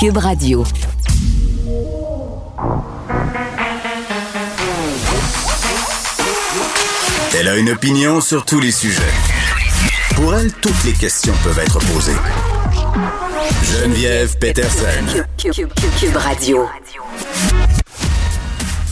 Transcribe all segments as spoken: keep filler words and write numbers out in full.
Cube Radio. Elle a une opinion sur tous les sujets. Pour elle, toutes les questions peuvent être posées. Geneviève Petersen. Cube, Cube, Cube, Cube Radio.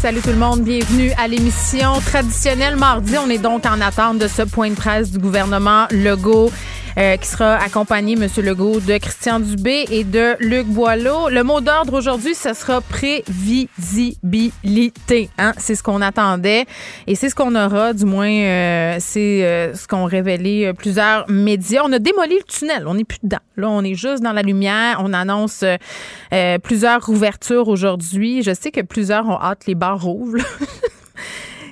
Salut tout le monde, bienvenue à l'émission traditionnelle mardi. On est donc en attente de ce point de presse du gouvernement Legault euh, qui sera accompagné, M. Legault, de Christian Dubé et de Luc Boileau. Le mot d'ordre aujourd'hui, ce sera prévisibilité. Hein? C'est ce qu'on attendait et c'est ce qu'on aura, du moins euh, c'est euh, ce qu'ont révélé plusieurs médias. On a démoli le tunnel, on n'est plus dedans. Là, on est juste dans la lumière. On annonce euh, plusieurs ouvertures aujourd'hui. Je sais que plusieurs ont hâte les bars rouge.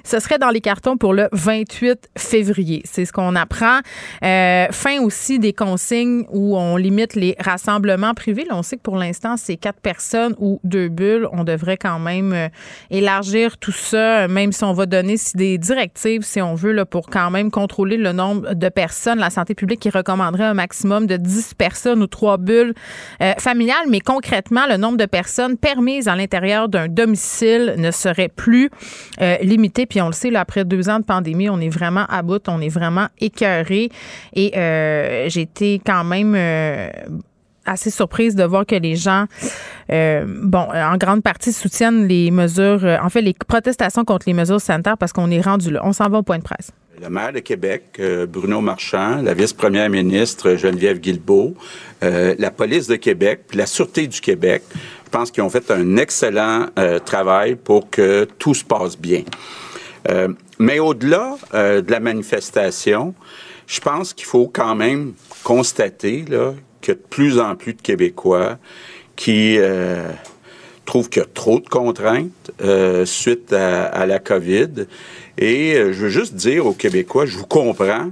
Ce serait dans les cartons pour le vingt-huit février. C'est ce qu'on apprend. Euh, fin aussi des consignes où on limite les rassemblements privés. Là, on sait que pour l'instant, c'est quatre personnes ou deux bulles. On devrait quand même euh, élargir tout ça, même si on va donner si des directives, si on veut, là, pour quand même contrôler le nombre de personnes. La santé publique qui recommanderait un maximum de dix personnes ou trois bulles euh, familiales. Mais concrètement, le nombre de personnes permises à l'intérieur d'un domicile ne serait plus euh, limité. Puis on le sait, là, après deux ans de pandémie, on est vraiment à bout, on est vraiment écœurés. Et euh, j'ai été quand même euh, assez surprise de voir que les gens, euh, bon, en grande partie soutiennent les mesures, euh, en fait, les protestations contre les mesures sanitaires parce qu'on est rendu là. On s'en va au point de presse. Le maire de Québec, euh, Bruno Marchand, la vice-première ministre, Geneviève Guilbeault, euh, la police de Québec, puis la Sûreté du Québec, je pense qu'ils ont fait un excellent euh, travail pour que tout se passe bien. Euh, mais au-delà euh, de la manifestation, je pense qu'il faut quand même constater là, que de plus en plus de Québécois qui euh, trouvent qu'il y a trop de contraintes euh, suite à, à la COVID. Et euh, je veux juste dire aux Québécois, je vous comprends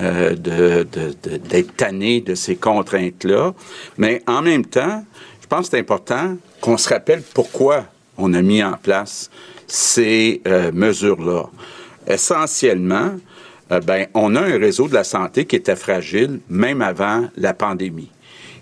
euh, de, de, de, d'être tanné de ces contraintes-là, mais en même temps, je pense que c'est important qu'on se rappelle pourquoi on a mis en place ces euh, mesures-là. Essentiellement, euh, ben, on a un réseau de la santé qui était fragile même avant la pandémie.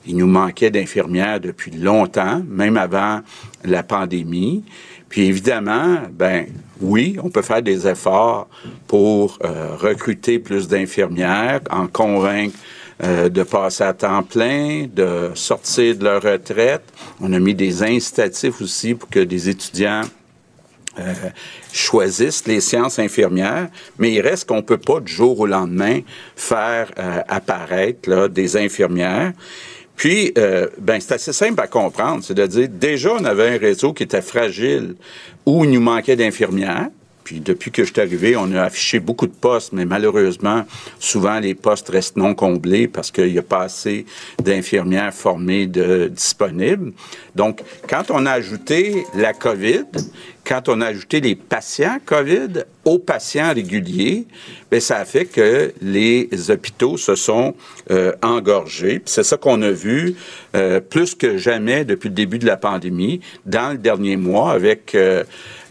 Il nous manquait d'infirmières depuis longtemps, même avant la pandémie. Puis évidemment, ben oui, on peut faire des efforts pour euh, recruter plus d'infirmières, en convaincre Euh, de passer à temps plein, de sortir de leur retraite. On a mis des incitatifs aussi pour que des étudiants euh, choisissent les sciences infirmières, mais il reste qu'on ne peut pas du jour au lendemain faire euh, apparaître là, des infirmières. Puis, euh, ben, c'est assez simple à comprendre, c'est de dire, déjà, on avait un réseau qui était fragile, où il nous manquait d'infirmières. Puis depuis que je suis arrivé, on a affiché beaucoup de postes, mais malheureusement, souvent, les postes restent non comblés parce qu'il n'y a pas assez d'infirmières formées de, disponibles. Donc, quand on a ajouté la COVID, quand on a ajouté les patients COVID aux patients réguliers, bien, ça a fait que les hôpitaux se sont euh, engorgés. Puis c'est ça qu'on a vu euh, plus que jamais depuis le début de la pandémie, dans le dernier mois, avec euh,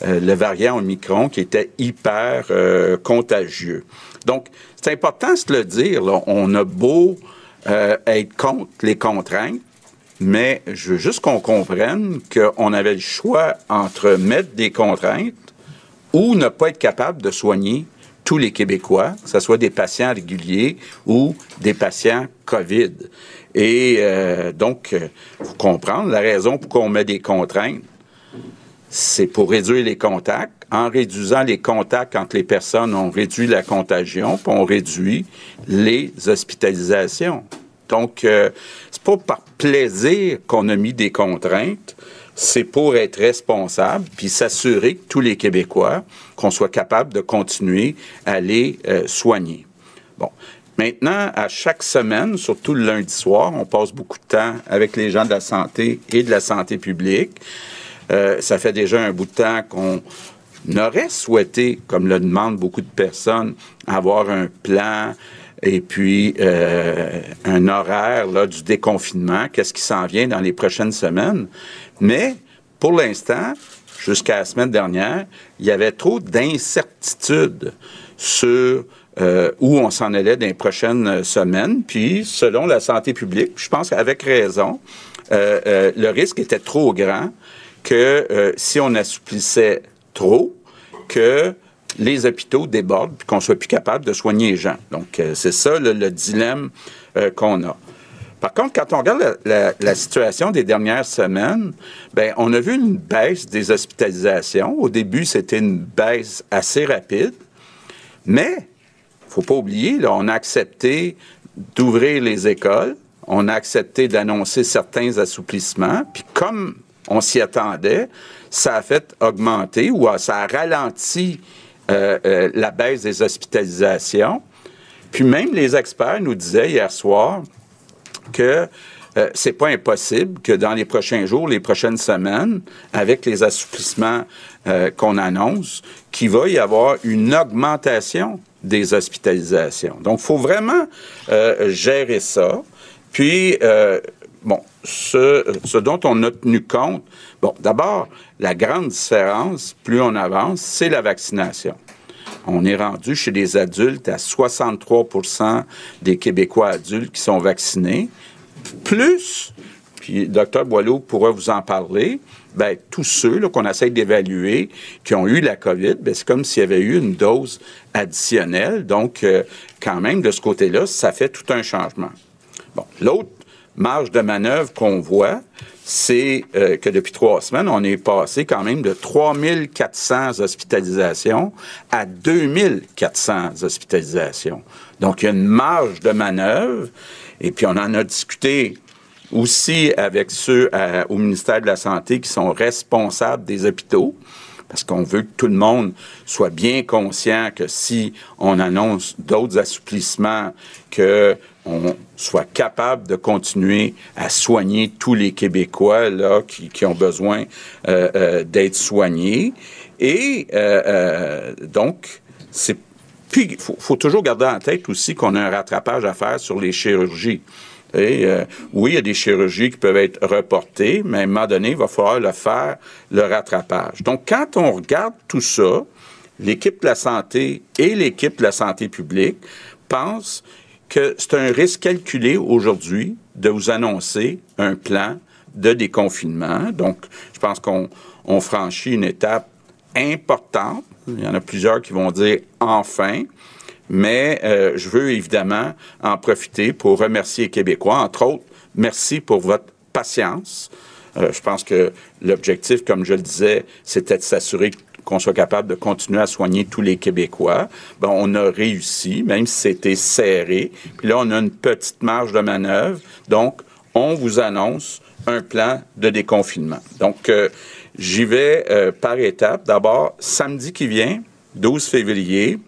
euh, le variant Omicron qui était hyper euh, contagieux. Donc, c'est important de se le dire, là. On a beau euh, être contre les contraintes, mais je veux juste qu'on comprenne qu'on avait le choix entre mettre des contraintes ou ne pas être capable de soigner tous les Québécois, que ce soit des patients réguliers ou des patients COVID. Et euh, donc, il faut comprendre, la raison pour qu'on met des contraintes, c'est pour réduire les contacts. En réduisant les contacts entre les personnes, on réduit la contagion, puis on réduit les hospitalisations. Donc, euh, c'est pas par plaisir qu'on a mis des contraintes, c'est pour être responsable puis s'assurer que tous les Québécois, qu'on soit capable de continuer à les euh, soigner. Bon. Maintenant, à chaque semaine, surtout le lundi soir, on passe beaucoup de temps avec les gens de la santé et de la santé publique. Euh, ça fait déjà un bout de temps qu'on aurait souhaité, comme le demandent beaucoup de personnes, avoir un plan et puis euh, un horaire là, du déconfinement, qu'est-ce qui s'en vient dans les prochaines semaines. Mais pour l'instant, jusqu'à la semaine dernière, il y avait trop d'incertitudes sur euh, où on s'en allait dans les prochaines semaines. Puis, selon la santé publique, je pense qu'avec raison, euh, euh, le risque était trop grand que euh, si on assouplissait trop, que les hôpitaux débordent puis qu'on soit plus capable de soigner les gens. Donc, euh, c'est ça le, le dilemme euh, qu'on a. Par contre, quand on regarde la, la, la situation des dernières semaines, bien, on a vu une baisse des hospitalisations. Au début, c'était une baisse assez rapide, mais il ne faut pas oublier, là, on a accepté d'ouvrir les écoles, on a accepté d'annoncer certains assouplissements, puis comme on s'y attendait, ça a fait augmenter ou ça a ralenti euh, euh, la baisse des hospitalisations. Puis même les experts nous disaient hier soir que euh, c'est pas impossible que dans les prochains jours, les prochaines semaines, avec les assouplissements euh, qu'on annonce, qu'il va y avoir une augmentation des hospitalisations. Donc, il faut vraiment euh, gérer ça. Puis, euh, bon, ce, ce dont on a tenu compte, bon, d'abord, la grande différence, plus on avance, c'est la vaccination. On est rendu chez les adultes à soixante-trois pour cent des Québécois adultes qui sont vaccinés. Plus, puis docteur Boileau pourra vous en parler, bien, tous ceux là, qu'on essaie d'évaluer qui ont eu la COVID, bien, c'est comme s'il y avait eu une dose additionnelle. Donc, euh, quand même, de ce côté-là, ça fait tout un changement. Bon, l'autre marge de manœuvre qu'on voit, c'est euh, que depuis trois semaines, on est passé quand même de trois mille quatre cents hospitalisations à deux mille quatre cents hospitalisations. Donc, il y a une marge de manœuvre. Et puis, on en a discuté aussi avec ceux à, au ministère de la Santé qui sont responsables des hôpitaux, parce qu'on veut que tout le monde soit bien conscient que si on annonce d'autres assouplissements, que on soit capable de continuer à soigner tous les Québécois là, qui, qui ont besoin euh, euh, d'être soignés. Et euh, euh, donc, c'est puis il faut, faut toujours garder en tête aussi qu'on a un rattrapage à faire sur les chirurgies. Et, euh, oui, il y a des chirurgies qui peuvent être reportées, mais à un moment donné, il va falloir le faire, le rattrapage. Donc, quand on regarde tout ça, l'équipe de la santé et l'équipe de la santé publique pensent que c'est un risque calculé aujourd'hui de vous annoncer un plan de déconfinement. Donc, je pense qu'on on franchit une étape importante. Il y en a plusieurs qui vont dire « enfin ». Mais euh, je veux évidemment en profiter pour remercier les Québécois. Entre autres, merci pour votre patience. Euh, je pense que l'objectif, comme je le disais, c'était de s'assurer qu'on soit capable de continuer à soigner tous les Québécois. Bon, on a réussi, même si c'était serré. Puis là, on a une petite marge de manœuvre. Donc, on vous annonce un plan de déconfinement. Donc, euh, j'y vais euh, par étapes. D'abord, samedi qui vient, douze février,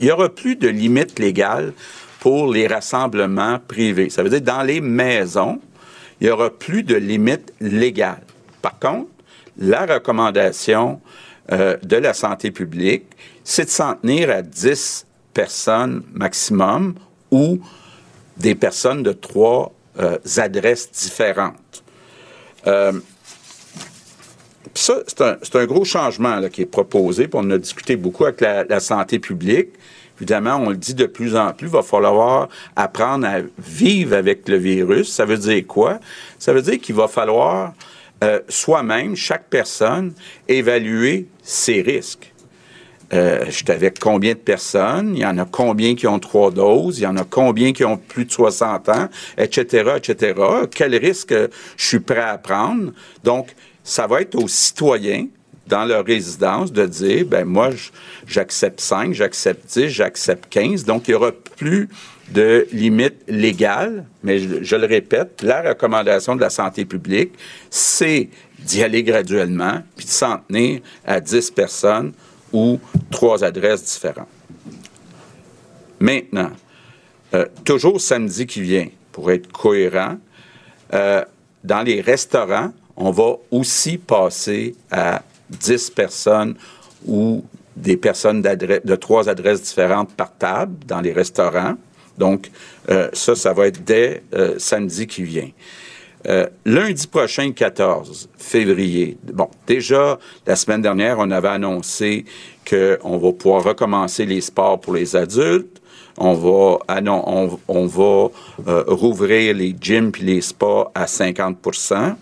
il n'y aura plus de limite légale pour les rassemblements privés. Ça veut dire que dans les maisons, il n'y aura plus de limite légale. Par contre, la recommandation euh, de la santé publique, c'est de s'en tenir à dix personnes maximum ou des personnes de trois euh, adresses différentes. Euh, Puis ça, c'est un, c'est un gros changement là, qui est proposé, puis on a discuté beaucoup avec la, la santé publique. Évidemment, on le dit de plus en plus, il va falloir apprendre à vivre avec le virus. Ça veut dire quoi? Ça veut dire qu'il va falloir euh, soi-même, chaque personne, évaluer ses risques. Euh, j'étais avec combien de personnes, il y en a combien qui ont trois doses, il y en a combien qui ont plus de soixante ans, et cetera, et cetera. Quel risque euh, je suis prêt à prendre? Donc, ça va être aux citoyens, dans leur résidence, de dire, ben moi, j'accepte cinq, j'accepte dix, j'accepte quinze. Donc, il n'y aura plus de limite légale. Mais je, je le répète, la recommandation de la santé publique, c'est d'y aller graduellement, puis de s'en tenir à dix personnes ou trois adresses différentes. Maintenant, euh, toujours samedi qui vient, pour être cohérent, euh, dans les restaurants, on va aussi passer à dix personnes ou des personnes de trois adresses différentes par table dans les restaurants. Donc, euh, ça, ça va être dès euh, samedi qui vient. Euh, lundi prochain, quatorze février. Bon, déjà, la semaine dernière, on avait annoncé qu'on va pouvoir recommencer les sports pour les adultes. On va, ah non, on, on va euh, rouvrir les gyms puis les spas à cinquante pour cent.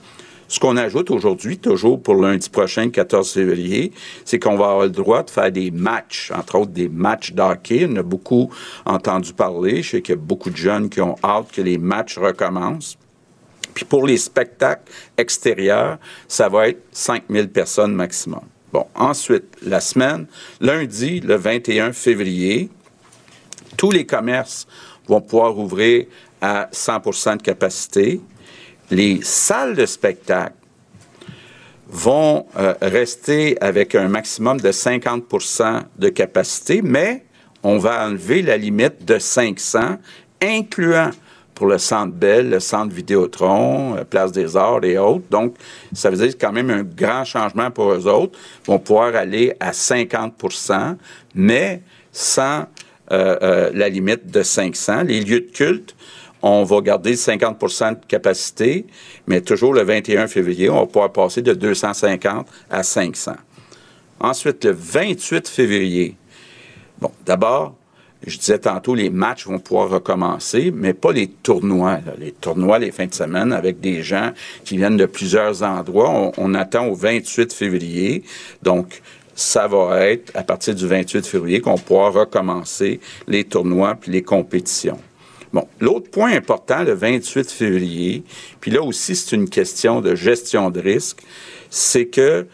Ce qu'on ajoute aujourd'hui, toujours pour lundi prochain, quatorze février, c'est qu'on va avoir le droit de faire des matchs, entre autres des matchs d'hockey. On a beaucoup entendu parler. Je sais qu'il y a beaucoup de jeunes qui ont hâte que les matchs recommencent. Puis pour les spectacles extérieurs, ça va être cinq mille personnes maximum. Bon, ensuite, la semaine, lundi, le vingt et un février, tous les commerces vont pouvoir ouvrir à cent pour cent de capacité. Les salles de spectacle vont euh, rester avec un maximum de cinquante pour cent de capacité, mais on va enlever la limite de cinq cents, incluant pour le Centre Bell, le Centre Vidéotron, Place des Arts et autres. Donc, ça veut dire que c'est quand même un grand changement pour eux autres. Ils vont pouvoir aller à cinquante pour cent, mais sans euh, euh, la limite de cinq cents. Les lieux de culte, on va garder cinquante pour cent de capacité, mais toujours le vingt et un février, on va pouvoir passer de deux cent cinquante à cinq cents. Ensuite, le vingt-huit février, bon, d'abord, je disais tantôt, les matchs vont pouvoir recommencer, mais pas les tournois. Là. Les tournois, les fins de semaine, avec des gens qui viennent de plusieurs endroits, on, on attend au vingt-huit février, donc ça va être à partir du vingt-huit février qu'on pourra recommencer les tournois puis les compétitions. Bon, l'autre point important, le vingt-huit février, puis là aussi, c'est une question de gestion de risque, c'est que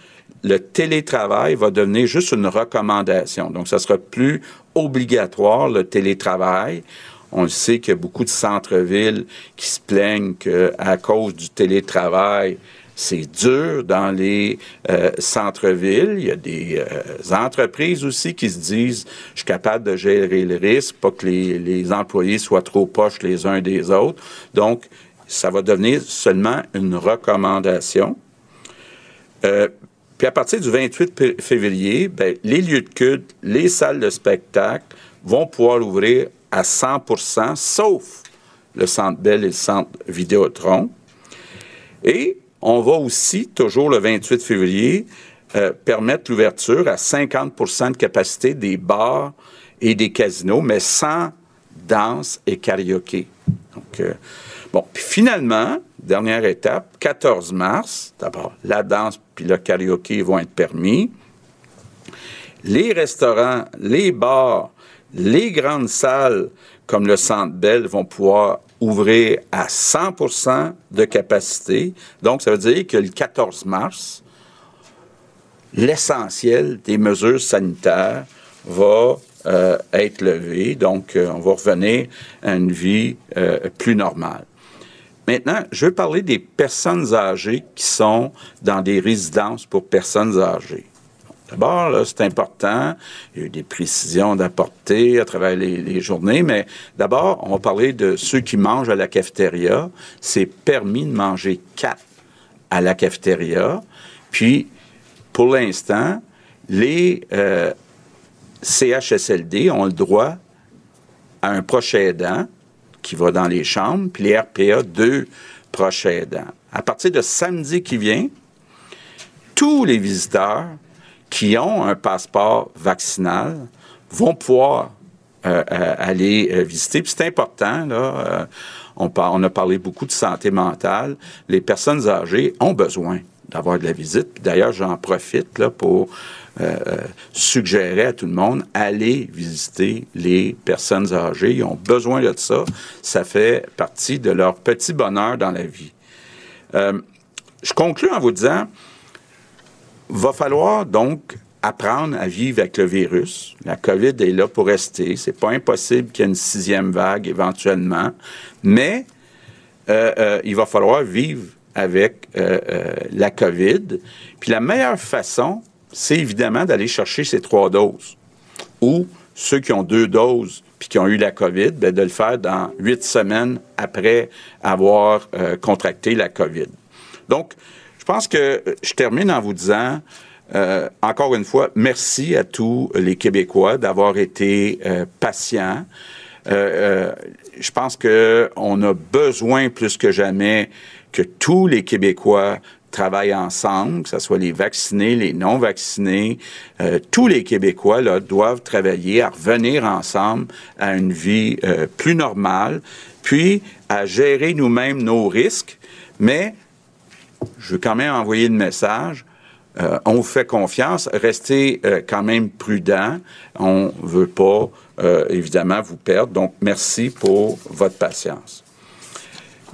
le télétravail va devenir juste une recommandation. Donc, ça ne sera plus obligatoire, le télétravail. On le sait qu'il y a beaucoup de centres-villes qui se plaignent qu'à cause du télétravail, c'est dur dans les euh, centres-villes. Il y a des euh, entreprises aussi qui se disent « je suis capable de gérer le risque, pas que les, les employés soient trop poches les uns des autres ». Donc, ça va devenir seulement une recommandation. Euh, puis à partir du vingt-huit février, bien, les lieux de culte, les salles de spectacle vont pouvoir ouvrir à cent pour cent, sauf le Centre Bell et le Centre Vidéotron. Et on va aussi, toujours le vingt-huit février, euh, permettre l'ouverture à cinquante pour cent de capacité des bars et des casinos, mais sans danse et karaoké. Donc, euh, bon, puis finalement, dernière étape, quatorze mars, d'abord, la danse puis le karaoké vont être permis. Les restaurants, les bars, les grandes salles comme le Centre Bell vont pouvoir ouvrir à cent pour cent de capacité. Donc, ça veut dire que le quatorze mars, l'essentiel des mesures sanitaires va euh, être levé. Donc, euh, on va revenir à une vie euh, plus normale. Maintenant, je veux parler des personnes âgées qui sont dans des résidences pour personnes âgées. D'abord, là, c'est important, il y a eu des précisions d'apporter à travers les, les journées, mais d'abord, on va parler de ceux qui mangent à la cafétéria. C'est permis de manger quatre à la cafétéria. Puis, pour l'instant, les euh, C H S L D ont le droit à un proche aidant qui va dans les chambres, puis les R P A, deux proches aidants. À partir de samedi qui vient, tous les visiteurs qui ont un passeport vaccinal vont pouvoir euh, euh, aller euh, visiter. Puis c'est important, là, euh, on, par, on a parlé beaucoup de santé mentale. Les personnes âgées ont besoin d'avoir de la visite. Puis d'ailleurs, j'en profite là, pour euh, suggérer à tout le monde, allez visiter les personnes âgées. Ils ont besoin de ça. Ça fait partie de leur petit bonheur dans la vie. Euh, je conclue en vous disant... va falloir donc apprendre à vivre avec le virus. La COVID est là pour rester. C'est pas impossible qu'il y ait une sixième vague éventuellement, mais euh, euh, il va falloir vivre avec euh, euh, la COVID. Puis la meilleure façon, c'est évidemment d'aller chercher ces trois doses. Ou ceux qui ont deux doses puis qui ont eu la COVID, bien, de le faire dans huit semaines après avoir euh, contracté la COVID. Donc, je pense que je termine en vous disant, euh, encore une fois, merci à tous les Québécois d'avoir été euh, patients. euh, je pense qu'on a besoin plus que jamais que tous les Québécois travaillent ensemble, que ce soit les vaccinés, les non-vaccinés. Euh, tous les Québécois là, doivent travailler à revenir ensemble à une vie euh, plus normale, puis à gérer nous-mêmes nos risques. Mais je veux quand même envoyer le message. Euh, on vous fait confiance. Restez euh, quand même prudents. On ne veut pas, euh, évidemment, vous perdre. Donc, merci pour votre patience.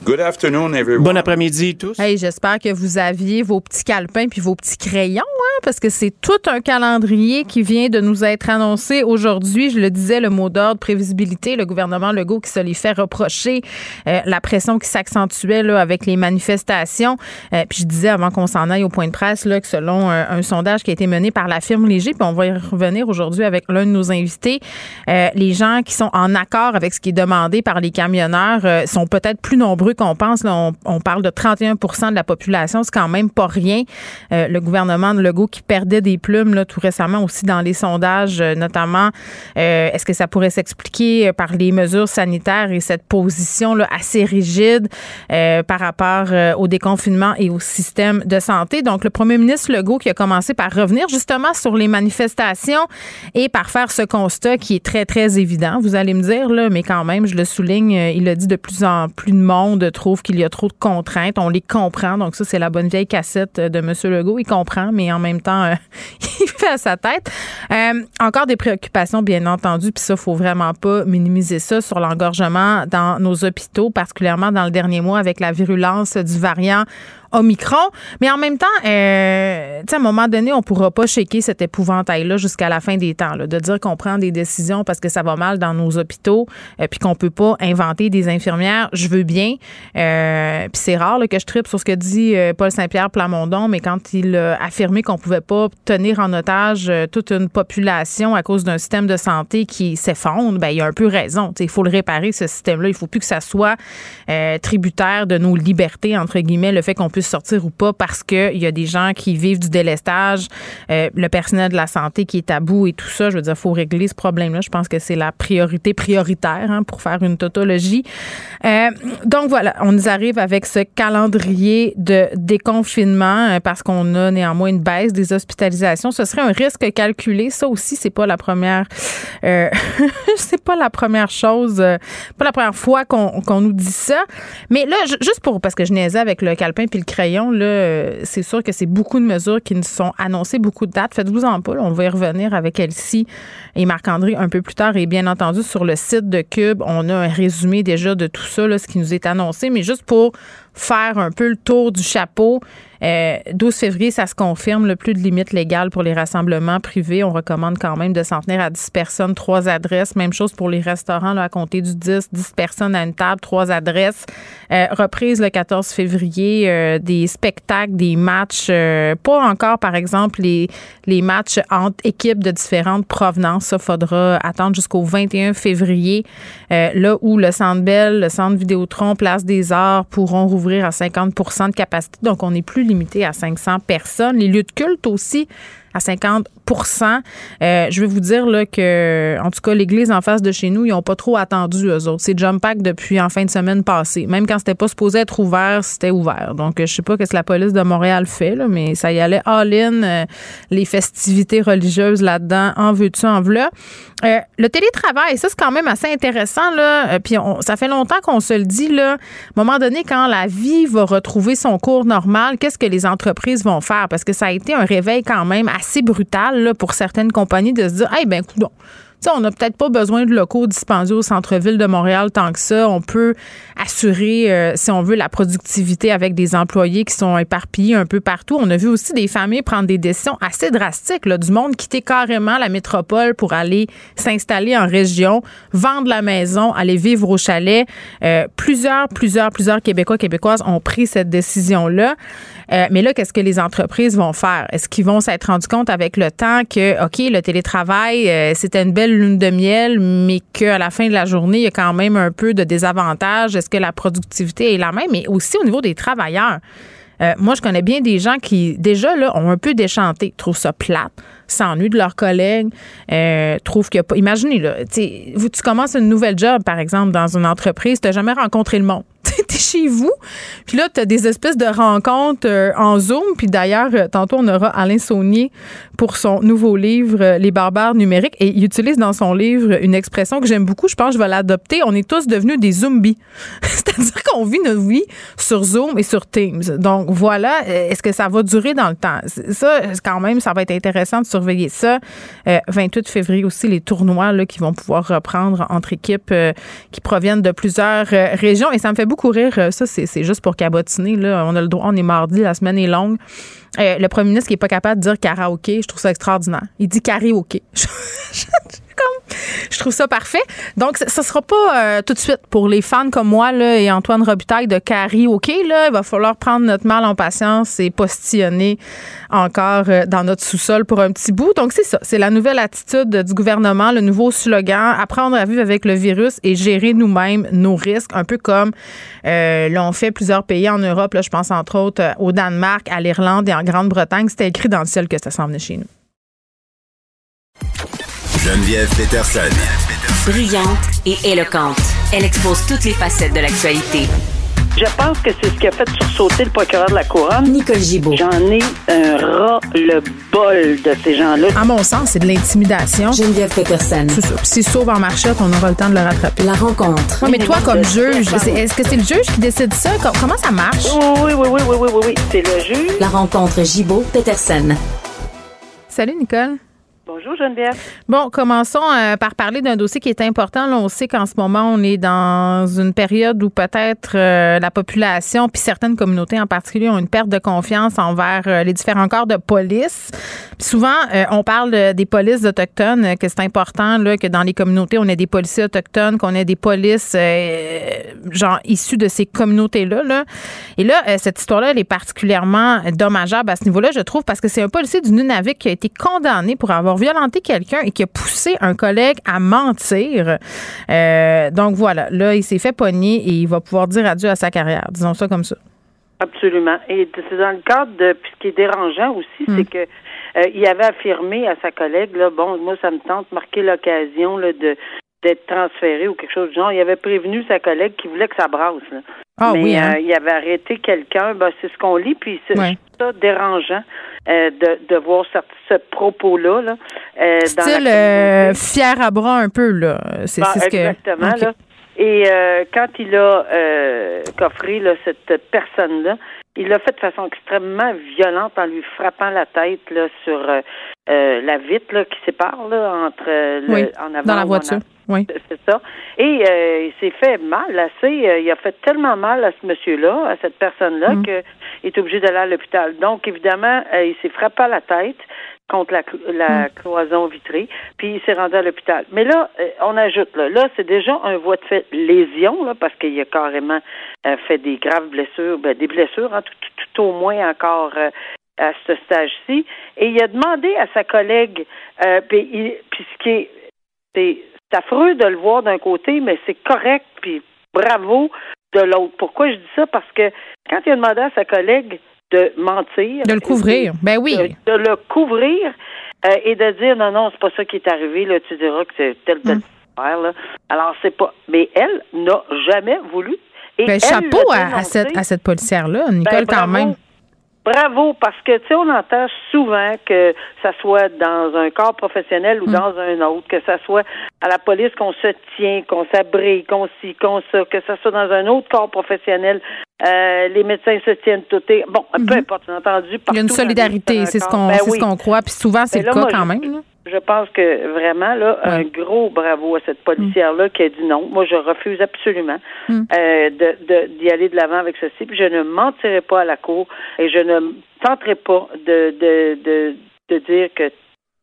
Good afternoon, everyone. Bon après-midi tous. Hey, j'espère que vous aviez vos petits calepins puis vos petits crayons, hein, parce que c'est tout un calendrier qui vient de nous être annoncé aujourd'hui. Je le disais, le mot d'ordre, prévisibilité, le gouvernement Legault qui se les fait reprocher, euh, la pression qui s'accentuait là, avec les manifestations. Euh, puis je disais, avant qu'on s'en aille au point de presse, là, que selon un, un sondage qui a été mené par la firme Léger, puis on va y revenir aujourd'hui avec l'un de nos invités, euh, les gens qui sont en accord avec ce qui est demandé par les camionneurs euh, sont peut-être plus nombreux qu'on pense, là, on, on parle de trente et un pour cent de la population, c'est quand même pas rien. Euh, le gouvernement de Legault qui perdait des plumes là, tout récemment aussi dans les sondages, euh, notamment, euh, est-ce que ça pourrait s'expliquer par les mesures sanitaires et cette position là, assez rigide euh, par rapport euh, au déconfinement et au système de santé. Donc, le premier ministre Legault qui a commencé par revenir justement sur les manifestations et par faire ce constat qui est très, très évident. Vous allez me dire, là, mais quand même, je le souligne, il a dit de plus en plus de monde trouve qu'il y a trop de contraintes. On les comprend. Donc ça, c'est la bonne vieille cassette de M. Legault. Il comprend, mais en même temps, euh, il fait à sa tête. Euh, encore des préoccupations, bien entendu, puis ça, il ne faut vraiment pas minimiser ça sur l'engorgement dans nos hôpitaux, particulièrement dans le dernier mois avec la virulence du variant Omicron. Mais en même temps, euh, à un moment donné, on ne pourra pas shaker cet épouvantail-là jusqu'à la fin des temps. Là, de dire qu'on prend des décisions parce que ça va mal dans nos hôpitaux euh, puis qu'on ne peut pas inventer des infirmières, je veux bien. Euh, puis c'est rare là, que je tripe sur ce que dit euh, Paul Saint-Pierre Plamondon, mais quand il a affirmé qu'on ne pouvait pas tenir en otage euh, toute une population à cause d'un système de santé qui s'effondre, ben, il a un peu raison. Il faut le réparer, ce système-là. Il ne faut plus que ça soit euh, tributaire de nos libertés, entre guillemets, le fait qu'on puisse sortir ou pas parce qu'il y a des gens qui vivent du délestage, euh, le personnel de la santé qui est à bout et tout ça. Je veux dire, il faut régler ce problème-là. Je pense que c'est la priorité prioritaire hein, pour faire une tautologie. Euh, donc voilà, on nous arrive avec ce calendrier de déconfinement euh, parce qu'on a néanmoins une baisse des hospitalisations. Ce serait un risque calculé. Ça aussi, c'est pas la première euh, c'est pas la première chose, euh, pas la première fois qu'on, qu'on nous dit ça. Mais là, j- juste pour, parce que je niaisais avec le calepin puis le crayon, là, c'est sûr que c'est beaucoup de mesures qui nous sont annoncées, beaucoup de dates. Faites-vous en pas, là, on va y revenir avec Elsie et Marc-André un peu plus tard. Et bien entendu, sur le site de Cube, on a un résumé déjà de tout ça, là, ce qui nous est annoncé. Mais juste pour faire un peu le tour du chapeau, euh, douze février, ça se confirme, le plus de limites légales pour les rassemblements privés. On recommande quand même de s'en tenir à dix personnes, trois adresses. Même chose pour les restaurants, là, à compter du dix, dix personnes à une table, trois adresses. Euh, reprise le quatorze février, euh, des spectacles, des matchs, euh, pas encore, par exemple, les, les matchs entre équipes de différentes provenances. Ça, faudra attendre jusqu'au vingt et un février, euh, là où le Centre Bell, le Centre Vidéotron, Place des Arts pourront rouvrir à cinquante pour cent de capacité. Donc, on n'est plus limité à cinq cents personnes. Les lieux de culte aussi, à cinquante pour cent. Euh, je veux vous dire là, que, en tout cas, l'église en face de chez nous, ils n'ont pas trop attendu, eux autres. C'est jump pack depuis en fin de semaine passée. Même quand c'était pas supposé être ouvert, c'était ouvert. Donc, je sais pas ce que la police de Montréal fait, là, mais ça y allait all-in, euh, les festivités religieuses là-dedans, en veux-tu, en v'là. Euh, le télétravail, ça, c'est quand même assez intéressant, là. Euh, puis on, ça fait longtemps qu'on se le dit, là. À un moment donné, quand la vie va retrouver son cours normal, qu'est-ce que les entreprises vont faire? Parce que ça a été un réveil quand même assez C'est brutal là, pour certaines compagnies de se dire « Hey, ben coudonc, on n'a peut-être pas besoin de locaux dispendieux au centre-ville de Montréal tant que ça. On peut assurer, euh, si on veut, la productivité avec des employés qui sont éparpillés un peu partout. On a vu aussi des familles prendre des décisions assez drastiques, là, du monde quitter carrément la métropole pour aller s'installer en région, vendre la maison, aller vivre au chalet. Euh, plusieurs, plusieurs, plusieurs Québécois, Québécoises ont pris cette décision-là. Euh, mais là, qu'est-ce que les entreprises vont faire? Est-ce qu'ils vont s'être rendus compte avec le temps que, OK, le télétravail, euh, c'était une belle lune de miel, mais qu'à la fin de la journée, il y a quand même un peu de désavantages. Est-ce que la productivité est la même? Mais aussi au niveau des travailleurs. Euh, moi, je connais bien des gens qui, déjà, là, ont un peu déchanté, trouvent ça plate, s'ennuient de leurs collègues, euh, trouvent qu'il n'y a pas... Imaginez, là, vous, tu commences une nouvelle job, par exemple, dans une entreprise, tu n'as jamais rencontré le monde. T'es chez vous, puis là, t'as des espèces de rencontres euh, en Zoom, puis d'ailleurs, euh, tantôt, on aura Alain Saunier pour son nouveau livre euh, « Les barbares numériques », et il utilise dans son livre une expression que j'aime beaucoup, je pense que je vais l'adopter, on est tous devenus des zombies. C'est-à-dire qu'on vit notre vie sur Zoom et sur Teams. Donc, voilà, est-ce que ça va durer dans le temps? Ça, quand même, ça va être intéressant de surveiller ça. Euh, vingt-huit février aussi, les tournois là, qui vont pouvoir reprendre entre équipes euh, qui proviennent de plusieurs euh, régions, et ça me fait beaucoup courir, ça c'est, c'est juste pour cabotiner là. On a le droit, on est mardi, la semaine est longue. Euh, le premier ministre qui n'est pas capable de dire karaoké, je trouve ça extraordinaire. Il dit karaoké. Je trouve ça parfait. Donc, ça ne sera pas euh, tout de suite pour les fans comme moi là, et Antoine Robitaille de karaoké. Là, il va falloir prendre notre mal en patience et postillonner encore euh, dans notre sous-sol pour un petit bout. Donc, c'est ça. C'est la nouvelle attitude du gouvernement, le nouveau slogan, apprendre à vivre avec le virus et gérer nous-mêmes nos risques, un peu comme euh, l'ont fait plusieurs pays en Europe. Là, je pense entre autres euh, au Danemark, à l'Irlande et en Grande-Bretagne. C'était écrit dans le ciel que ça s'en venait chez nous. Geneviève Petersen. Brillante et éloquente. Elle expose toutes les facettes de l'actualité. Je pense que c'est ce qui a fait sursauter le procureur de la Couronne. Nicole Gibault. J'en ai un ras-le-bol de ces gens-là. À mon sens, c'est de l'intimidation. Geneviève Petersen. C'est ça. S'il sauve en marchette, on aura le temps de le rattraper. La rencontre. Oui, mais toi, comme juge, c'est, est-ce que c'est le juge qui décide ça? Comment ça marche? Oui, oui, oui, oui, oui, oui, oui, oui. C'est le juge. La rencontre Gibault-Petersen. Salut, Nicole. Bonjour Geneviève. Bon, commençons euh, par parler d'un dossier qui est important. Là, on sait qu'en ce moment, on est dans une période où peut-être euh, la population, puis certaines communautés en particulier, ont une perte de confiance envers euh, les différents corps de police. Puis souvent, euh, on parle des polices autochtones, que c'est important là, que dans les communautés, on ait des policiers autochtones, qu'on ait des polices euh, genre issues de ces communautés-là. Là. Et là, euh, cette histoire-là, elle est particulièrement dommageable à ce niveau-là, je trouve, parce que c'est un policier du Nunavik qui a été condamné pour avoir violenter quelqu'un et qui a poussé un collègue à mentir. Euh, donc voilà, là, il s'est fait pogner et il va pouvoir dire adieu à sa carrière. Disons ça comme ça. Absolument. Et c'est dans le cadre de... Puis ce qui est dérangeant aussi, mmh. c'est que euh, il avait affirmé à sa collègue, là, bon, moi, ça me tente de marquer l'occasion là, de, d'être transféré ou quelque chose du genre. Il avait prévenu sa collègue qu'il voulait que ça brasse. Là. Ah, Mais oui, hein? euh, il avait arrêté quelqu'un. Ben, c'est ce qu'on lit, puis c'est ouais. ça dérangeant. Euh, de, de voir ce, ce propos-là. Là, euh, style dans euh, fier à bras un peu, là. C'est, bon, c'est ce exactement, que... là. Okay. Et euh, quand il a euh, coffré là, cette personne-là, il l'a fait de façon extrêmement violente en lui frappant la tête là, sur euh, euh, la vitre là, qui sépare là, entre euh, oui, le, en avant dans la voiture. Oui. C'est ça. Et euh, il s'est fait mal assez. Euh, il a fait tellement mal à ce monsieur-là, à cette personne-là, mmh. qu'il est obligé d'aller à l'hôpital. Donc, évidemment, euh, il s'est frappé à la tête contre la, la mmh. cloison vitrée, puis il s'est rendu à l'hôpital. Mais là, euh, on ajoute, là, là, c'est déjà un voie de fait lésion, là, parce qu'il a carrément euh, fait des graves blessures, ben, des blessures, hein, tout, tout, tout au moins encore... Euh, à ce stage-ci, et il a demandé à sa collègue, euh, puis, il, puis ce qui est, c'est, c'est affreux de le voir d'un côté, mais c'est correct, puis bravo de l'autre. Pourquoi je dis ça? Parce que quand il a demandé à sa collègue de mentir... De le couvrir, de, ben oui. De, de le couvrir euh, et de dire, non, non, c'est pas ça qui est arrivé, là, tu diras que c'est tel, tel, affaire, là. Alors, c'est pas... Mais elle n'a jamais voulu... Et ben, elle chapeau à, à, cette, à cette policière-là, Nicole, ben, quand même. Bravo, parce que, tu sais, on entend souvent que ça soit dans un corps professionnel ou mmh. dans un autre, que ça soit à la police qu'on se tient, qu'on s'abrille, qu'on s'y, qu'on se, que ça soit dans un autre corps professionnel, euh, les médecins se tiennent tout et... Bon, mmh. peu importe, bien entendu. Il y a une solidarité, c'est ce qu'on, ben c'est oui. ce qu'on croit, puis souvent, c'est là, le cas moi, quand même, là. Je pense que vraiment, là, ouais. un gros bravo à cette policière-là qui a dit non. Moi, je refuse absolument mm. euh, de, de, d'y aller de l'avant avec ceci. Puis je ne mentirai pas à la cour et je ne tenterai pas de, de, de, de dire que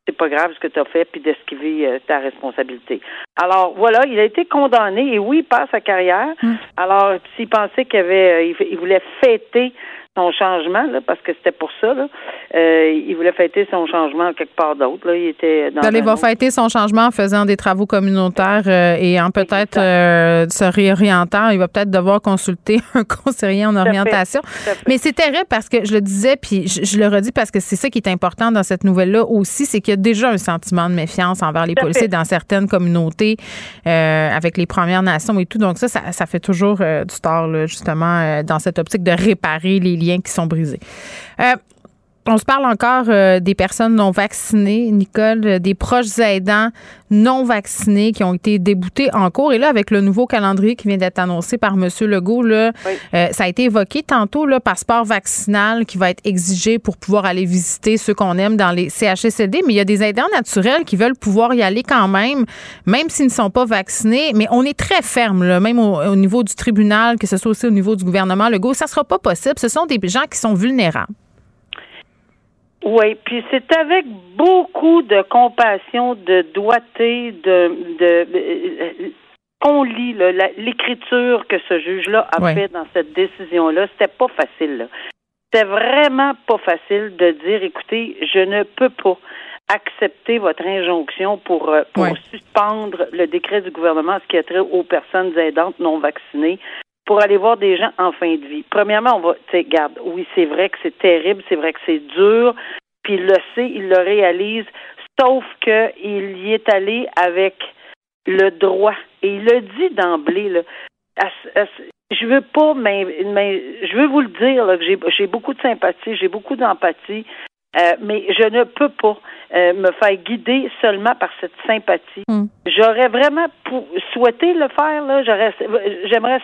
c'est pas grave ce que tu as fait puis d'esquiver euh, ta responsabilité. Alors, voilà, il a été condamné et oui, il perd sa carrière. Mm. Alors, s'il pensait qu'il avait, euh, il voulait fêter son changement, là, parce que c'était pour ça, là. Euh, il voulait fêter son changement quelque part d'autre, là. Il était dans. D'aller va autre. Fêter son changement en faisant des travaux communautaires euh, et en peut-être euh, se réorientant. Il va peut-être devoir consulter un conseiller en orientation. Fait, mais c'est terrible parce que je le disais, puis je, je le redis parce que c'est ça qui est important dans cette nouvelle-là aussi, c'est qu'il y a déjà un sentiment de méfiance envers les policiers dans certaines communautés euh, avec les Premières Nations et tout. Donc ça, ça, ça fait toujours euh, du tort, là, justement, euh, dans cette optique de réparer les liens qui sont brisés. Euh, on se parle encore euh, des personnes non vaccinées, Nicole, euh, des proches aidants non vaccinés qui ont été déboutés en cours. Et là, avec le nouveau calendrier qui vient d'être annoncé par M. Legault, là, oui. euh, ça a été évoqué tantôt, le passeport vaccinal qui va être exigé pour pouvoir aller visiter ceux qu'on aime dans les C H S L D. Mais il y a des aidants naturels qui veulent pouvoir y aller quand même, même s'ils ne sont pas vaccinés. Mais on est très ferme, là, même au, au niveau du tribunal, que ce soit aussi au niveau du gouvernement Legault. Ça ne sera pas possible. Ce sont des gens qui sont vulnérables. Oui, puis c'est avec beaucoup de compassion, de doigté, de, de, de qu'on lit là, la, l'écriture que ce juge-là a oui. fait dans cette décision-là. C'était pas facile, là. C'était vraiment pas facile de dire, écoutez, je ne peux pas accepter votre injonction pour, pour oui. suspendre le décret du gouvernement, ce qui a trait aux personnes aidantes non vaccinées, pour aller voir des gens en fin de vie. Premièrement, on va, tu sais, regarde, oui, c'est vrai que c'est terrible, c'est vrai que c'est dur, puis il le sait, il le réalise, sauf que il y est allé avec le droit. Et il le dit d'emblée, là. À, à, je veux pas, mais, mais je veux vous le dire, là, que j'ai, j'ai beaucoup de sympathie, j'ai beaucoup d'empathie, euh, mais je ne peux pas euh, me faire guider seulement par cette sympathie. Mm. J'aurais vraiment pour, souhaité le faire, là, j'aurais, j'aimerais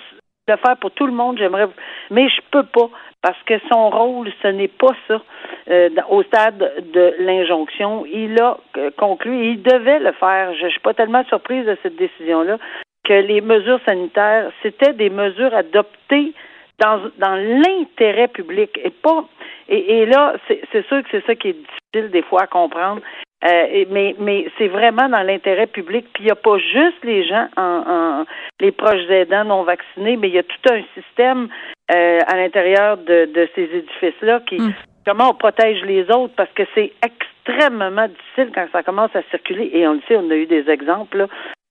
le faire pour tout le monde, j'aimerais, mais je peux pas, parce que son rôle, ce n'est pas ça. Euh, au stade de l'injonction, il a euh, conclu, et il devait le faire. Je, je suis pas tellement surprise de cette décision-là, que les mesures sanitaires, c'était des mesures adoptées dans dans l'intérêt public, et pas. Et, et là, c'est, c'est sûr que c'est ça qui est difficile des fois à comprendre. Euh, mais mais c'est vraiment dans l'intérêt public. Puis il n'y a pas juste les gens, en, en les proches aidants non vaccinés, mais il y a tout un système euh, à l'intérieur de, de ces édifices-là qui, mmh. comment on protège les autres, parce que c'est extrêmement difficile quand ça commence à circuler. Et on le sait, on a eu des exemples, là.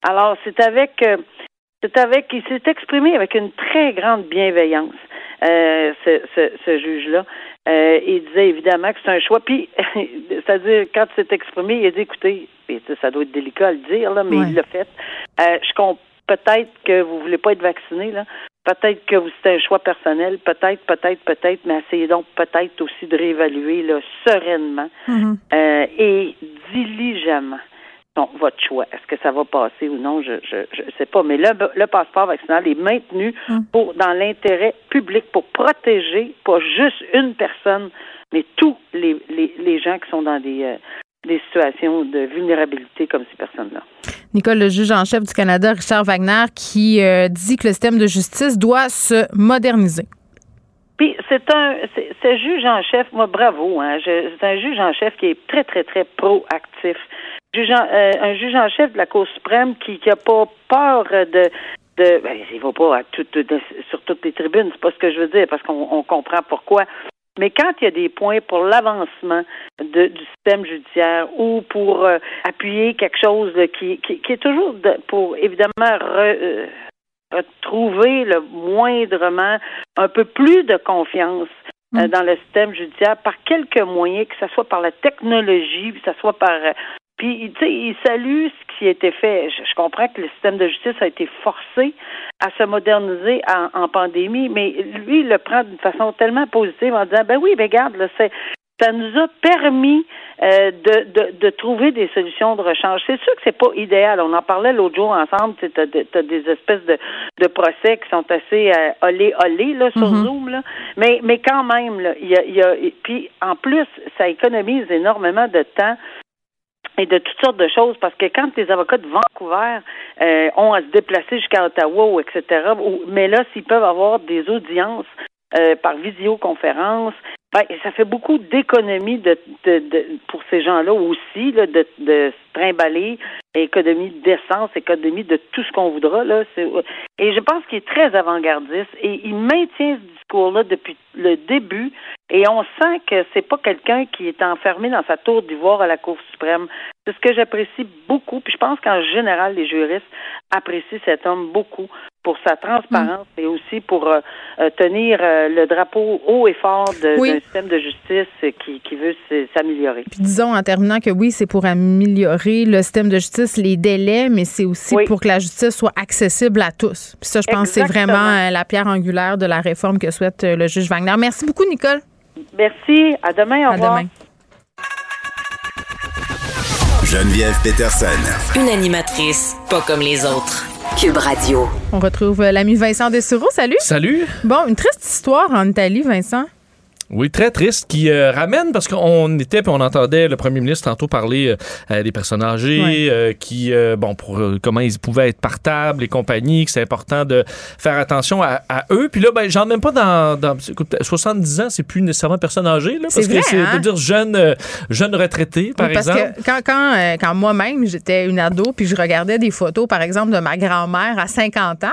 Alors, c'est avec... Euh, C'est avec, il s'est exprimé avec une très grande bienveillance, euh, ce, ce, ce juge-là. Euh, il disait évidemment que c'est un choix. Puis, c'est-à-dire, quand il s'est exprimé, il a dit, écoutez, ça doit être délicat à le dire, là, mais ouais. il l'a fait. Euh, je comp- peut-être que vous voulez pas être vacciné, là. Peut-être que vous, c'est un choix personnel, peut-être, peut-être, peut-être, mais essayez donc peut-être aussi de réévaluer là, sereinement mm-hmm. euh, et diligemment. Bon, votre choix. Est-ce que ça va passer ou non? Je ne je, je sais pas. Mais le, le passeport vaccinal est maintenu pour dans l'intérêt public, pour protéger pas juste une personne, mais tous les, les, les gens qui sont dans des, euh, des situations de vulnérabilité comme ces personnes-là. Nicole, le juge en chef du Canada, Richard Wagner, qui euh, dit que le système de justice doit se moderniser. Puis c'est un c'est, c'est juge en chef, moi bravo, hein, je, c'est un juge en chef qui est très, très, très proactif. Juge en, euh, un juge en chef de la Cour suprême qui n'a pas peur de... de ben, il ne va pas à tout, de, sur toutes les tribunes, c'est pas ce que je veux dire, parce qu'on on comprend pourquoi. Mais quand il y a des points pour l'avancement de, du système judiciaire ou pour euh, appuyer quelque chose là, qui, qui, qui est toujours de, pour, évidemment, re, euh, retrouver le moindrement un peu plus de confiance euh, dans le système judiciaire par quelques moyens, que ce soit par la technologie, que ce soit par... Euh, Puis, tu sais, il salue ce qui a été fait. Je, je comprends que le système de justice a été forcé à se moderniser en, en pandémie, mais lui, il le prend d'une façon tellement positive en disant, ben oui, ben regarde, là, c'est, ça nous a permis euh, de, de, de trouver des solutions de rechange. C'est sûr que c'est pas idéal. On en parlait l'autre jour ensemble. Tu as des espèces de, de procès qui sont assez euh, olé olé là sur mm-hmm. Zoom là, mais mais quand même là, il y a, y a puis en plus, ça économise énormément de temps. Et de toutes sortes de choses, parce que quand les avocats de Vancouver euh, ont à se déplacer jusqu'à Ottawa, ou et cetera, ou, mais là, s'ils peuvent avoir des audiences euh, par visioconférence, Ben, ça fait beaucoup d'économies de, de, de, pour ces gens-là aussi, là, de, de se trimballer, économie d'essence, économie de tout ce qu'on voudra. Là, c'est... Et je pense qu'il est très avant-gardiste et il maintient ce discours-là depuis le début et on sent que c'est pas quelqu'un qui est enfermé dans sa tour d'ivoire à la Cour suprême. C'est ce que j'apprécie beaucoup, puis je pense qu'en général, les juristes apprécient cet homme beaucoup pour sa transparence mmh. et aussi pour euh, tenir euh, le drapeau haut et fort de, oui. d'un système de justice qui, qui veut s'améliorer. Puis disons en terminant que oui, c'est pour améliorer le système de justice, les délais, mais c'est aussi oui. pour que la justice soit accessible à tous. Puis ça, je Exactement. pense que c'est vraiment euh, la pierre angulaire de la réforme que souhaite euh, le juge Wagner. Merci beaucoup, Nicole. Merci. À demain. Au à revoir. Demain. Geneviève Petersen. Une animatrice pas comme les autres. Cube Radio. On retrouve l'ami Vincent Desureau. Salut. Salut. Bon, une triste histoire en Italie, Vincent. Oui, très triste, qui euh, ramène, parce qu'on était, puis on entendait le premier ministre tantôt parler euh, des personnes âgées, oui. euh, qui, euh, bon, pour, euh, comment ils pouvaient être partables, les compagnies, que c'est important de faire attention à, à eux. Puis là, ben, j'en même pas dans, dans écoute, soixante-dix ans, c'est plus nécessairement personne âgée, là, parce c'est vrai, que c'est hein? de dire jeune, euh, jeune retraité, par oui, parce exemple. Parce que quand, quand, euh, quand moi-même, j'étais une ado, puis je regardais des photos, par exemple, de ma grand-mère à cinquante ans,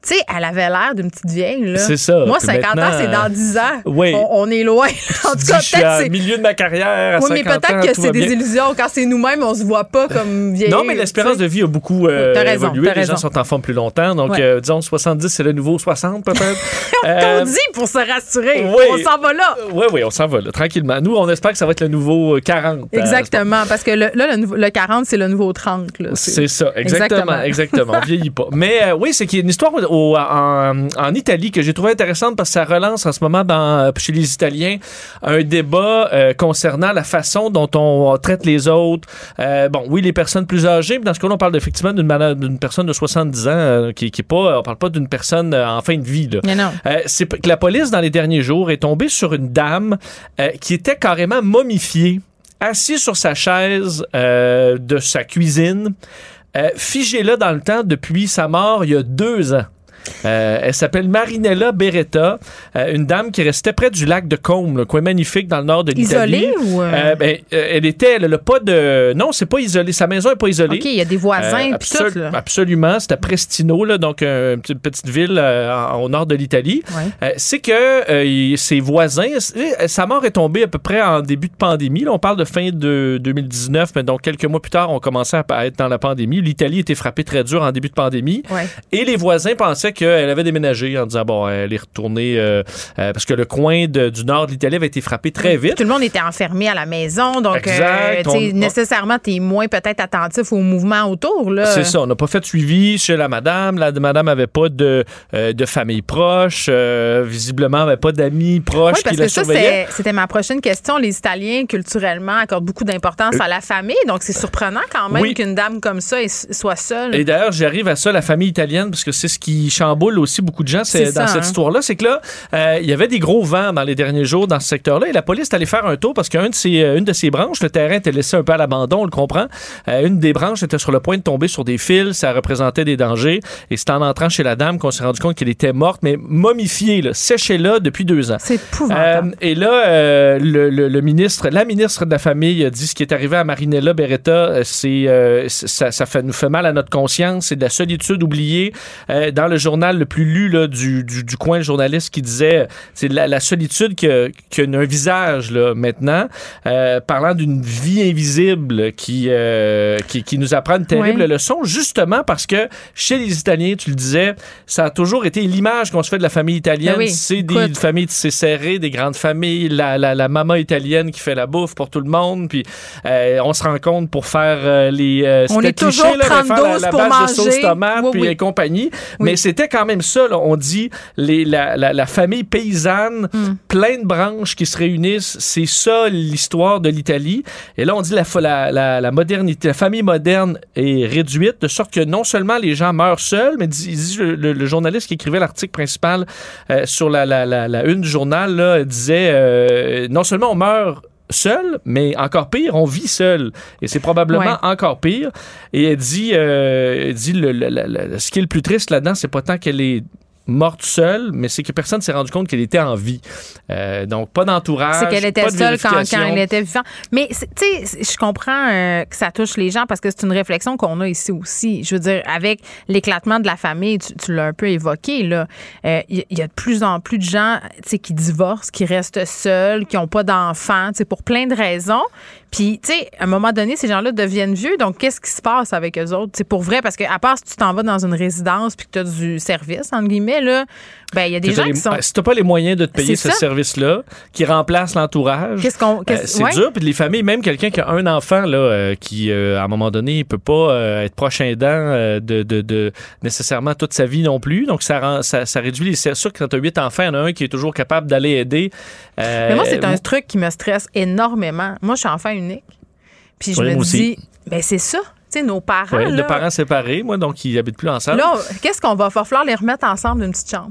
tu sais, elle avait l'air d'une petite vieille, là. C'est ça. Moi, cinquante ans, c'est dans dix ans. Oui. On, on est loin. En tout cas, peut-être c'est... milieu de ma carrière à oui, cinquante ans. Oui, mais peut-être ans, que c'est des bien. illusions. Quand c'est nous-mêmes, on se voit pas comme vieille. Non, mais l'espérance t'sais. de vie a beaucoup euh, t'as raison, évolué. T'as Les raison. gens sont en forme plus longtemps. Donc, ouais. euh, disons, soixante-dix, c'est le nouveau soixante, peut-être. euh... On dit pour se rassurer. Oui. On s'en va là. Oui, oui, on s'en va là, tranquillement. Nous, on espère que ça va être le nouveau quarante. Exactement, parce que le, là, le, le quarante, c'est le nouveau trente. Là. C'est... c'est ça, exactement. Exactement, on vieillit pas. Mais oui, c'est qu'il y a une histoire Au, en, en Italie que j'ai trouvé intéressante parce que ça relance en ce moment dans, chez les Italiens un débat euh, concernant la façon dont on, on traite les autres. Euh, bon, oui, les personnes plus âgées, mais dans ce cas-là, on parle effectivement d'une, malade, d'une personne de soixante-dix ans euh, qui, qui est pas, on parle pas d'une personne euh, en fin de vie. Là. Non. Euh, c'est que la police, dans les derniers jours, est tombée sur une dame euh, qui était carrément momifiée, assise sur sa chaise euh, de sa cuisine, Euh, figée là dans le temps depuis sa mort il y a deux ans. Euh, elle s'appelle Marinella Beretta, euh, une dame qui restait près du lac de Côme, le coin magnifique dans le nord de l'Italie. Isolée ou... Euh, ben, euh, elle était, elle n'a pas de... Non, c'est pas isolé. Sa maison n'est pas isolée. OK, il y a des voisins euh, absolu- tout, là. Absolument. C'était à Prestino, là, donc euh, une petite, petite ville euh, au nord de l'Italie. Ouais. Euh, c'est que euh, il, ses voisins... Sa mort est tombée à peu près en début de pandémie. Là, on parle de fin de deux mille dix-neuf, mais donc quelques mois plus tard, on commençait à être dans la pandémie. L'Italie était frappée très dur en début de pandémie. Ouais. Et les voisins pensaient qu'elle avait déménagé en disant bon, elle est retournée euh, euh, parce que le coin de, du nord de l'Italie avait été frappé très vite. Tout le monde était enfermé à la maison, donc exact, euh, on, nécessairement t'es moins peut-être attentif aux mouvements autour là. C'est ça, on n'a pas fait de suivi chez la madame. La madame avait pas de euh, de famille proche, euh, visiblement avait pas d'amis proches oui, parce qui que la ça, surveillaient. C'était ma prochaine question. Les Italiens culturellement accordent beaucoup d'importance euh, à la famille, donc c'est surprenant quand même oui. qu'une dame comme ça soit seule. Et d'ailleurs j'arrive à ça, la famille italienne, parce que c'est ce qui chamboule aussi beaucoup de gens c'est c'est, ça, dans cette hein. histoire-là. C'est que là, euh, il y avait des gros vents dans les derniers jours dans ce secteur-là et la police est allée faire un tour parce qu'une de ses, une de ses branches, le terrain était laissé un peu à l'abandon, on le comprend. Euh, une des branches était sur le point de tomber sur des fils, ça représentait des dangers et c'est en entrant chez la dame qu'on s'est rendu compte qu'elle était morte, mais momifiée, là, séchée là depuis deux ans. C'est épouvantable. Euh, et là, euh, le, le, le ministre, la ministre de la Famille a dit ce qui est arrivé à Marinella Beretta, c'est, euh, ça, ça fait, nous fait mal à notre conscience, c'est de la solitude oubliée. Euh, dans le journal le plus lu là, du, du, du coin, le journaliste qui disait c'est la, la solitude qui a, qui a un visage là, maintenant, euh, parlant d'une vie invisible qui, euh, qui, qui nous apprend une terrible ouais. leçon, justement parce que chez les Italiens, tu le disais, ça a toujours été l'image qu'on se fait de la famille italienne. Oui, c'est des familles c'est serrées, des grandes familles, la, la, la maman italienne qui fait la bouffe pour tout le monde, puis euh, on se rencontre pour faire euh, les euh, on est cliché, toujours trente-deux pour manger. De sauce tomate, oui, puis oui. et compagnie. Oui. Mais c'était quand même ça, là. On dit les, la, la, la famille paysanne, mm. plein de branches qui se réunissent, c'est ça l'histoire de l'Italie. Et là, on dit la, la, la, la modernité, la famille moderne est réduite, de sorte que non seulement les gens meurent seuls, mais dit, dit, le, le, le journaliste qui écrivait l'article principal euh, sur la, la, la, la une du journal là, disait euh, non seulement on meurt seul, mais encore pire, on vit seul. Et c'est probablement ouais. encore pire. Et elle dit, euh, elle dit le, le, le, le, ce qui est le plus triste là-dedans, c'est pas tant qu'elle est morte seule, mais c'est que personne ne s'est rendu compte qu'elle était en vie. Euh, donc, pas d'entourage, c'est qu'elle était seule quand, quand elle était vivante. Mais, tu sais, je comprends euh, que ça touche les gens parce que c'est une réflexion qu'on a ici aussi. Je veux dire, avec l'éclatement de la famille, tu, tu l'as un peu évoqué, là, il euh, y, y a de plus en plus de gens, tu sais, qui divorcent, qui restent seuls, qui n'ont pas d'enfants, tu sais, pour plein de raisons. Puis, tu sais, à un moment donné, ces gens-là deviennent vieux. Donc, qu'est-ce qui se passe avec eux autres? C'est pour vrai, parce que à part si tu t'en vas dans une résidence puis que tu as du service, entre guillemets, là, ben il y a des gens les, qui sont... Si tu n'as pas les moyens de te payer c'est ce ça. service-là, qui remplace l'entourage, qu'est-ce qu'on, qu'est-ce, euh, c'est ouais. dur. Puis les familles, même quelqu'un qui a un enfant, là, euh, qui, euh, à un moment donné, il ne peut pas euh, être proche aidant euh, de, de, de nécessairement toute sa vie non plus. Donc, ça, rend, ça, ça réduit les... C'est sûr que quand tu as huit enfants, il y en a un qui est toujours capable d'aller aider. Euh, Mais moi, c'est un moi... truc qui me stresse énormément. Moi, je suis enfant unique. Puis je oui, me dis, ben c'est ça. Tu sais, nos parents. Ouais, là, de parents séparés, moi, donc, ils habitent plus ensemble. Là, qu'est-ce qu'on va faire? Falloir les remettre ensemble d'une petite chambre.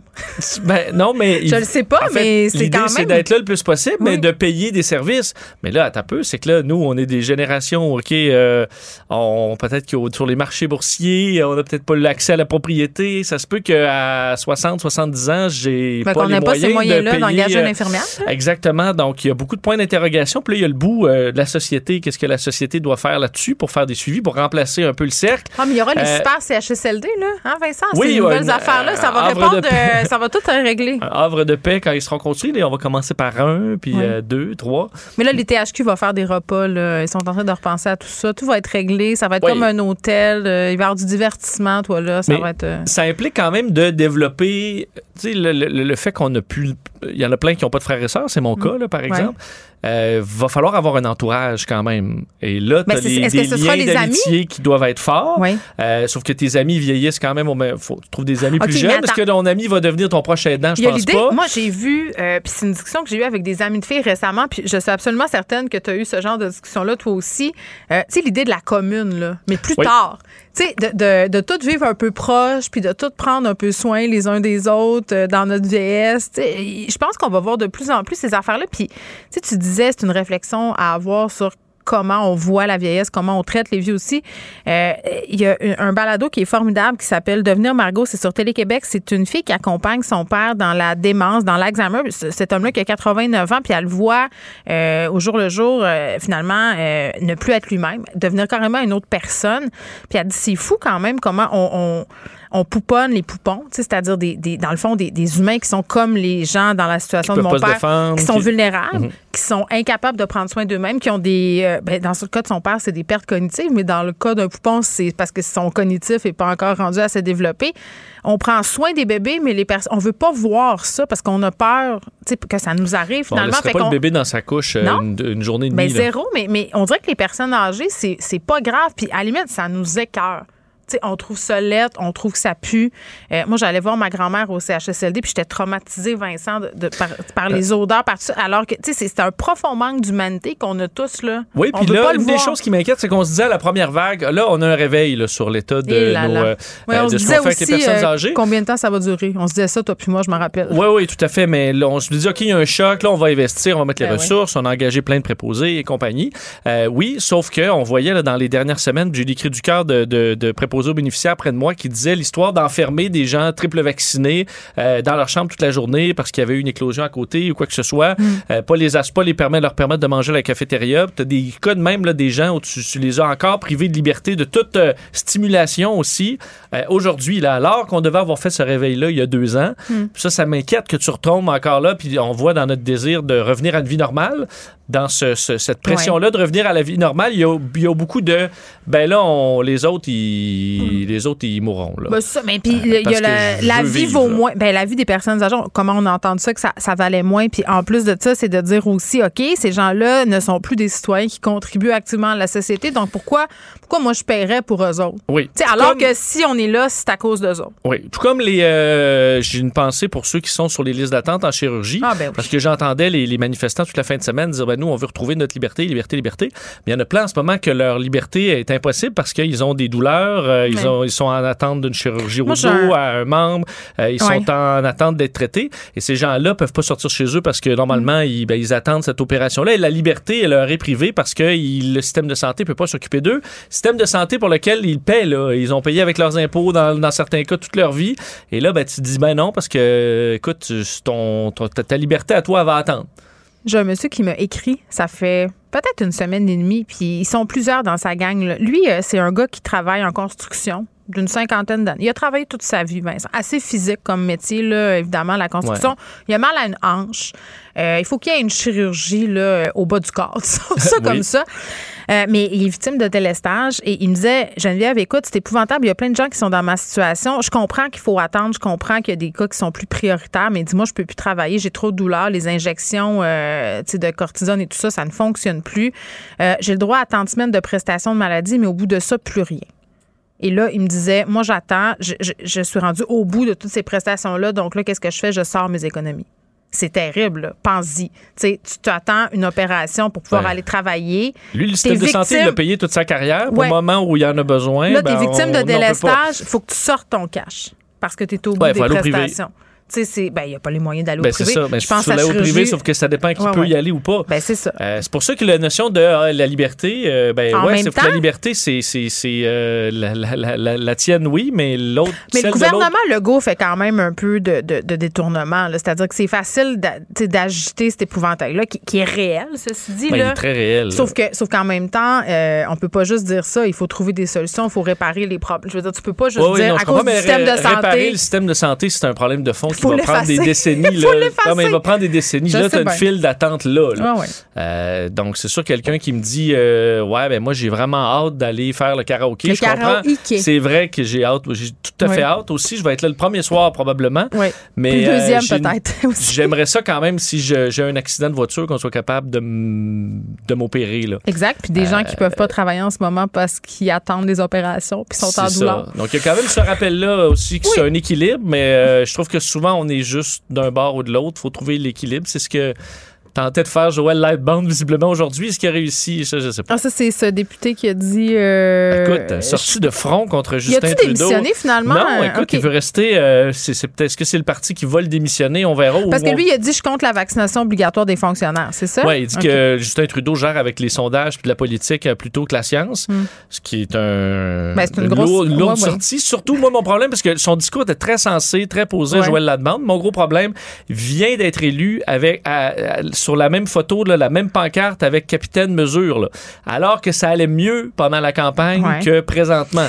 Ben, non, mais. Je il, le sais pas, mais fait, c'est l'idée, quand même. C'est d'être là le plus possible, oui. mais de payer des services. Mais là, attends un peu, c'est que là, nous, on est des générations, OK, euh, on, peut-être qu'on sur les marchés boursiers, on n'a peut-être pas l'accès à la propriété. Ça se peut qu'à soixante, soixante-dix ans, j'ai ben, pas les moyens. On n'a pas ces moyens-là de payer, d'engager une infirmière. Euh, exactement. Donc, il y a beaucoup de points d'interrogation. Puis là, il y a le bout euh, de la société. Qu'est-ce que la société doit faire là-dessus pour faire des suivis, pour remplacer un peu le cercle. Ah, mais il y aura les euh, super C H S L D, là, hein, Vincent? Oui, ces nouvelles euh, affaires-là, ça va répondre, de ça va tout régler. Un havre de paix, quand ils seront construits, là, on va commencer par un, puis oui. euh, deux, trois. Mais là, les T H Q vont faire des repas, là. Ils sont en train de repenser à tout ça. Tout va être réglé, ça va être oui. comme un hôtel, euh, il va y avoir du divertissement, toi, là. Ça mais va être... Euh... Ça implique quand même de développer, tu sais, le, le, le fait qu'on a pu... Il y en a plein qui n'ont pas de frères et sœurs, c'est mon mmh. cas, là, par exemple. Ouais. Euh, va falloir avoir un entourage quand même. Et là, tu as des liens d'amitié qui doivent être forts. Oui. Euh, sauf que tes amis vieillissent quand même. Faut, tu trouves des amis okay, plus jeunes. Est-ce que ton ami va devenir ton proche aidant? Je pense pas. Moi, j'ai vu, euh, puis c'est une discussion que j'ai eue avec des amis de filles récemment, puis je suis absolument certaine que tu as eu ce genre de discussion-là, toi aussi. Euh, tu sais, l'idée de la commune, là, mais plus oui. tard. Tu sais, de, de, de tout vivre un peu proche, puis de tout prendre un peu soin les uns des autres euh, dans notre vieillesse. Je pense qu'on va voir de plus en plus ces affaires-là. Puis, tu sais, tu disais, c'est une réflexion à avoir sur comment on voit la vieillesse, comment on traite les vieux aussi. Euh, il y a un balado qui est formidable qui s'appelle « Devenir Margot », c'est sur Télé-Québec. C'est une fille qui accompagne son père dans la démence, dans l'Alzheimer. Cet homme-là qui a quatre-vingt-neuf ans, puis elle le voit euh, au jour le jour, euh, finalement, euh, ne plus être lui-même, devenir carrément une autre personne. Puis elle dit « C'est fou quand même comment on... on on pouponne les poupons, c'est-à-dire des, des, dans le fond des, des humains qui sont comme les gens dans la situation de mon père, défendre, qui sont qui... vulnérables, mm-hmm. qui sont incapables de prendre soin d'eux-mêmes, qui ont des... Euh, ben, dans le cas de son père, c'est des pertes cognitives, mais dans le cas d'un poupon, c'est parce que son cognitif n'est pas encore rendu à se développer. On prend soin des bébés, mais les personnes, on veut pas voir ça parce qu'on a peur que ça nous arrive finalement. On ne laisserait pas qu'on... le bébé dans sa couche euh, non? Une, une journée et demie. Ben, zéro, mais, mais on dirait que les personnes âgées, c'est, c'est pas grave. Puis à la limite, ça nous écœure. T'sais, on trouve ça laid, on trouve que ça pue. Euh, moi, j'allais voir ma grand-mère au C H S L D, puis j'étais traumatisée, Vincent, de, de, par, par les odeurs, par tout ça. Alors que, tu sais, c'est, c'est un profond manque d'humanité qu'on a tous, là. Oui, puis là, une des choses qui m'inquiète, c'est qu'on se disait à la première vague, là, on a un réveil là, sur l'état de là nos. Là. Euh, oui, on de se disait aussi personnes âgées. Euh, combien de temps ça va durer. On se disait ça, toi, puis moi, je m'en rappelle. Oui, oui, tout à fait. Mais là, on se disait, OK, il y a un choc, là, on va investir, on va mettre ben les oui. ressources, on a engagé plein de préposés et compagnie. Euh, oui, sauf qu'on voyait, là, dans les dernières semaines, j'ai des cris du cœur de, de, de préposés aux bénéficiaires près de moi qui disait l'histoire d'enfermer des gens triple vaccinés euh, dans leur chambre toute la journée parce qu'il y avait eu une éclosion à côté ou quoi que ce soit. Mmh. Euh, pas les as, pas les permettre, leur permettre de manger à la cafétéria. T'as des cas de même là, des gens où tu, tu les as encore privés de liberté, de toute euh, stimulation aussi. Euh, aujourd'hui, là, alors qu'on devait avoir fait ce réveil-là il y a deux ans, mmh. ça, ça m'inquiète que tu retombes encore là, puis on voit dans notre désir de revenir à une vie normale, dans ce, ce, cette pression-là ouais. de revenir à la vie normale, il y a, il y a beaucoup de ben là, on, les autres, ils Mmh. les autres, ils mourront. Là. Ben ça, mais puis, euh, y a la, la vie vivre, vaut là. moins. Ben, la vie des personnes âgées, comment on entend ça, que ça, ça valait moins. Puis en plus de ça, c'est de dire aussi, OK, ces gens-là ne sont plus des citoyens qui contribuent activement à la société. Donc, pourquoi, pourquoi moi, je paierais pour eux autres? Oui. Alors comme... que si on est là, c'est à cause d'eux autres. Oui. Tout comme les... Euh, j'ai une pensée pour ceux qui sont sur les listes d'attente en chirurgie. Ah, ben oui. Parce que j'entendais les, les manifestants toute la fin de semaine dire, ben, nous, on veut retrouver notre liberté, liberté, liberté. Mais il y en a plein en ce moment que leur liberté est impossible parce qu'ils ont des douleurs, euh, ils, ouais. ont, ils sont en attente d'une chirurgie au dos, à un membre, euh, ils ouais. sont en attente d'être traités, et ces gens-là peuvent pas sortir chez eux parce que normalement, ils, ben, ils attendent cette opération-là, et la liberté, elle leur est privée parce que il, le système de santé peut pas s'occuper d'eux. Système de santé pour lequel ils paient, là, ils ont payé avec leurs impôts dans, dans certains cas toute leur vie, et là, ben, tu te dis, ben non, parce que, écoute, ton, ton, ta, ta liberté à toi, elle va attendre. J'ai un monsieur qui m'a écrit, ça fait peut-être une semaine et demie, puis ils sont plusieurs dans sa gang, là. Lui, c'est un gars qui travaille en construction d'une cinquantaine d'années. Il a travaillé toute sa vie, Vincent. Assez physique comme métier, là, évidemment, la construction. Ouais. Il a mal à une hanche. Euh, il faut qu'il y ait une chirurgie là, au bas du corps, ça oui. comme ça. Euh, mais il est victime de délestage et il me disait, Geneviève, écoute, c'est épouvantable, il y a plein de gens qui sont dans ma situation. Je comprends qu'il faut attendre, je comprends qu'il y a des cas qui sont plus prioritaires, mais dis-moi, je peux plus travailler, j'ai trop de douleurs, les injections euh, de cortisone et tout ça, ça ne fonctionne plus. Euh, j'ai le droit à tant de semaines de prestations de maladie, mais au bout de ça, plus rien. Et là, il me disait, moi, j'attends, je, je, je suis rendue au bout de toutes ces prestations-là, donc là, qu'est-ce que je fais? Je sors mes économies. C'est terrible, là. Pense-y. T'sais, tu t'attends une opération pour pouvoir ouais. aller travailler. Lui, le système de victime... santé, il a payé toute sa carrière. Ouais. Au moment où il en a besoin, là, ben, t'es victime on, de délestage, il faut que tu sortes ton cash parce que t'es au bout ouais, des prestations. Tu sais, il ben, n'y a pas les moyens d'aller au ben, privé. C'est ça. Ben, je pense sur à la chirurgie... au privé, sauf que ça dépend qui ouais, peut ouais. y aller ou pas. Ben, c'est ça. Euh, c'est pour ça que la notion de euh, la liberté, euh, ben, en ouais, c'est temps, la liberté, c'est, c'est, c'est euh, la, la, la, la tienne, oui, mais l'autre. Mais celle le gouvernement Legault fait quand même un peu de, de, de détournement. Là. C'est-à-dire que c'est facile d'a, d'agiter cet épouvantail-là, qui, qui est réel, ceci dit. Ben, là. Il est très réel. Sauf, que, sauf qu'en même temps, euh, on ne peut pas juste dire ça. Il faut trouver des solutions, il faut réparer les problèmes. Je veux dire, tu ne peux pas juste ouais, dire non, à cause du système ré- de santé. Réparer le système de santé, c'est un problème de fond. Il va prendre des décennies. Là. Non, mais il va prendre des décennies. Je là, tu as une file d'attente là. là. Ah ouais. euh, donc, c'est sûr, quelqu'un qui me dit euh, ouais, ben moi, j'ai vraiment hâte d'aller faire le karaoké. Le je karaoké. comprends. C'est vrai que j'ai hâte. J'ai tout à fait oui. hâte aussi. Je vais être là le premier soir, probablement. Oui. Mais, le deuxième, euh, peut-être. Aussi. J'aimerais ça quand même, si je, j'ai un accident de voiture, qu'on soit capable de, de m'opérer. Là. Exact. Puis des euh, gens qui ne peuvent pas travailler en ce moment parce qu'ils attendent des opérations puis sont en douleur. Ça. Donc, il y a quand même ce rappel-là aussi que oui. c'est un équilibre, mais euh, je trouve que souvent, on est juste d'un bord ou de l'autre. Il faut trouver l'équilibre. C'est ce que tentait de faire Joël Lightbound, visiblement, aujourd'hui. Est-ce qu'il a réussi? Ça, je ne sais pas. Ah, ça, c'est ce député qui a dit... Euh... Écoute, sorti je... de front contre Justin Trudeau. Il a-tu démissionné, finalement? Non, écoute, okay. il veut rester... Euh, c'est, c'est peut-être, est-ce que c'est le parti qui va le démissionner? On verra. Parce que on... lui, il a dit, je compte la vaccination obligatoire des fonctionnaires. C'est ça? Oui, il dit okay. que Justin Trudeau gère avec les sondages puis de la politique plutôt que la science, mm. ce qui est un... Ben, c'est une grosse... lourde, lourde ouais, sortie. Ouais. Surtout, moi, mon problème, parce que son discours était très sensé, très posé, ouais. Joël Lightbound. Mon gros problème vient d'être élu avec... À, à, sur la même photo, là, la même pancarte avec Capitaine Mesure, là, alors que ça allait mieux pendant la campagne ouais. que présentement.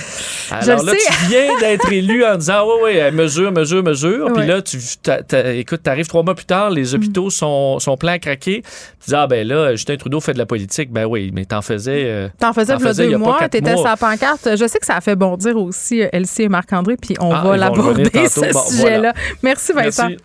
Alors je là, sais. tu viens d'être élu en disant « oui, oui, mesure, mesure, mesure ». Puis là, tu, t'a, t'a, écoute, t'arrives trois mois plus tard, les hôpitaux mm. sont, sont pleins à craquer. Tu dis « ah ben là, Justin Trudeau fait de la politique ». Ben oui, mais t'en faisais... Euh, t'en faisais plus de deux mois, t'étais sur la pancarte. Je sais que ça a fait bondir aussi Elsie et Marc-André, puis on ah, va l'aborder, ce bon, sujet-là. Voilà. Merci Vincent. Merci.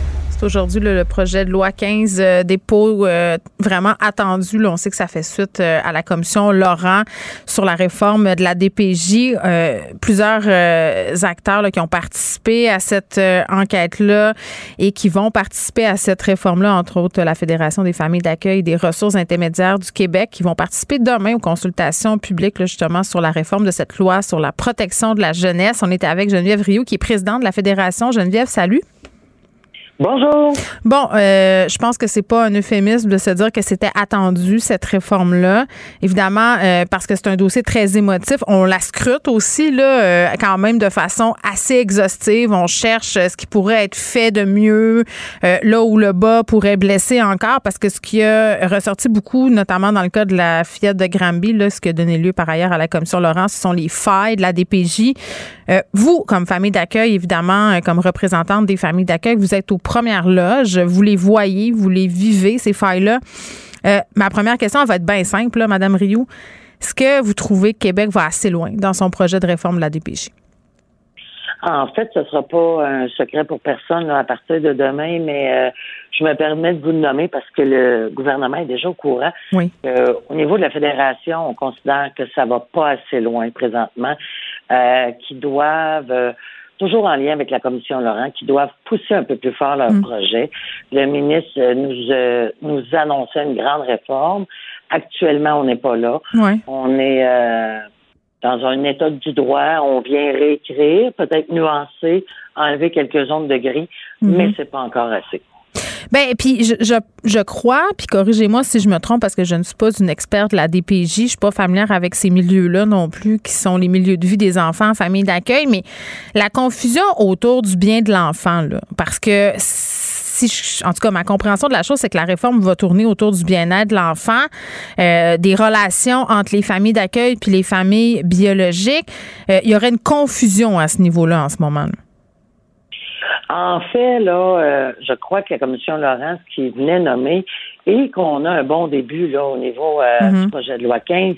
Aujourd'hui, le projet de loi quinze, euh, dépôt euh, vraiment attendu. Là, on sait que ça fait suite euh, à la commission Laurent sur la réforme de la D P J. Euh, plusieurs euh, acteurs là, qui ont participé à cette euh, enquête-là et qui vont participer à cette réforme-là, entre autres la Fédération des familles d'accueil et des ressources intermédiaires du Québec, qui vont participer demain aux consultations publiques là, justement sur la réforme de cette loi sur la protection de la jeunesse. On est avec Geneviève Rioux, qui est présidente de la Fédération. Geneviève, salut. Bonjour. Bon, euh, je pense que c'est pas un euphémisme de se dire que c'était attendu, cette réforme-là. Évidemment, euh, parce que c'est un dossier très émotif. On la scrute aussi, là, euh, quand même de façon assez exhaustive. On cherche ce qui pourrait être fait de mieux, euh, là où le bas pourrait blesser encore, parce que ce qui a ressorti beaucoup, notamment dans le cas de la fillette de Granby, là, ce qui a donné lieu par ailleurs à la commission Laurent, ce sont les failles de la D P J. Euh, vous, comme famille d'accueil, évidemment, comme représentante des familles d'accueil, vous êtes au première loge, vous les voyez, vous les vivez, ces failles-là. Euh, ma première question, elle va être bien simple, là, Madame Rioux. Est-ce que vous trouvez que Québec va assez loin dans son projet de réforme de la D P J? En fait, ce ne sera pas un secret pour personne là, à partir de demain, mais euh, je me permets de vous le nommer parce que le gouvernement est déjà au courant. Oui. Euh, au niveau de la Fédération, on considère que ça ne va pas assez loin présentement, euh, qu'ils doivent... Euh, toujours en lien avec la Commission Laurent, qui doivent pousser un peu plus fort leur mmh. projet. Le ministre nous, euh, nous annonçait une grande réforme. Actuellement, on n'est pas là. Ouais. On est euh, dans un état du droit. On vient réécrire, peut-être nuancer, enlever quelques zones de gris, mmh. mais c'est pas encore assez. Ben puis je, je je crois, puis corrigez-moi si je me trompe parce que je ne suis pas une experte de la D P J, je suis pas familière avec ces milieux-là non plus qui sont les milieux de vie des enfants en famille d'accueil, mais la confusion autour du bien de l'enfant là, parce que si je, en tout cas ma compréhension de la chose c'est que la réforme va tourner autour du bien-être de l'enfant, euh, des relations entre les familles d'accueil puis les familles biologiques, euh, il y aurait une confusion à ce niveau-là en ce moment là. En fait, là, euh, je crois que la Commission Laurent, ce qui venait nommer, et qu'on a un bon début là au niveau euh, mm-hmm. du projet de loi quinze,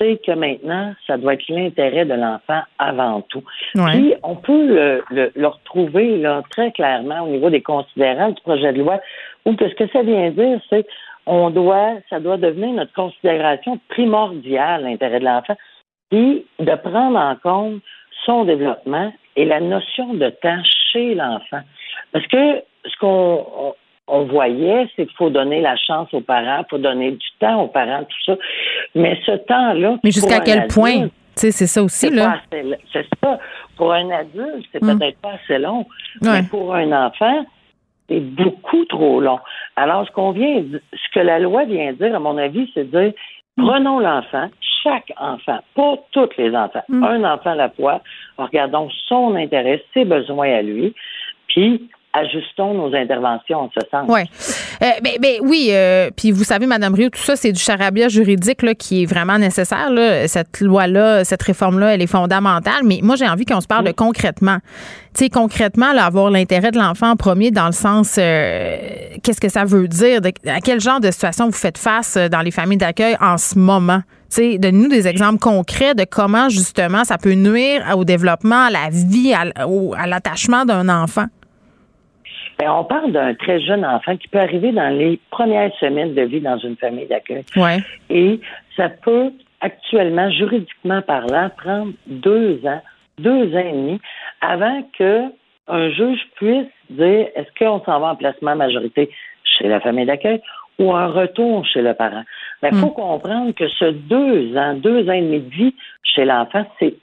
c'est que maintenant, ça doit être l'intérêt de l'enfant avant tout. Ouais. Puis, on peut le, le, le retrouver là, très clairement au niveau des considérants du projet de loi, où que ce que ça vient dire, c'est on doit, ça doit devenir notre considération primordiale, l'intérêt de l'enfant, puis de prendre en compte son développement et la notion de temps chez l'enfant. Parce que ce qu'on on, on voyait, c'est qu'il faut donner la chance aux parents, il faut donner du temps aux parents, tout ça. Mais ce temps-là... Mais jusqu'à quel adulte, point? Tu sais, c'est ça aussi, c'est là. Assez, c'est ça. Pour un adulte, c'est hum. peut-être pas assez long. Ouais. Mais pour un enfant, c'est beaucoup trop long. Alors, ce qu'on vient, ce que la loi vient dire, à mon avis, c'est de dire, prenons l'enfant, chaque enfant, pas tous les enfants, mmh. un enfant à la fois, regardons son intérêt, ses besoins à lui, puis ajustons nos interventions en ce sens. Ouais. Euh, ben, ben, oui, euh, puis vous savez, Mme Rioux, tout ça, c'est du charabia juridique là, qui est vraiment nécessaire. Là. Cette loi-là, cette réforme-là, elle est fondamentale, mais moi, j'ai envie qu'on se parle oui. de concrètement. Tu sais, concrètement, là, avoir l'intérêt de l'enfant en premier dans le sens, euh, qu'est-ce que ça veut dire? De, à quel genre de situation vous faites face dans les familles d'accueil en ce moment? T'sais, donnez-nous des exemples concrets de comment, justement, ça peut nuire au développement, à la vie, à, au, à l'attachement d'un enfant. Bien, on parle d'un très jeune enfant qui peut arriver dans les premières semaines de vie dans une famille d'accueil. Ouais. Et ça peut, actuellement, juridiquement parlant, prendre deux ans, deux ans et demi, avant qu'un juge puisse dire est-ce qu'on s'en va en placement majorité chez la famille d'accueil ou un retour chez le parent. Mais il faut mmh. comprendre que ce deux ans, deux ans et demi de vie chez l'enfant, c'est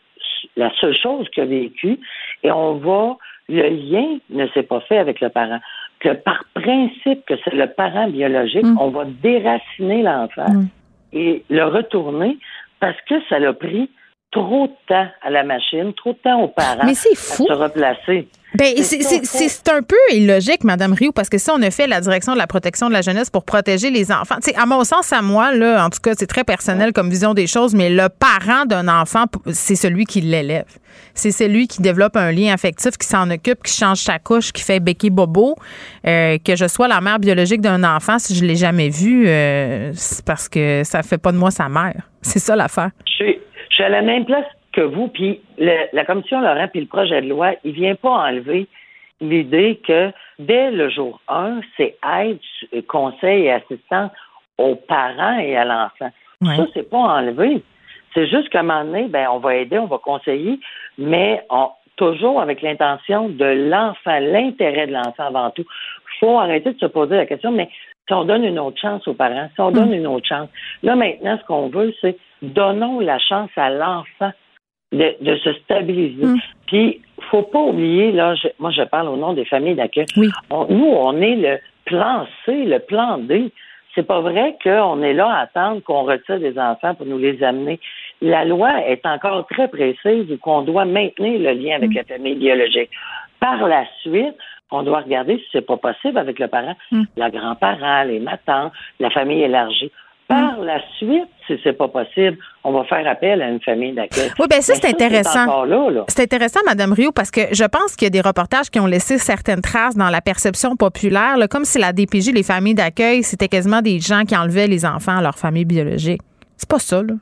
la seule chose qu'il a vécu et on va, le lien ne s'est pas fait avec le parent. Que par principe que c'est le parent biologique, mmh. on va déraciner l'enfant mmh. et le retourner parce que ça l'a pris trop de temps à la machine, trop de temps aux parents mais c'est fou. À se replacer. Ben, c'est, c'est, c'est, c'est un peu illogique, Mme Rioux, parce que si on a fait la direction de la protection de la jeunesse pour protéger les enfants, t'sais, à mon sens, à moi, là, en tout cas, c'est très personnel comme vision des choses, mais le parent d'un enfant, c'est celui qui l'élève. C'est celui qui développe un lien affectif, qui s'en occupe, qui change sa couche, qui fait béquer bobo. Euh, que je sois la mère biologique d'un enfant, si je ne l'ai jamais vu, euh, c'est parce que ça ne fait pas de moi sa mère. C'est ça l'affaire. Je suis, je suis à la même place que vous, puis la Commission Laurent, puis le projet de loi, il vient pas enlever l'idée que dès le jour un, c'est aide, conseil et assistance aux parents et à l'enfant. Ouais. Ça, c'est pas enlevé. C'est juste qu'à un moment donné, ben, on va aider, on va conseiller, mais on, toujours avec l'intention de l'enfant, l'intérêt de l'enfant avant tout. Il faut arrêter de se poser la question, mais si on donne une autre chance aux parents, si on mmh. donne une autre chance, là, maintenant, ce qu'on veut, c'est donnons la chance à l'enfant De, de se stabiliser. Mmh. Puis, faut pas oublier, là, je, moi, je parle au nom des familles d'accueil. Oui. On, nous, on est le plan C, le plan D. C'est pas vrai qu'on est là à attendre qu'on retire des enfants pour nous les amener. La loi est encore très précise où qu'on doit maintenir le lien avec mmh. la famille biologique. Par la suite, on doit regarder si c'est pas possible avec le parent, mmh. la grand-parent, les matants, la famille élargie. Par la suite, si c'est pas possible, on va faire appel à une famille d'accueil. Oui, bien ça, c'est, c'est intéressant. C'est, là, là. c'est intéressant, Mme Rioux, parce que je pense qu'il y a des reportages qui ont laissé certaines traces dans la perception populaire, là, comme si la D P J, les familles d'accueil, c'était quasiment des gens qui enlevaient les enfants à leur famille biologique. C'est pas ça, là.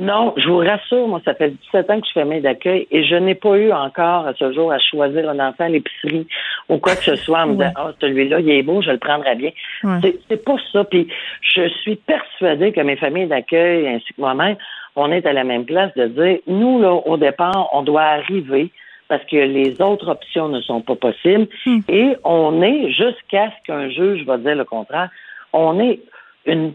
Non, je vous rassure, moi, ça fait dix-sept ans que je fais maid d'accueil et je n'ai pas eu encore à ce jour à choisir un enfant à l'épicerie ou quoi que ce soit en me disant, ah, oh, celui-là, il est beau, je le prendrai bien. Ouais. C'est, c'est pas ça. Puis je suis persuadée que mes familles d'accueil ainsi que moi-même, on est à la même place de dire, nous, là, au départ, on doit arriver parce que les autres options ne sont pas possibles mmh. et on est, jusqu'à ce qu'un juge va dire le contraire, on est une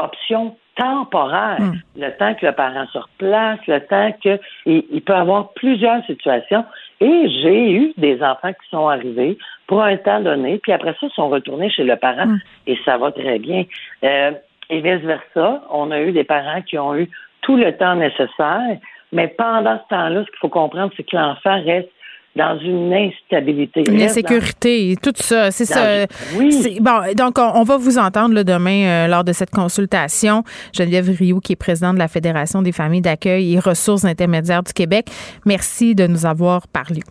option temporaire, mm. le temps que le parent se replace, le temps que il, il peut avoir plusieurs situations. Et j'ai eu des enfants qui sont arrivés pour un temps donné, puis après ça, ils sont retournés chez le parent mm. et ça va très bien. Euh, et vice-versa, on a eu des parents qui ont eu tout le temps nécessaire, mais pendant ce temps-là, ce qu'il faut comprendre, c'est que l'enfant reste dans une instabilité. Une insécurité, dans... tout ça, c'est dans... ça. Oui. C'est... Bon, donc, on, on va vous entendre là, demain euh, lors de cette consultation. Geneviève Rioux, qui est présidente de la Fédération des familles d'accueil et ressources intermédiaires du Québec. Merci de nous avoir parlé.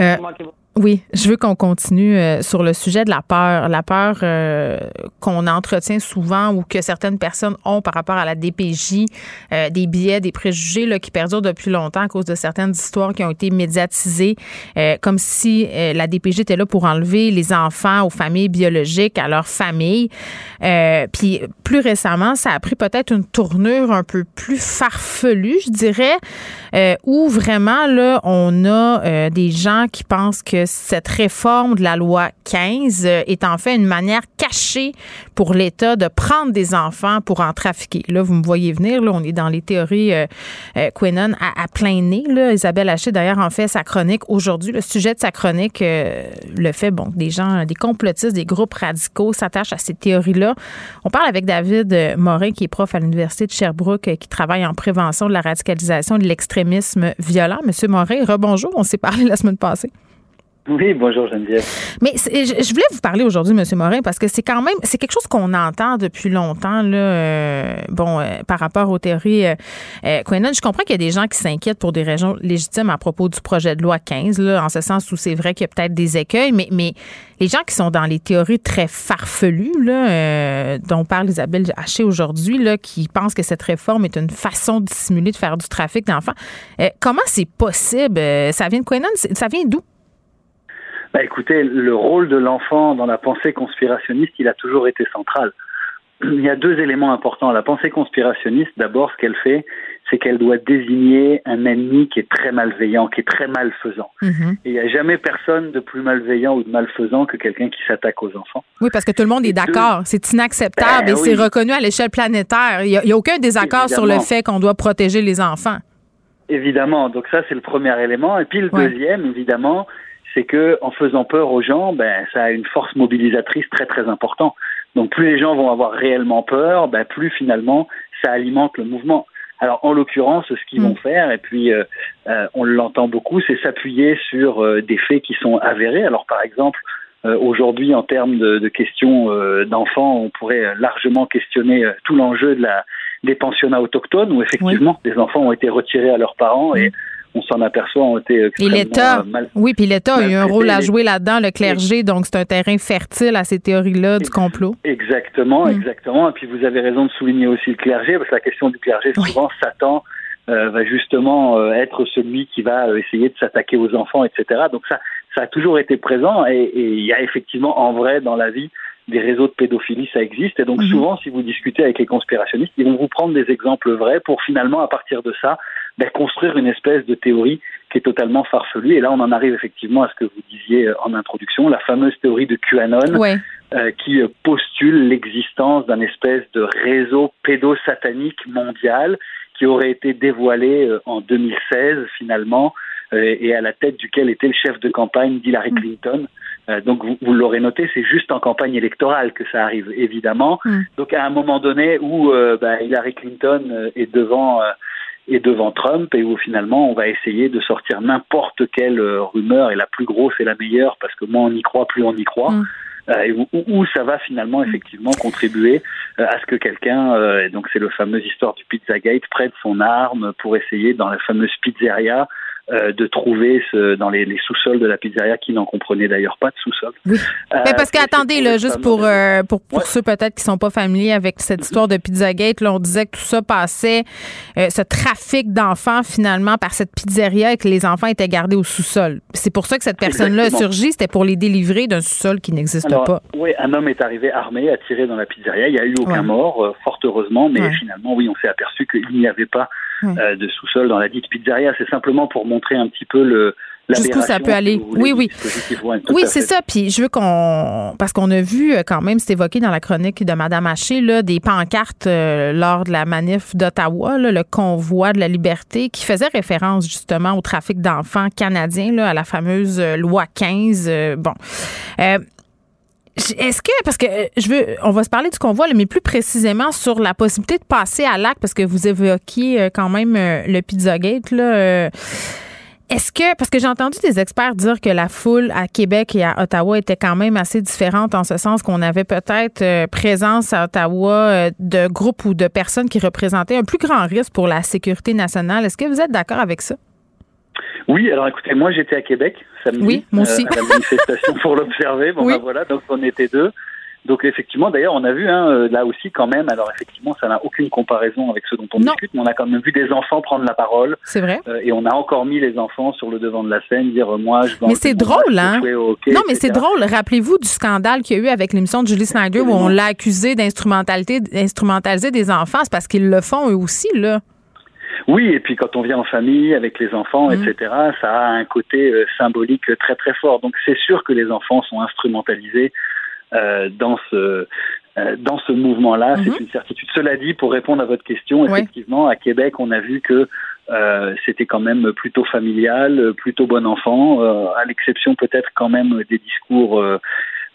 Euh, oui, je veux qu'on continue euh, sur le sujet de la peur. La peur euh, qu'on entretient souvent ou que certaines personnes ont par rapport à la D P J, euh, des biais, des préjugés là, qui perdurent depuis longtemps à cause de certaines histoires qui ont été médiatisées, euh, comme si euh, la D P J était là pour enlever les enfants aux familles biologiques, à leur famille. Euh, puis plus récemment, ça a pris peut-être une tournure un peu plus farfelue, je dirais, euh, où vraiment là, on a euh, des gens qui pensent que cette réforme de la loi quinze est en fait une manière cachée pour l'État de prendre des enfants pour en trafiquer. Là, vous me voyez venir, là, on est dans les théories euh, euh, QAnon à, à plein nez. Là. Isabelle Hachey, d'ailleurs, en fait sa chronique aujourd'hui. Le sujet de sa chronique, euh, le fait, bon, des gens, des complotistes, des groupes radicaux s'attachent à ces théories-là. On parle avec David Morin, qui est prof à l'Université de Sherbrooke, qui travaille en prévention de la radicalisation et de l'extrémisme violent. Monsieur Morin, rebonjour, on s'est parlé la semaine passée. Oui, bonjour Geneviève. Mais je voulais vous parler aujourd'hui, M. Morin, parce que c'est quand même, c'est quelque chose qu'on entend depuis longtemps, là, euh, bon, euh, par rapport aux théories euh, QAnon. Je comprends qu'il y a des gens qui s'inquiètent pour des raisons légitimes à propos du projet de loi quinze, là, en ce sens où c'est vrai qu'il y a peut-être des écueils, mais, mais les gens qui sont dans les théories très farfelues, là, euh, dont parle Isabelle Hachey aujourd'hui, là, qui pensent que cette réforme est une façon dissimulée de faire du trafic d'enfants, euh, comment c'est possible? Ça vient de QAnon? Ça vient d'où? Bah écoutez, le rôle de l'enfant dans la pensée conspirationniste, il a toujours été central. Il y a deux éléments importants. La pensée conspirationniste, d'abord, ce qu'elle fait, c'est qu'elle doit désigner un ennemi qui est très malveillant, qui est très malfaisant. Mm-hmm. Et il n'y a jamais personne de plus malveillant ou de malfaisant que quelqu'un qui s'attaque aux enfants. Oui, parce que tout le monde est d'accord. Deux... C'est inacceptable ben, et oui. C'est reconnu à l'échelle planétaire. Il n'y a, a aucun désaccord Évidemment. Sur le fait qu'on doit protéger les enfants. Évidemment. Donc ça, c'est le premier élément. Et puis le ouais. deuxième, évidemment... c'est que en faisant peur aux gens, ben ça a une force mobilisatrice très très importante. Donc plus les gens vont avoir réellement peur, ben plus finalement ça alimente le mouvement. Alors en l'occurrence, ce qu'ils mmh. vont faire, et puis euh, euh, on l'entend beaucoup, c'est s'appuyer sur euh, des faits qui sont avérés. Alors par exemple, euh, aujourd'hui en termes de, de questions euh, d'enfants, on pourrait largement questionner euh, tout l'enjeu de la des pensionnats autochtones où effectivement oui. des enfants ont été retirés à leurs parents et on s'en aperçoit, ont été extrêmement l'État, mal... Oui, puis l'État mal... a eu un rôle à jouer là-dedans, le clergé, donc c'est un terrain fertile à ces théories-là du complot. Exactement, hum. exactement. Et puis vous avez raison de souligner aussi le clergé, parce que la question du clergé, souvent, oui. Satan euh, va justement euh, être celui qui va euh, essayer de s'attaquer aux enfants, et cetera. Donc ça, ça a toujours été présent, et il y a effectivement, en vrai, dans la vie, des réseaux de pédophilie, ça existe. Et donc hum. souvent, si vous discutez avec les conspirationnistes, ils vont vous prendre des exemples vrais pour finalement, à partir de ça, ben, construire une espèce de théorie qui est totalement farfelue. Et là, on en arrive effectivement à ce que vous disiez en introduction, la fameuse théorie de QAnon, ouais. euh, qui postule l'existence d'un espèce de réseau pédosatanique mondial qui aurait été dévoilé euh, en deux mille seize, finalement, euh, et à la tête duquel était le chef de campagne d'Hillary mmh. Clinton. Euh, donc, vous, vous l'aurez noté, c'est juste en campagne électorale que ça arrive, évidemment. Mmh. Donc, à un moment donné où euh, ben, Hillary Clinton euh, est devant... Euh, et devant Trump, et où finalement on va essayer de sortir n'importe quelle euh, rumeur, et la plus grosse et la meilleure, parce que moins on y croit, plus on y croit, mmh. euh, et où, où ça va finalement effectivement contribuer euh, à ce que quelqu'un, euh, et donc c'est la fameuse histoire du Pizzagate, prête son arme pour essayer dans la fameuse pizzeria euh, de trouver ce, dans les, les sous-sols de la pizzeria, qui n'en comprenait d'ailleurs pas de sous-sol. Oui. Euh, Mais parce qu'attendez, là, juste pour, euh, pour, pour ouais. ceux peut-être qui ne sont pas familiers avec cette histoire de Pizzagate, là, on disait que tout ça passait, euh, ce trafic d'enfants finalement par cette pizzeria et que les enfants étaient gardés au sous-sol. C'est pour ça que cette personne-là Exactement. a surgi, c'était pour les délivrer d'un sous-sol qui n'existe Alors, pas. Oui, un homme est arrivé armé, a tiré dans la pizzeria, il n'y a eu aucun ouais. mort, euh, fort heureusement, mais ouais. finalement, oui, on s'est aperçu qu'il n'y avait pas ouais. euh, de sous-sol dans la dite pizzeria. C'est simplement pour montrer un petit peu le... Jusqu'où ça peut aller. Oui, oui. Oui, c'est ça. Puis je veux qu'on... Parce qu'on a vu quand même, c'est évoqué dans la chronique de Mme Hachey, là, des pancartes euh, lors de la manif d'Ottawa, là, le convoi de la liberté, qui faisait référence justement au trafic d'enfants canadiens, là, à la fameuse loi quinze. Euh, bon. Euh, Est-ce que, parce que je veux, on va se parler du convoi, mais plus précisément sur la possibilité de passer à l'acte, parce que vous évoquiez quand même le Pizzagate, là. Est-ce que, parce que j'ai entendu des experts dire que la foule à Québec et à Ottawa était quand même assez différente, en ce sens qu'on avait peut-être présence à Ottawa de groupes ou de personnes qui représentaient un plus grand risque pour la sécurité nationale. Est-ce que vous êtes d'accord avec ça? Oui, alors écoutez, moi j'étais à Québec samedi, oui, moi aussi. Euh, à la manifestation pour l'observer, bon oui. ben voilà, donc on était deux. Donc effectivement, d'ailleurs on a vu hein, là aussi quand même, alors effectivement ça n'a aucune comparaison avec ce dont on non. discute, mais on a quand même vu des enfants prendre la parole. C'est vrai. Euh, et on a encore mis les enfants sur le devant de la scène, dire moi je... Mais c'est drôle, hein? Hockey, non mais et cetera. C'est drôle, rappelez-vous du scandale qu'il y a eu avec l'émission de Julie Snyder où on l'a accusé d'instrumentalité, d'instrumentaliser des enfants, c'est parce qu'ils le font eux aussi là. Oui, et puis quand on vient en famille, avec les enfants, mmh. et cetera, ça a un côté euh, symbolique très très fort. Donc c'est sûr que les enfants sont instrumentalisés euh, dans ce euh, dans ce mouvement-là, mmh. c'est une certitude. Cela dit, pour répondre à votre question, effectivement, oui. à Québec, on a vu que euh, c'était quand même plutôt familial, plutôt bon enfant, euh, à l'exception peut-être quand même des discours... Euh,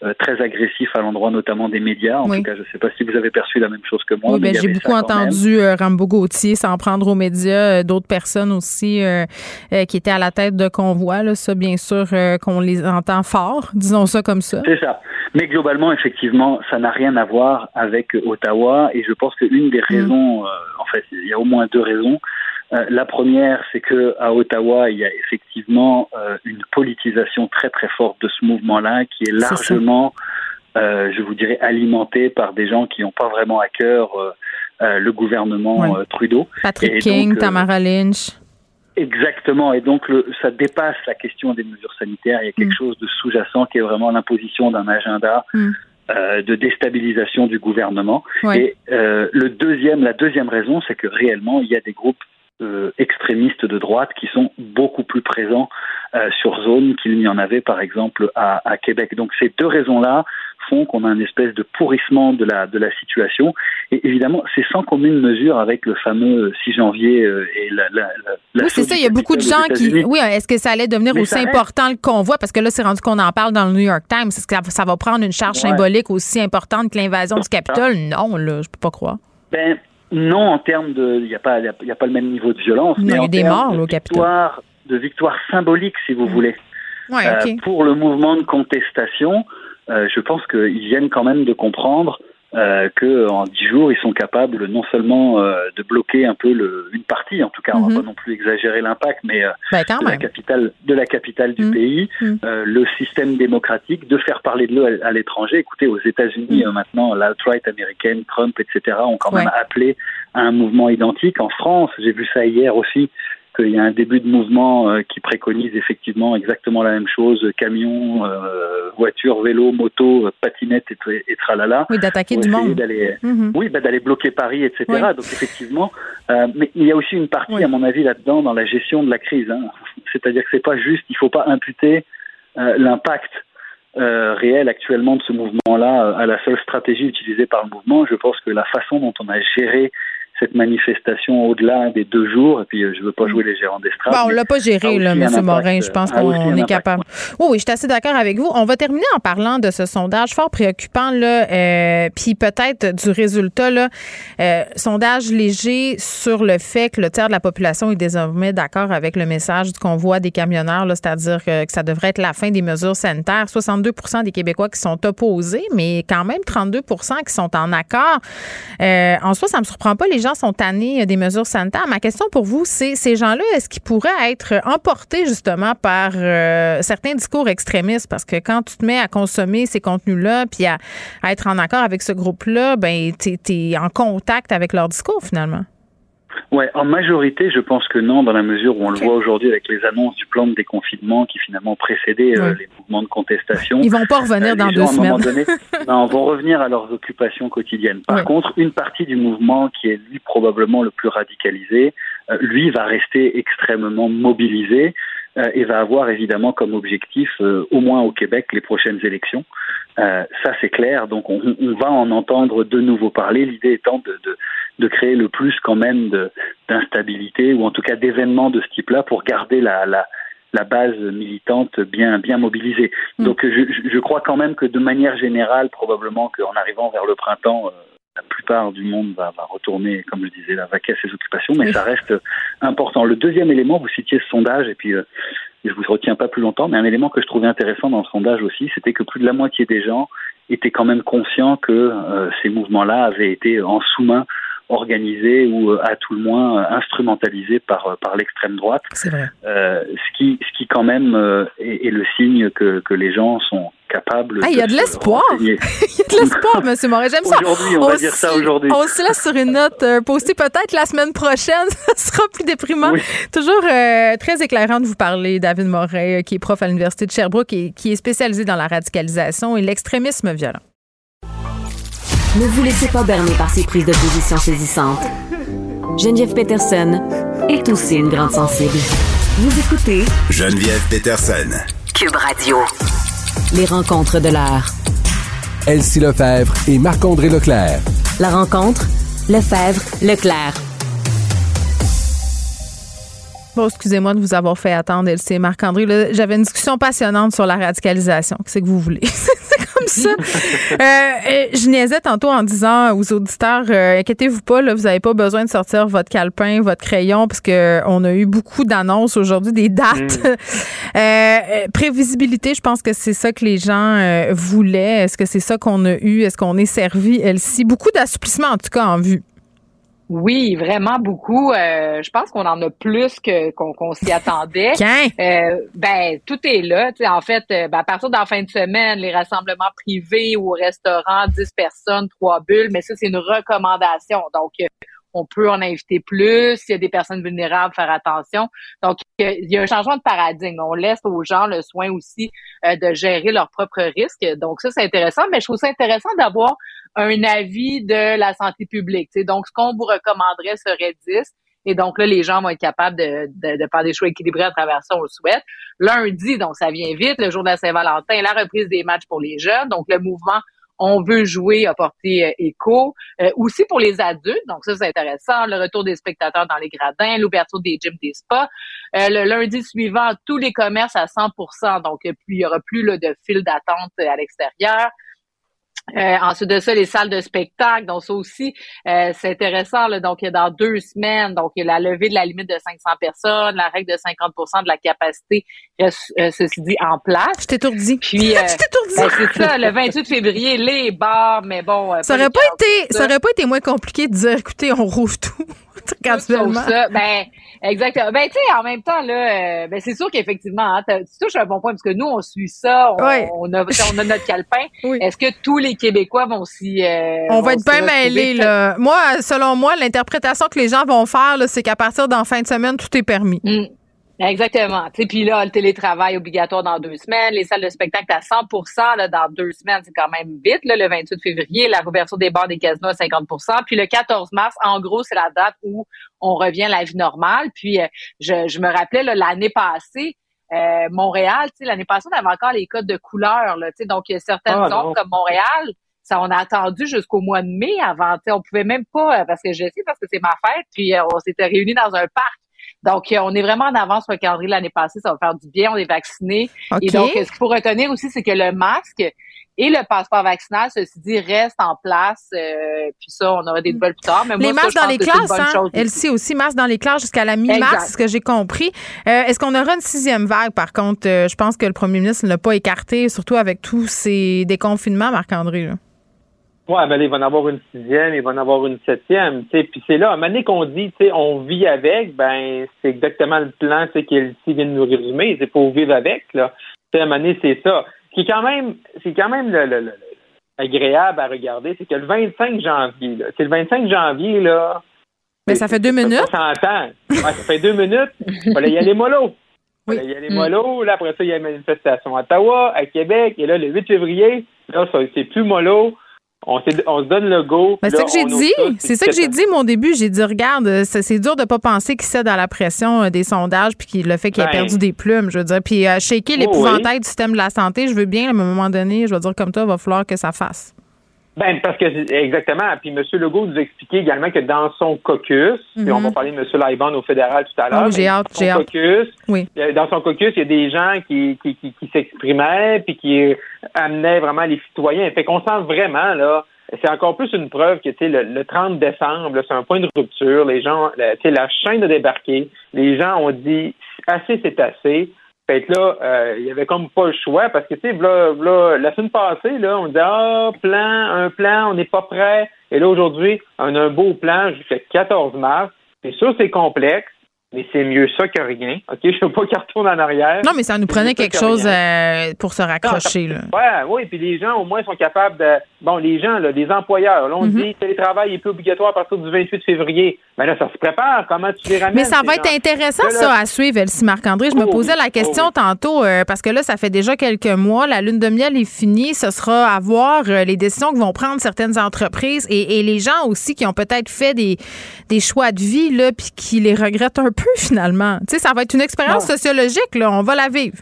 Euh, très agressif à l'endroit notamment des médias. En oui. tout cas, je ne sais pas si vous avez perçu la même chose que moi. Oui, mais ben, j'ai beaucoup entendu euh, Rambo Gauthier s'en prendre aux médias, euh, d'autres personnes aussi euh, euh, qui étaient à la tête de convois. Là, ça, bien sûr, euh, qu'on les entend fort, disons ça comme ça. C'est ça. Mais globalement, effectivement, ça n'a rien à voir avec Ottawa et je pense qu'une des raisons, mmh. euh, en fait, il y a au moins deux raisons. Euh, la première, c'est que à Ottawa, il y a effectivement euh, une politisation très très forte de ce mouvement-là, qui est largement, euh, je vous dirais, alimentée par des gens qui n'ont pas vraiment à cœur euh, euh, le gouvernement ouais. euh, Trudeau. Patrick et King, donc, euh, Tamara Lynch. Exactement, et donc le, ça dépasse la question des mesures sanitaires. Il y a quelque mm. chose de sous-jacent qui est vraiment l'imposition d'un agenda. Mm. Euh, de déstabilisation du gouvernement. Ouais. Et euh, le deuxième, la deuxième raison, c'est que réellement, il y a des groupes Euh, extrémistes de droite qui sont beaucoup plus présents euh, sur zone qu'il n'y en avait par exemple à, à Québec. Donc ces deux raisons-là font qu'on a une espèce de pourrissement de la de la situation et évidemment c'est sans commune mesure avec le fameux six janvier euh, et la, la, la oui c'est ça, il y a beaucoup de gens qui oui est-ce que ça allait devenir Mais aussi important le convoi parce que là c'est rendu qu'on en parle dans le New York Times, est-ce que ça, ça va prendre une charge ouais. symbolique aussi importante que l'invasion du Capitole? Non là, je peux pas croire. Ben non, en termes de, il n'y a pas, il n'y a pas le même niveau de violence, non, mais en termes de victoire, de victoire symbolique, si vous mmh. voulez, ouais, euh, okay. pour le mouvement de contestation, euh, je pense qu'ils viennent quand même de comprendre euh, que en dix jours, ils sont capables non seulement euh, de bloquer un peu le, une partie, en tout cas, mmh. on ne va pas non plus exagérer l'impact, mais euh, bah, de même. la capitale, de la capitale du mmh. pays, mmh. Euh, le système démocratique, de faire parler de l'eux à, à l'étranger. Écoutez, aux États-Unis mmh. euh, maintenant, l'alt-right américaine, Trump, et cetera, ont quand ouais. même appelé à un mouvement identique. En France, j'ai vu ça hier aussi, qu'il y a un début de mouvement euh, qui préconise effectivement exactement la même chose, camions, euh, voitures, vélos, motos, patinettes et, et tralala. Oui, d'attaquer du monde. D'aller, mm-hmm. Oui, bah, d'aller bloquer Paris, et cetera. Oui. Donc effectivement, euh, mais il y a aussi une partie, oui. à mon avis, là-dedans, dans la gestion de la crise. Hein. C'est-à-dire que c'est pas juste, il faut pas imputer euh, l'impact Euh, réel actuellement de ce mouvement-là à la seule stratégie utilisée par le mouvement. Je pense que la façon dont on a géré cette manifestation au-delà des deux jours, et puis je veux pas jouer les gérants d'estrade. Bon, on l'a pas géré, là, M. Morin, je pense qu'on est capable. Oui, oui, je suis assez d'accord avec vous. On va terminer en parlant de ce sondage fort préoccupant, là, euh, puis peut-être du résultat, là, euh, sondage léger sur le fait que le tiers de la population est désormais d'accord avec le message du convoi des camionneurs, là, c'est-à-dire que, que ça devrait être la fin des mesures sanitaires. soixante-deux pour cent des Québécois qui sont opposés, mais quand même trente-deux pour cent qui sont en accord. Euh, en soi, ça me surprend pas, les gens gens sont tannés des mesures sanitaires. Ma question pour vous, c'est ces gens-là, est-ce qu'ils pourraient être emportés justement par euh, certains discours extrémistes? Parce que quand tu te mets à consommer ces contenus-là puis à, à être en accord avec ce groupe-là, ben t'es, t'es en contact avec leur discours finalement. Oui, en majorité, je pense que non, dans la mesure où on okay. le voit aujourd'hui avec les annonces du plan de déconfinement qui finalement précédaient euh, oui. les mouvements de contestation. Ils vont pas revenir euh, dans deux gens, semaines. À un moment donné, non, vont revenir à leurs occupations quotidiennes. Par oui. contre, une partie du mouvement qui est lui probablement le plus radicalisé, euh, lui va rester extrêmement mobilisé euh, et va avoir évidemment comme objectif, euh, au moins au Québec, les prochaines élections. Euh, ça, c'est clair. Donc, on, on va en entendre de nouveau parler. L'idée étant de, de de créer le plus quand même de, d'instabilité ou en tout cas d'événements de ce type-là pour garder la, la, la base militante bien, bien mobilisée. Mmh. Donc je, je crois quand même que de manière générale, probablement qu'en arrivant vers le printemps, euh, la plupart du monde va, va retourner, comme je disais, là, va casser ses occupations, mais oui. ça reste important. Le deuxième élément, vous citiez ce sondage et puis euh, je ne vous retiens pas plus longtemps, mais un élément que je trouvais intéressant dans le sondage aussi, c'était que plus de la moitié des gens étaient quand même conscients que euh, ces mouvements-là avaient été en sous-main organisé ou à tout le moins instrumentalisé par par l'extrême droite. C'est vrai. Euh, ce qui ce qui quand même euh, est, est le signe que que les gens sont capables. Ah, il y a de l'espoir. Il y a de l'espoir, M. Morin. J'aime ça. Aujourd'hui, on, on va dire ça aujourd'hui. On se laisse sur une note euh, postée peut-être la semaine prochaine. Ça sera plus déprimant. Oui. Toujours euh, très éclairant de vous parler, David Morin, qui est prof à l'Université de Sherbrooke et qui est spécialisé dans la radicalisation et l'extrémisme violent. Ne vous laissez pas berner par ces prises de position saisissantes. Geneviève Petersen est aussi une grande sensible. Vous écoutez Geneviève Petersen. Cube Radio. Les rencontres de l'heure. Elsie Lefebvre et Marc-André Leclerc. La rencontre, Lefebvre-Leclerc. Bon, excusez-moi de vous avoir fait attendre, Elsie et Marc-André. Là, j'avais une discussion passionnante sur la radicalisation. Qu'est-ce que vous voulez? Comme ça. Euh, je niaisais tantôt en disant aux auditeurs, euh, inquiétez-vous pas, là, vous n'avez pas besoin de sortir votre calepin, votre crayon, parce qu'on a eu beaucoup d'annonces aujourd'hui, des dates. Mmh. euh, prévisibilité, je pense que c'est ça que les gens euh, voulaient. Est-ce que c'est ça qu'on a eu? Est-ce qu'on est servi? Elsie, beaucoup d'assouplissement, en tout cas, en vue. Oui, vraiment beaucoup. Euh, je pense qu'on en a plus que qu'on, qu'on s'y attendait. Euh, ben tout est là. T'sais, en fait, euh, ben, à partir de la fin de semaine, les rassemblements privés ou au restaurant, dix personnes, trois bulles, mais ça, c'est une recommandation. Donc, euh, on peut en inviter plus. S'il y a des personnes vulnérables, faire attention. Donc, euh, il y a un changement de paradigme. On laisse aux gens le soin aussi euh, de gérer leurs propres risques. Donc, ça, c'est intéressant. Mais je trouve ça intéressant d'avoir un avis de la santé publique. T'sais. Donc, ce qu'on vous recommanderait serait dix. Et donc là, les gens vont être capables de, de, de faire des choix équilibrés à travers ça, on le souhaite. Lundi, donc ça vient vite, le jour de la Saint-Valentin, la reprise des matchs pour les jeunes. Donc, le mouvement « On veut jouer » a porté euh, écho. Euh, aussi pour les adultes, donc ça, c'est intéressant. Le retour des spectateurs dans les gradins, l'ouverture des gyms, des spas. Euh, le lundi suivant, tous les commerces à cent pour cent. Donc, puis, il n'y aura plus là, de file d'attente à l'extérieur. Euh, ensuite de ça, les salles de spectacle, donc ça aussi, euh, c'est intéressant, là, donc dans deux semaines, donc il y a la levée de la limite de cinq cents personnes, la règle de cinquante pour cent de la capacité reste, euh, ceci dit, en place. Je t'étourdis. Puis, euh, je t'étourdis. Ben, c'est ça, le vingt-huit février, les bars, mais bon. Ça aurait pas été, ça aurait pas été moins compliqué de dire, écoutez, on rouvre tout. Graduellement. Ça, ben, exactement. Ben, tu sais, en même temps, là, euh, ben, c'est sûr qu'effectivement, hein, tu touches un bon point, parce que nous, on suit ça, on, ouais. on, a, on a notre calepin. Oui. Est-ce que tous les Québécois vont s'y... Euh, on va être bien mêlés, là. Moi, selon moi, l'interprétation que les gens vont faire, là, c'est qu'à partir d'en fin de semaine, tout est permis. Mm. Exactement. Tu sais, puis là, le télétravail obligatoire dans deux semaines, les salles de spectacle à cent pour cent là, dans deux semaines, c'est quand même vite, là, le vingt-huit février, la réouverture des bars, des casinos à cinquante pour cent, puis le quatorze mars, en gros, c'est la date où on revient à la vie normale. Puis je, je me rappelais, là, l'année passée, euh, Montréal, tu sais, l'année passée, on avait encore les codes de couleur, là, tu sais, donc il y a certaines ah, zones non. comme Montréal... Ça, on a attendu jusqu'au mois de mai avant, tu sais, on pouvait même pas, parce que je sais, parce que c'est ma fête, puis on s'était réunis dans un parc. Donc, on est vraiment en avance sur le calendrier l'année passée, ça va faire du bien, on est vaccinés. Okay. Et donc, ce qu'il faut retenir aussi, c'est que le masque et le passeport vaccinal, ceci dit, reste en place. Euh, puis ça, on aura des nouvelles plus tard. Mais les masques dans les classes, hein? Elsie aussi, masques dans les classes jusqu'à la mi-mars, c'est ce que j'ai compris. Euh, est-ce qu'on aura une sixième vague, par contre? Euh, je pense que le premier ministre ne l'a pas écarté, surtout avec tous ces déconfinements, Marc-André, là. ouais, ben, il va en avoir une sixième, il va en avoir une septième, tu sais, puis c'est là, à un moment donné qu'on dit, tu sais, on vit avec, ben, c'est exactement le plan, tu sais, qu'Elsie vient de nous résumer, c'est faut vivre avec, là, tu sais, à un moment donné, c'est ça, qui est quand même, c'est quand même le, le, le agréable à regarder, c'est que le vingt-cinq janvier, là, c'est le vingt-cinq janvier, là, mais ça fait deux minutes. Ça s'entend. Ouais, ça fait deux minutes. Il fallait y aller mollo. Il fallait y aller mollo. Là, après ça, il y a une manifestation à Ottawa, à Québec. Et là, le huit février, là, ça, c'est plus mollo. On, on se donne le go. Ben, là, c'est ça que j'ai dit. Ça, c'est, c'est ça que j'ai dit, mon début. J'ai dit, regarde, c'est, c'est dur de ne pas penser qu'il cède à la pression des sondages puis qu'il le fait qu'il ben. a perdu des plumes, je veux dire. Puis, euh, shaker l'épouvantail oh, oui. du système de la santé, je veux bien, à un moment donné, je veux dire, comme toi, il va falloir que ça fasse. Ben, parce que, exactement. Puis, M. Legault nous a expliqué également que dans son caucus, mm-hmm. puis on va parler de M. Lightbound au fédéral tout à l'heure, oh, j'ai hâte, dans, son j'ai caucus, hâte. Oui. dans son caucus, il y a des gens qui, qui, qui, qui s'exprimaient puis qui amenaient vraiment les citoyens. Fait qu'on sent vraiment, là, c'est encore plus une preuve que, tu sais, le, le trente décembre, là, c'est un point de rupture. Les gens, tu sais, la chaîne a débarqué. Les gens ont dit assez, c'est assez. Fait que là, euh, il n'y avait comme pas le choix parce que, tu sais, là, là, la semaine passée, là, on disait « Ah, plan, un plan, on n'est pas prêt. » Et là, aujourd'hui, on a un beau plan jusqu'au quatorze mars. C'est sûr, c'est complexe, mais c'est mieux ça que rien. OK? Je ne veux pas qu'elle retourne en arrière. Non, mais ça nous prenait quelque que chose euh, pour se raccrocher, non, là. Oui, oui. Puis les gens, au moins, sont capables de... Bon, les gens, là, les employeurs, là, on mm-hmm. dit « Télétravail n'est plus obligatoire à partir du vingt-huit février. » Mais là, ça se prépare. Comment tu les ramènes? Mais ça va être gens? intéressant, là, ça, à suivre, Elsie Marc-André. Je oh, me posais la question oh, oui. tantôt, euh, parce que là, ça fait déjà quelques mois. La lune de miel est finie. Ce sera à voir euh, les décisions que vont prendre certaines entreprises et, et les gens aussi qui ont peut-être fait des, des choix de vie, là, puis qui les regrettent un peu, finalement. Tu sais, ça va être une expérience bon. sociologique, là. On va la vivre.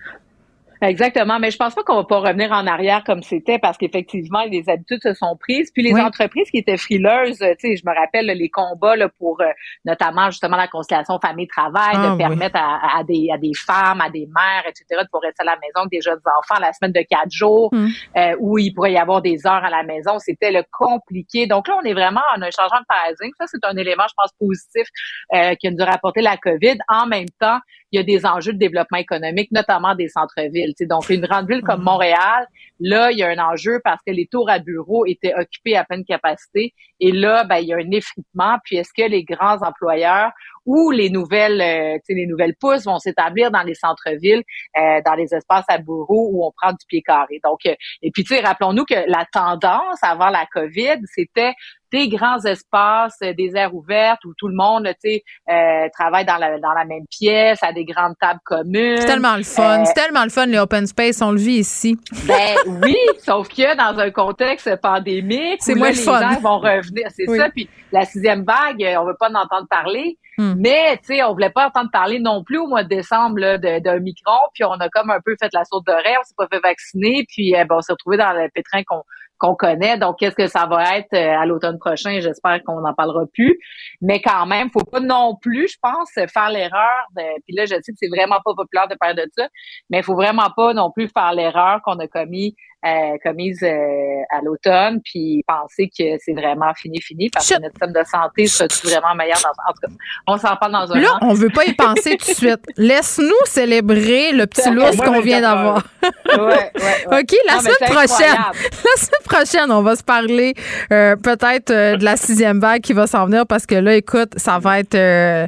Exactement, mais je pense pas qu'on va pas revenir en arrière comme c'était parce qu'effectivement les habitudes se sont prises, puis les oui. entreprises qui étaient frileuses, tu sais, je me rappelle les combats là pour notamment justement la conciliation famille-travail, ah, de permettre oui. à, à des à des femmes, à des mères, et cetera de pouvoir rester à la maison avec des jeunes enfants la semaine de quatre jours mm. euh, où il pourrait y avoir des heures à la maison, c'était le compliqué. Donc là on est vraiment en un changement de paradigme. Ça c'est un élément je pense positif euh, qui a dû rapporter la COVID. En même temps, il y a des enjeux de développement économique, notamment des centres-villes. Donc, une grande ville comme Montréal, là, il y a un enjeu parce que les tours à bureaux étaient occupées à pleine capacité. Et là, ben, il y a un effritement. Puis, est-ce que les grands employeurs ou les nouvelles, euh, les nouvelles pousses vont s'établir dans les centres-villes, euh, dans les espaces à bureaux où on prend du pied carré? Donc, euh, et puis, tu sais, rappelons-nous que la tendance avant la COVID, c'était des grands espaces, des aires ouvertes où tout le monde, tu sais, euh, travaille dans la dans la même pièce, à des grandes tables communes. C'est tellement le fun, euh, c'est tellement le fun les open space, on le vit ici. Ben oui, sauf que dans un contexte pandémique, c'est où moins là, le les fun. gens vont revenir, c'est oui. ça. Puis la sixième vague, on veut pas en entendre parler, mm. mais tu sais, on voulait pas entendre parler non plus au mois de décembre là, de, d'un micron. Puis on a comme un peu fait la sourde d'oreille, on s'est pas fait vacciner, puis eh, ben, on s'est retrouvé dans le pétrin qu'on qu'on connaît. Donc, qu'est-ce que ça va être à l'automne prochain? J'espère qu'on n'en parlera plus. Mais quand même, faut pas non plus, je pense, faire l'erreur. De, puis là, je sais que c'est vraiment pas populaire de parler de ça, mais il faut vraiment pas non plus faire l'erreur qu'on a commis, euh, commise euh, à l'automne, puis penser que c'est vraiment fini, fini, parce que notre système de santé sera-tu vraiment meilleur? Dans, en tout cas, on s'en parle dans un là, an. Là, on veut pas y penser tout de suite. Laisse-nous célébrer le petit lousse qu'on vient d'avoir. ouais, ouais, ouais. OK, la non, semaine prochaine. La semaine prochaine, on va se parler euh, peut-être euh, de la sixième vague qui va s'en venir parce que là, écoute, ça va être euh,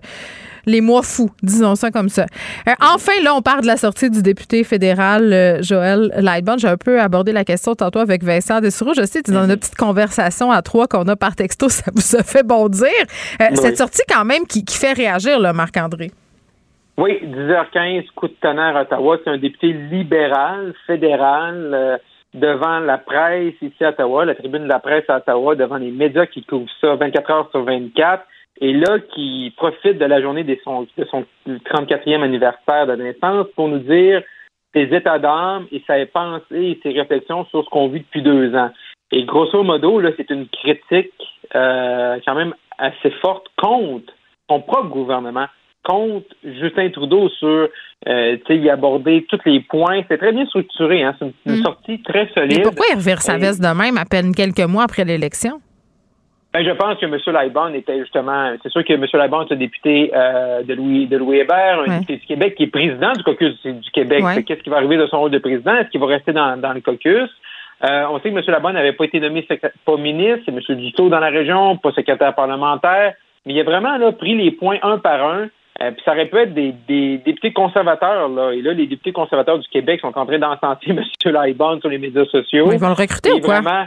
les mois fous, disons ça comme ça. Euh, enfin, là, on parle de la sortie du député fédéral euh, Joël Lightbound. J'ai un peu abordé la question tantôt avec Vincent Desureau. Je sais, dans mm-hmm. une petite conversation à trois qu'on a par texto, ça vous a fait bondir. Euh, oui. Cette sortie quand même qui, qui fait réagir, là, Marc-André. Oui, dix heures quinze, coup de tonnerre à Ottawa. C'est un député libéral, fédéral, euh, devant la presse ici à Ottawa, la tribune de la presse à Ottawa, devant les médias qui couvrent ça vingt-quatre heures sur vingt-quatre, et là, qui profite de la journée de son, de son trente-quatrième anniversaire de naissance pour nous dire ses états d'âme et sa pensée et ses réflexions sur ce qu'on vit depuis deux ans. Et grosso modo, là, c'est une critique euh, quand même assez forte contre son propre gouvernement, contre Justin Trudeau sur... Euh, tu sais, il abordait tous les points. C'est très bien structuré, hein. C'est une, une mmh. sortie très solide. Mais pourquoi il reverse sa veste de même à peine quelques mois après l'élection? Ben, je pense que M. Lightbound était justement... C'est sûr que M. Lightbound est un député euh, de Louis de Louis Hébert, un ouais. député du Québec qui est président du caucus du, du Québec. Ouais. Qu'est-ce qui va arriver de son rôle de président? Est-ce qu'il va rester dans, dans le caucus? Euh, on sait que M. Labonne n'avait pas été nommé secré- pas ministre, c'est M. Duclos dans la région, pas secrétaire parlementaire, mais il a vraiment là, pris les points un par un, euh, puis ça aurait pu être des, des députés conservateurs, là. Et là, les députés conservateurs du Québec sont en train d'encenser M. Lightbound sur les médias sociaux. Mais ils vont le recruter ou quoi? Vraiment,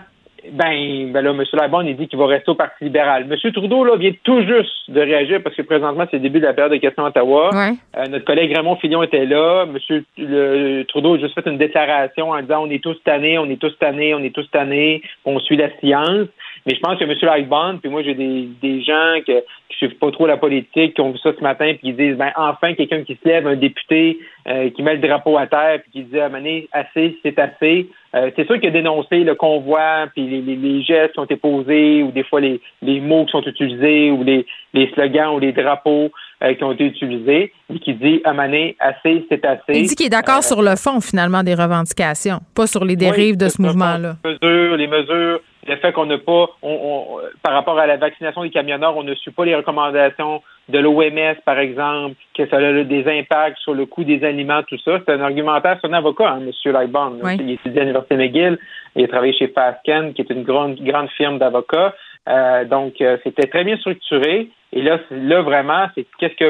ben, ben là, M. Lightbound, il dit qu'il va rester au Parti libéral. M. Trudeau, là, vient tout juste de réagir parce que présentement, c'est le début de la période de questions à Ottawa. Ouais. Euh, notre collègue Raymond Fillon était là. M. Le, Trudeau a juste fait une déclaration en disant on est tous tannés, on est tous tannés, on est tous tannés, on suit la science. Mais je pense que M. Lightbound, puis moi, j'ai des, des gens que, qui suivent pas trop la politique, qui ont vu ça ce matin, puis qui disent, ben, enfin, quelqu'un qui se lève, un député, euh, qui met le drapeau à terre, puis qui dit, ah, mané, assez, c'est assez. Euh, c'est sûr qu'il a dénoncé le convoi, puis les, les, les gestes qui ont été posés, ou des fois les, les mots qui sont utilisés, ou les, les slogans, ou les drapeaux euh, qui ont été utilisés, mais qui dit, ah, mané, assez, c'est assez. Il dit qu'il est d'accord euh, sur le fond, finalement, des revendications, pas sur les dérives oui, de ce mouvement-là. Les mesures, les mesures... Le fait qu'on n'a pas, on, on, par rapport à la vaccination des camionneurs, on ne suit pas les recommandations de l'O M S, par exemple, que ça a des impacts sur le coût des aliments, tout ça. C'est un argumentaire, c'est un avocat, hein, M. Lightbound. Oui. Il est étudiant à l'Université McGill, il a travaillé chez Fasken, qui est une grande, grande firme d'avocats. Euh, donc, euh, c'était très bien structuré. Et là, là vraiment, c'est qu'est-ce que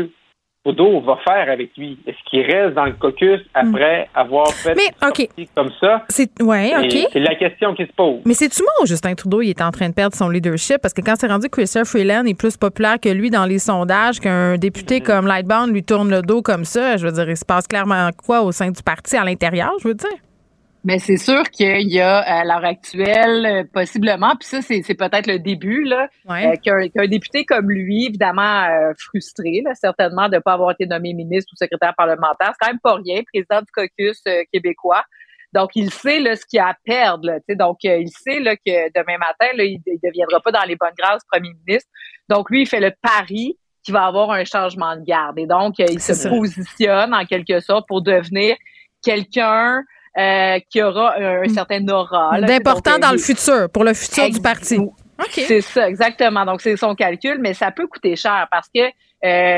M. Trudeau va faire avec lui? Est-ce qu'il reste dans le caucus après mmh. avoir fait mais, une okay. sortie comme ça? C'est, ouais, okay. c'est la question qui se pose. Mais c'est-tu moi, Justin Trudeau, il est en train de perdre son leadership? Parce que quand c'est rendu que Chrystia Freeland est plus populaire que lui dans les sondages, qu'un député mmh. comme Lightbound lui tourne le dos comme ça, je veux dire, il se passe clairement quoi au sein du parti à l'intérieur, je veux dire? Mais c'est sûr qu'il y a, à l'heure actuelle, possiblement, puis ça, c'est, c'est peut-être le début, là, ouais. euh, qu'un, qu'un député comme lui, évidemment euh, frustré, là, certainement, de ne pas avoir été nommé ministre ou secrétaire parlementaire, c'est quand même pas rien, président du caucus euh, québécois. Donc, il sait là, ce qu'il a à perdre. Là, donc, euh, il sait là, que demain matin, là, il ne deviendra pas dans les bonnes grâces premier ministre. Donc, lui, il fait le pari qu'il va avoir un changement de garde. Et donc, euh, il c'est se ça. positionne, en quelque sorte, pour devenir quelqu'un... Euh, qui aura un, un certain aura. Là, d'important donc, dans il... le futur, pour le futur Ex- du parti. Okay. C'est ça, exactement. Donc, c'est son calcul, mais ça peut coûter cher parce que euh,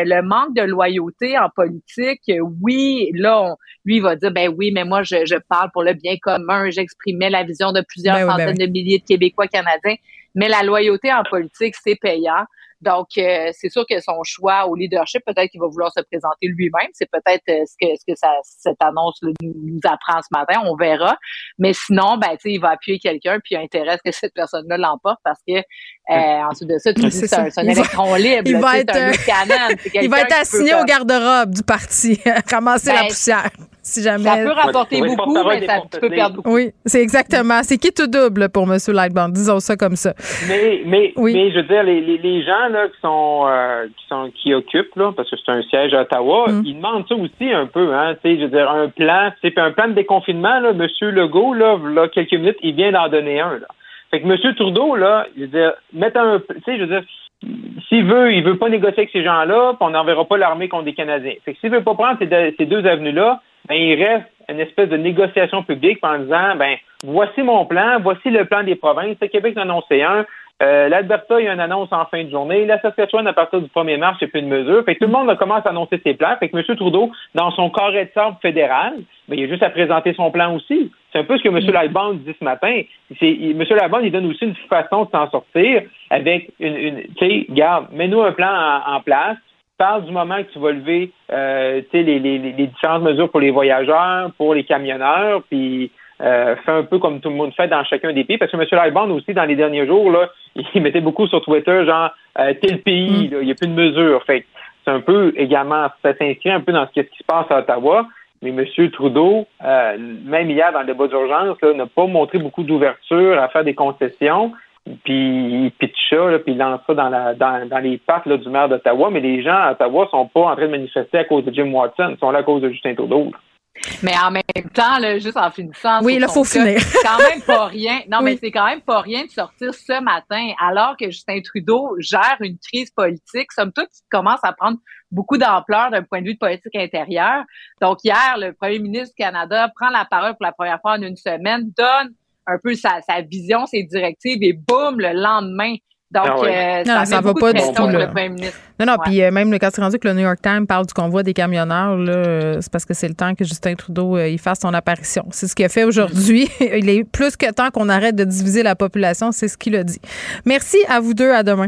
le manque de loyauté en politique, oui, là, on, lui, il va dire, ben oui, mais moi, je, je parle pour le bien commun, j'exprimais la vision de plusieurs ben centaines oui, ben oui. de milliers de Québécois, Canadiens, mais la loyauté en politique, c'est payant. Donc, euh, c'est sûr que son choix au leadership, peut-être qu'il va vouloir se présenter lui-même. C'est peut-être euh, ce que, ce que ça, cette annonce nous, nous apprend ce matin. On verra. Mais sinon, ben, tu sais, il va appuyer quelqu'un puis il intéresse que cette personne-là l'emporte parce que, euh, ensuite de ça, tu dis, c'est, c'est un, c'est un électron va, libre. Il là, va être, un Luc Cannon, il va être assigné au garde-robe du parti, ramasser ben, la poussière. Si jamais. Ça peut rapporter ouais, beaucoup, mais ça peut perdre beaucoup. Oui, c'est exactement. C'est qui tout double pour M. Lightbound. Disons ça comme ça. Mais, mais, oui. mais je veux dire, les, les, les gens là, qui, sont, euh, qui sont qui occupent, là, parce que c'est un siège à Ottawa, mm. ils demandent ça aussi un peu. Hein, je veux dire, un plan, un plan de déconfinement, là, M. Legault, là, là, quelques minutes, il vient d'en donner un. Là. Fait que M. Trudeau, là, je veux dire, mettre un. Tu sais, je veux dire. S'il veut, il veut pas négocier avec ces gens-là, puis on n'enverra pas l'armée contre des Canadiens. Fait que s'il veut pas prendre ces deux, ces deux avenues-là, ben, il reste une espèce de négociation publique en disant, ben, voici mon plan, voici le plan des provinces. Le Québec en a annoncé un. Euh, l'Alberta, il y a une annonce en fin de journée. La Saskatchewan, à partir du premier mars, c'est plus une mesure. Fait que tout le monde commence à annoncer ses plans. Fait que M. Trudeau, dans son carré de sable fédéral, ben, il a juste à présenter son plan aussi. C'est un peu ce que M. Lightbound dit ce matin. C'est, il, M. Lightbound, il donne aussi une façon de s'en sortir avec une, une tu sais, garde, mets-nous un plan en, en place. Parle du moment que tu vas lever, euh, tu sais, les, les, les différentes mesures pour les voyageurs, pour les camionneurs, puis euh, fais un peu comme tout le monde fait dans chacun des pays. Parce que M. Lightbound aussi, dans les derniers jours, là, il mettait beaucoup sur Twitter, genre, euh, tel pays, il n'y a plus de mesures. Fait, c'est un peu également, ça s'inscrit un peu dans ce, ce qui se passe à Ottawa. Mais M. Trudeau, euh, même hier dans le débat d'urgence, là, n'a pas montré beaucoup d'ouverture à faire des concessions. Puis il pitche ça, là, puis il lance ça dans, la, dans, dans les pattes là, du maire d'Ottawa. Mais les gens à Ottawa sont pas en train de manifester à cause de Jim Watson. Ils sont là à cause de Justin Trudeau. Mais en même temps, là, juste en finissant... Oui, là, il faut cas, finir. C'est quand même pas rien. Non, oui. mais c'est quand même pas rien de sortir ce matin, alors que Justin Trudeau gère une crise politique, somme toute, qui commence à prendre beaucoup d'ampleur d'un point de vue de politique intérieure. Donc, hier, le premier ministre du Canada prend la parole pour la première fois en une semaine, donne un peu sa, sa vision, ses directives, et boum, le lendemain... Donc, ah ouais. euh, ça, non, ça va pas du tout. Le premier ministre. Non, non, ouais. Puis euh, même le cas de rendu que le New York Times parle du convoi des camionneurs, là, euh, c'est parce que c'est le temps que Justin Trudeau euh, il fasse son apparition. C'est ce qu'il a fait aujourd'hui. Il est plus que temps qu'on arrête de diviser la population, c'est ce qu'il a dit. Merci à vous deux, à demain.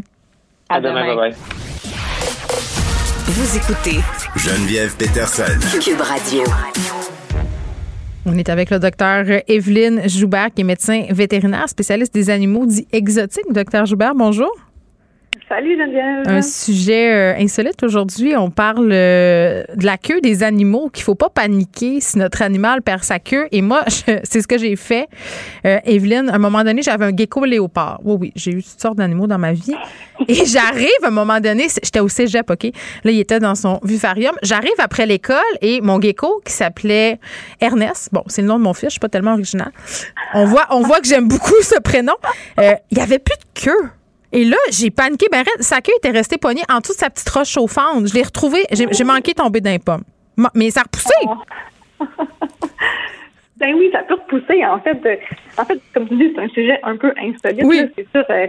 À, à demain, demain. Bye-bye. Vous écoutez Geneviève Petersen, Cube Radio. On est avec le docteur Evelyne Joubert, qui est médecin vétérinaire, spécialiste des animaux dits exotiques. Docteur Joubert, bonjour. Salut, Geneviève. Un sujet euh, insolite aujourd'hui. On parle euh, de la queue des animaux, qu'il ne faut pas paniquer si notre animal perd sa queue. Et moi, je, c'est ce que j'ai fait. Euh, Evelyne, à un moment donné, j'avais un gecko léopard. Oui, oui, j'ai eu toutes sortes d'animaux dans ma vie. Et j'arrive, à un moment donné, j'étais au cégep, OK? Là, il était dans son vivarium. J'arrive après l'école et mon gecko, qui s'appelait Ernest, bon, c'est le nom de mon fils, je ne suis pas tellement originale. On voit, on voit que j'aime beaucoup ce prénom. Euh, il n'y avait plus de queue. Et là, j'ai paniqué. Ben, sa queue était restée poignée en dessous de sa petite roche chauffante. Je l'ai retrouvée. J'ai, j'ai manqué tomber d'un pomme. Mais ça a repoussé. Oh. Ben oui, ça peut repousser. En fait, euh, en fait, comme tu dis, c'est un sujet un peu insolite. Oui. Là, c'est sûr, euh,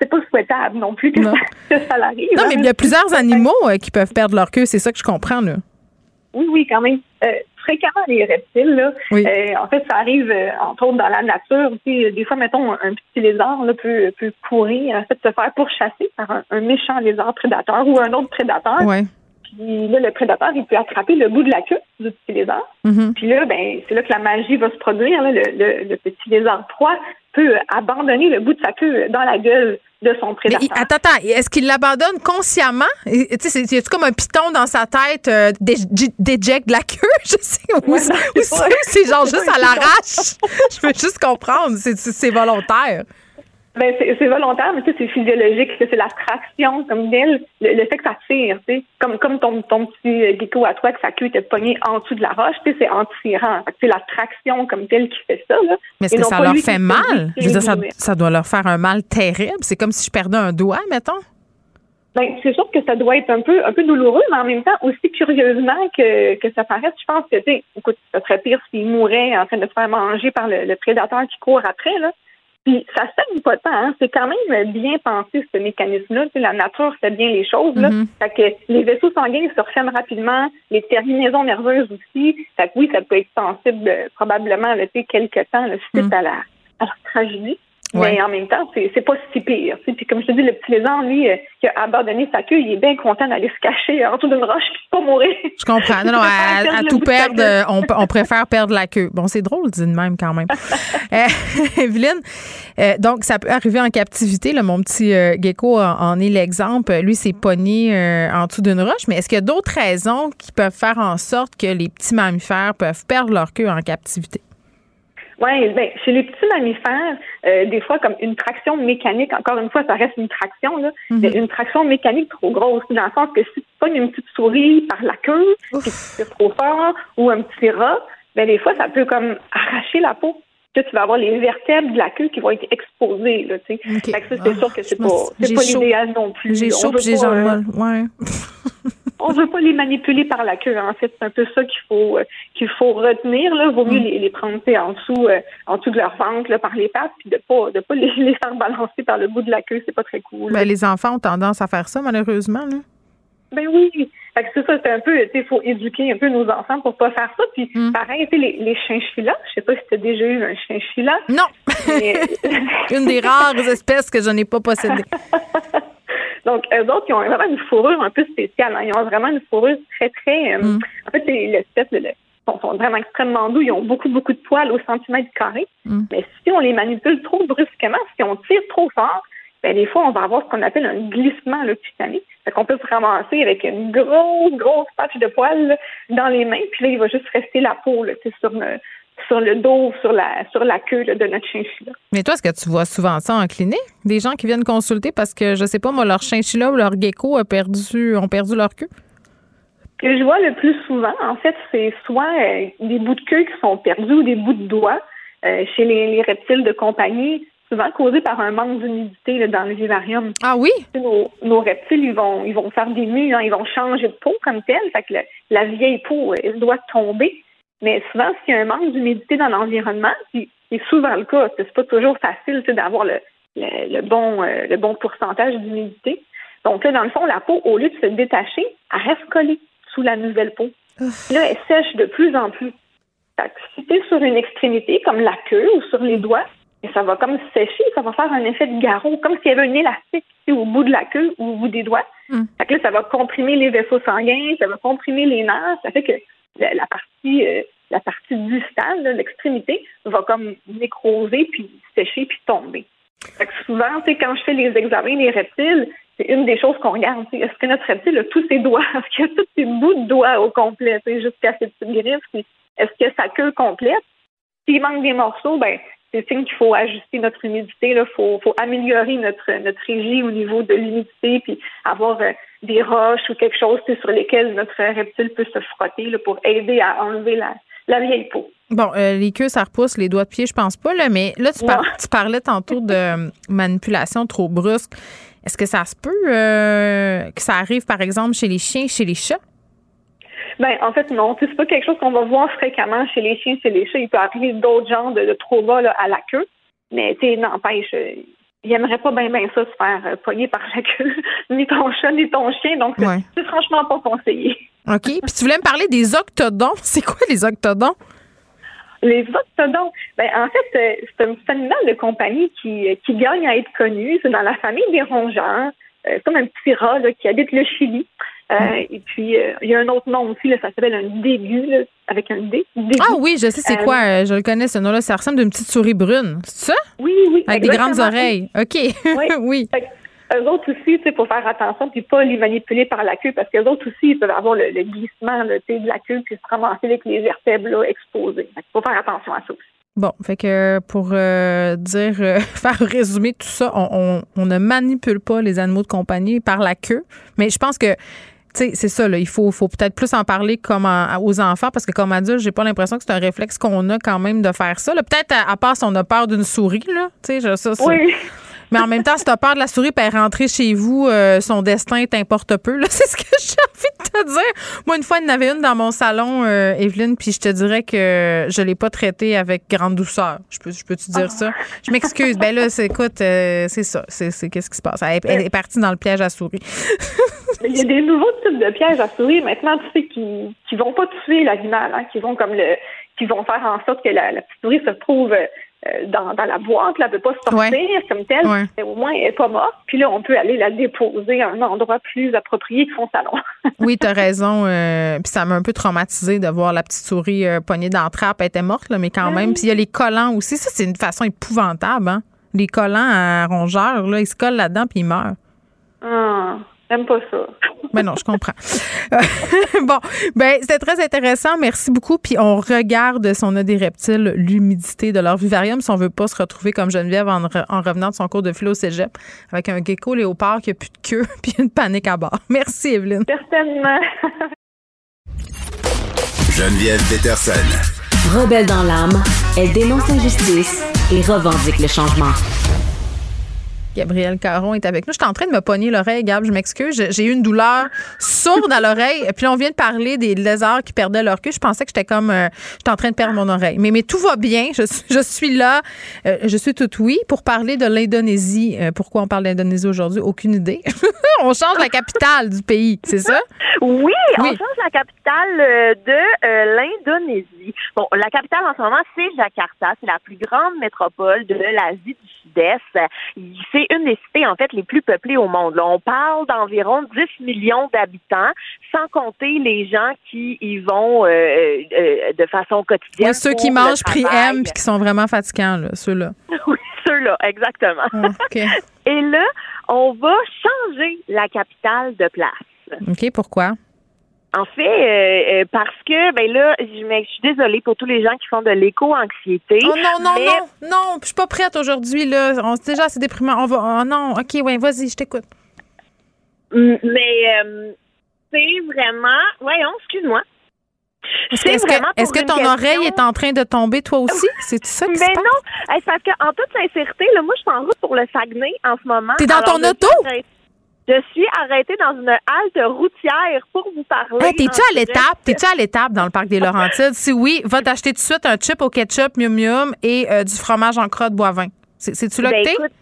c'est pas souhaitable non plus que, non. Ça, que ça l'arrive. Non, mais il y a plusieurs animaux euh, qui peuvent perdre leur queue. C'est ça que je comprends, là. Oui, oui, quand même. Euh, fréquemment, les reptiles, là, oui. euh, en fait, ça arrive, euh, entre autres, dans la nature. Puis, des fois, mettons, un, un petit lézard là, peut, peut courir, en fait, se faire pourchasser par un, un méchant lézard prédateur ou un autre prédateur. Oui. Puis là, le prédateur, il peut attraper le bout de la queue du petit lézard. Mm-hmm. Puis là, ben, c'est là que la magie va se produire. Là. Le, le, le petit lézard proie peut abandonner le bout de sa queue dans la gueule de son prédateur. Mais, attends, attends, est-ce qu'il l'abandonne consciemment? Tu sais, y a-tu comme un piton dans sa tête euh, d'éjecte de la queue? Je sais où, ouais, non, où c'est, c'est genre juste à l'arrache. Je veux juste comprendre, c'est, c'est volontaire. Ben, c'est, c'est volontaire, mais tu sais, c'est physiologique. C'est l'attraction, comme elle, le, le fait que ça tire, tu sais. Comme, comme ton, ton petit gecko à toi, que sa queue était pognée en dessous de la roche, tu sais, c'est en tirant. C'est l'attraction, comme telle, qui fait ça, là. Mais est-ce que ça leur fait mal? Je veux dire, ça, ça doit leur faire un mal terrible. C'est comme si je perdais un doigt, mettons. Ben, c'est sûr que ça doit être un peu, un peu douloureux, mais en même temps, aussi curieusement que, que ça paraisse, je pense que, tu sais, écoute, ça serait pire s'il mourait en train de se faire manger par le, le prédateur qui court après, là. Puis ça saigne pas tant, hein. C'est quand même bien pensé, ce mécanisme-là. Tu sais, la nature fait bien les choses, là. Mm-hmm. Fait que les vaisseaux sanguins se referment rapidement, les terminaisons nerveuses aussi. Fait que oui, ça peut être sensible euh, probablement, là, tu sais, quelque temps, là, suite mm-hmm. à la à la tragédie. Ouais. Mais en même temps, c'est, c'est pas si pire. Tu sais. Puis comme je te dis, le petit lézard, lui, euh, qui a abandonné sa queue, il est bien content d'aller se cacher en dessous d'une roche et pas mourir. Je comprends. Non, non, à, à, à tout perdre, on, on préfère perdre la queue. Bon, c'est drôle, dit de même quand même. euh, Evelyne, euh, donc ça peut arriver en captivité. Là, mon petit euh, gecko en, en est l'exemple. Lui, c'est pogné euh, en dessous d'une roche. Mais est-ce qu'il y a d'autres raisons qui peuvent faire en sorte que les petits mammifères peuvent perdre leur queue en captivité? Oui, ben chez les petits mammifères, euh, des fois, comme une traction mécanique, encore une fois, ça reste une traction, là, mm-hmm. une traction mécanique trop grosse, dans le sens que si tu pognes une petite souris par la queue, Ouf. Et que tu tires trop fort, ou un petit rat, ben des fois, ça peut comme arracher la peau. Là, tu vas avoir les vertèbres de la queue qui vont être exposées, là, tu sais. Okay. Fait que ça, c'est ah, sûr que c'est pas, c'est pas l'idéal non plus. J'ai chaud pis j'ai genre mal, ouais. On veut pas les manipuler par la queue, en fait. C'est un peu ça qu'il faut euh, qu'il faut retenir, là. Vaut mieux les, les prendre en dessous, euh, en dessous de leur ventre, là, par les pattes, puis de pas de pas les, les faire balancer par le bout de la queue, c'est pas très cool. Ben, les enfants ont tendance à faire ça, malheureusement, là. Ben oui. Fait que c'est ça, c'est un peu, tu sais, il faut éduquer un peu nos enfants pour pas faire ça. Puis, mm. pareil, tu sais, les, les chinchillas, je sais pas si tu as déjà eu un chinchilla. Non! Mais... une des rares espèces que je n'ai pas possédée. Donc, eux autres, ils ont vraiment une fourrure un peu spéciale. Hein. Ils ont vraiment une fourrure très, très... Euh, mm. En fait, les, l'espèce de... Le, sont, sont vraiment extrêmement doux. Ils ont beaucoup, beaucoup de poils au centimètre carré. Mm. Mais si on les manipule trop brusquement, si on tire trop fort, ben des fois, on va avoir ce qu'on appelle un glissement là, cutané. Fait qu'on peut se ramasser avec une grosse, grosse patch de poils là, dans les mains, puis là, il va juste rester la peau là, sur, le, sur le dos, sur la, sur la queue là, de notre chinchilla. Mais toi, est-ce que tu vois souvent ça en clinique? Des gens qui viennent consulter parce que, je sais pas, moi, leur chinchilla ou leur gecko a perdu, ont perdu leur queue? Ce que je vois le plus souvent, en fait, c'est soit euh, des bouts de queue qui sont perdus ou des bouts de doigts euh, chez les, les reptiles de compagnie, souvent causé par un manque d'humidité là, dans le vivarium. Ah oui? Nos, nos reptiles, ils vont ils vont faire des mues, hein, ils vont changer de peau comme telle, fait que le, la vieille peau, elle doit tomber. Mais souvent, s'il y a un manque d'humidité dans l'environnement, puis c'est souvent le cas, c'est pas toujours facile d'avoir le, le, le, bon, euh, le bon pourcentage d'humidité. Donc là, dans le fond, la peau, au lieu de se détacher, elle reste collée sous la nouvelle peau. Ouf. Là, elle sèche de plus en plus. Si tu es sur une extrémité, comme la queue ou sur les doigts, et ça va comme sécher, ça va faire un effet de garrot, comme s'il y avait une élastique au bout de la queue ou au bout des doigts. Mm. Fait que là, ça va comprimer les vaisseaux sanguins, ça va comprimer les nerfs, ça fait que la, la partie euh, la partie distale, là, l'extrémité, va comme nécroser, puis sécher, puis tomber. Fait que souvent, quand je fais les examens des reptiles, c'est une des choses qu'on regarde. T'sais, est-ce que notre reptile a tous ses doigts? Est-ce qu'il a tous ses bouts de doigts au complet, jusqu'à ses petites griffes? Est-ce que sa queue complète? S'il manque des morceaux, ben c'est signe qu'il faut ajuster notre humidité. Il faut, faut améliorer notre, notre régie au niveau de l'humidité, puis avoir euh, des roches ou quelque chose sur lesquelles notre reptile peut se frotter là, pour aider à enlever la, la vieille peau. Bon, euh, les queues, ça repousse, les doigts de pied, je pense pas, là, mais là, tu, par- tu parlais tantôt de manipulation trop brusque. Est-ce que ça se peut euh, que ça arrive, par exemple, chez les chiens, chez les chats? Ben, en fait, non. C'est pas quelque chose qu'on va voir fréquemment chez les chiens, chez les chats. Il peut arriver d'autres genres de, de traumas là, à la queue. Mais, tu sais, n'empêche, euh, ils n'aimeraient pas bien ben ça se faire euh, pogner par la queue, ni ton chat, ni ton chien. Donc, ouais. c'est, c'est franchement pas conseillé. OK. Puis, tu voulais me parler des octodons. C'est quoi les octodons? Les octodons. Ben, en fait, euh, c'est un petit animal de compagnie qui, qui gagne à être connu. C'est dans la famille des rongeurs. Euh, c'est comme un petit rat là, qui habite le Chili. Euh, et puis, il euh, y a un autre nom aussi, là, ça s'appelle un dégu, là, avec un D. Dégu. Ah oui, je sais c'est euh, quoi, euh, je le connais ce nom-là, ça ressemble à une petite souris brune, c'est ça? Oui, oui. Avec exactement. Des grandes oreilles, OK. Oui. oui. Fait, eux autres aussi, tu sais, pour faire attention, puis pas les manipuler par la queue, parce qu'eux autres aussi, ils peuvent avoir le, le glissement là, de la queue, puis se ramasser avec les vertèbres là, exposées. Il faut faire attention à ça aussi. Bon, fait que pour euh, dire, euh, faire résumer tout ça, on, on, on ne manipule pas les animaux de compagnie par la queue, mais je pense que t'sais, c'est ça, là, il faut, faut peut-être plus en parler comme en, aux enfants, parce que comme adulte, j'ai pas l'impression que c'est un réflexe qu'on a quand même de faire ça. Là, peut-être à, à part si on a peur d'une souris, là, t'sais, ça, ça. Oui. Mais en même temps, si t'as peur de la souris, puis elle est rentrée chez vous, euh, son destin t'importe peu. Là, c'est ce que j'ai envie de te dire. Moi, une fois, il y en avait une dans mon salon, euh, Evelyne, puis je te dirais que je l'ai pas traitée avec grande douceur. Je peux, je peux te dire oh. ça. Je m'excuse. Ben là, c'est, écoute, euh, c'est ça. C'est, c'est qu'est-ce qui se passe. Elle est, elle est partie dans le piège à souris. Il y a des nouveaux types de pièges à souris maintenant, tu sais, qui, qui vont pas tuer l'animal, hein, qui vont comme le, qui vont faire en sorte que la, la petite souris se retrouve euh, Dans, dans la boîte, là, elle ne peut pas sortir ouais. comme telle, ouais. mais au moins elle n'est pas morte. Puis là, on peut aller la déposer à un endroit plus approprié que son salon. Oui, tu as raison. Euh, puis ça m'a un peu traumatisée de voir la petite souris euh, pognée dans la trappe. Elle était morte, là, mais quand oui. même. Puis il y a les collants aussi. Ça, c'est une façon épouvantable. Hein? Les collants à rongeurs, là, ils se collent là-dedans puis ils meurent. Ah, j'aime pas ça. Ben non, je comprends. Bon, ben c'était très intéressant. Merci beaucoup. Puis on regarde, si on a des reptiles, l'humidité de leur vivarium, si on veut pas se retrouver comme Geneviève en, re- en revenant de son cours de philo au cégep avec un gecko léopard qui a plus de queue puis une panique à bord. Merci, Evelyne. Certainement. Geneviève Petersen. Rebelle dans l'âme, elle dénonce l'injustice et revendique le changement. Gabriel Caron est avec nous. Je suis en train de me pogner l'oreille, Gab, je m'excuse. J'ai eu une douleur sourde à l'oreille. Puis là, on vient de parler des lézards qui perdaient leur queue. Je pensais que j'étais comme... Euh, j'étais en train de perdre mon oreille. Mais, mais tout va bien. Je, je suis là. Euh, je suis tout oui pour parler de l'Indonésie. Euh, pourquoi on parle d'Indonésie aujourd'hui? Aucune idée. On change la capitale du pays, c'est ça? Oui, oui, on change la capitale de euh, l'Indonésie. Bon, la capitale en ce moment, c'est Jakarta. C'est la plus grande métropole de l'Asie du Sud-Est. C'est une des cités, en fait, les plus peuplées au monde. Là, on parle d'environ dix millions d'habitants, sans compter les gens qui y vont euh, euh, de façon quotidienne. Oui, ceux qui mangent prix M puis qui sont vraiment fatigants, là, ceux-là. Oui, ceux-là, exactement. Ah, okay. Et là, on va changer la capitale de place. OK, pourquoi? En fait, euh, parce que, ben là, je, mais, je suis désolée pour tous les gens qui font de l'éco-anxiété. Oh non, non, mais... non, non, je suis pas prête aujourd'hui, là. On c'est déjà assez déprimant. On va, oh non, OK, ouais, vas-y, je t'écoute. Mais, euh, c'est vraiment, voyons, excuse-moi. Est-ce, c'est est-ce vraiment que, est-ce que ton question... oreille est en train de tomber, toi aussi? C'est ça qui se passe? Mais non, c'est parce qu'en toute sincérité, là, moi, je suis en route pour le Saguenay en ce moment. T'es dans Alors, ton auto? Suis... Je suis arrêtée dans une halte routière pour vous parler. Hey, t'es-tu à l'étape? T'es-tu à l'étape dans le parc des Laurentides? Si oui, va t'acheter tout de suite un chip au ketchup, mium mium et euh, du fromage en crotte Boivin. C'est, c'est-tu là ben que t'es? Écoute,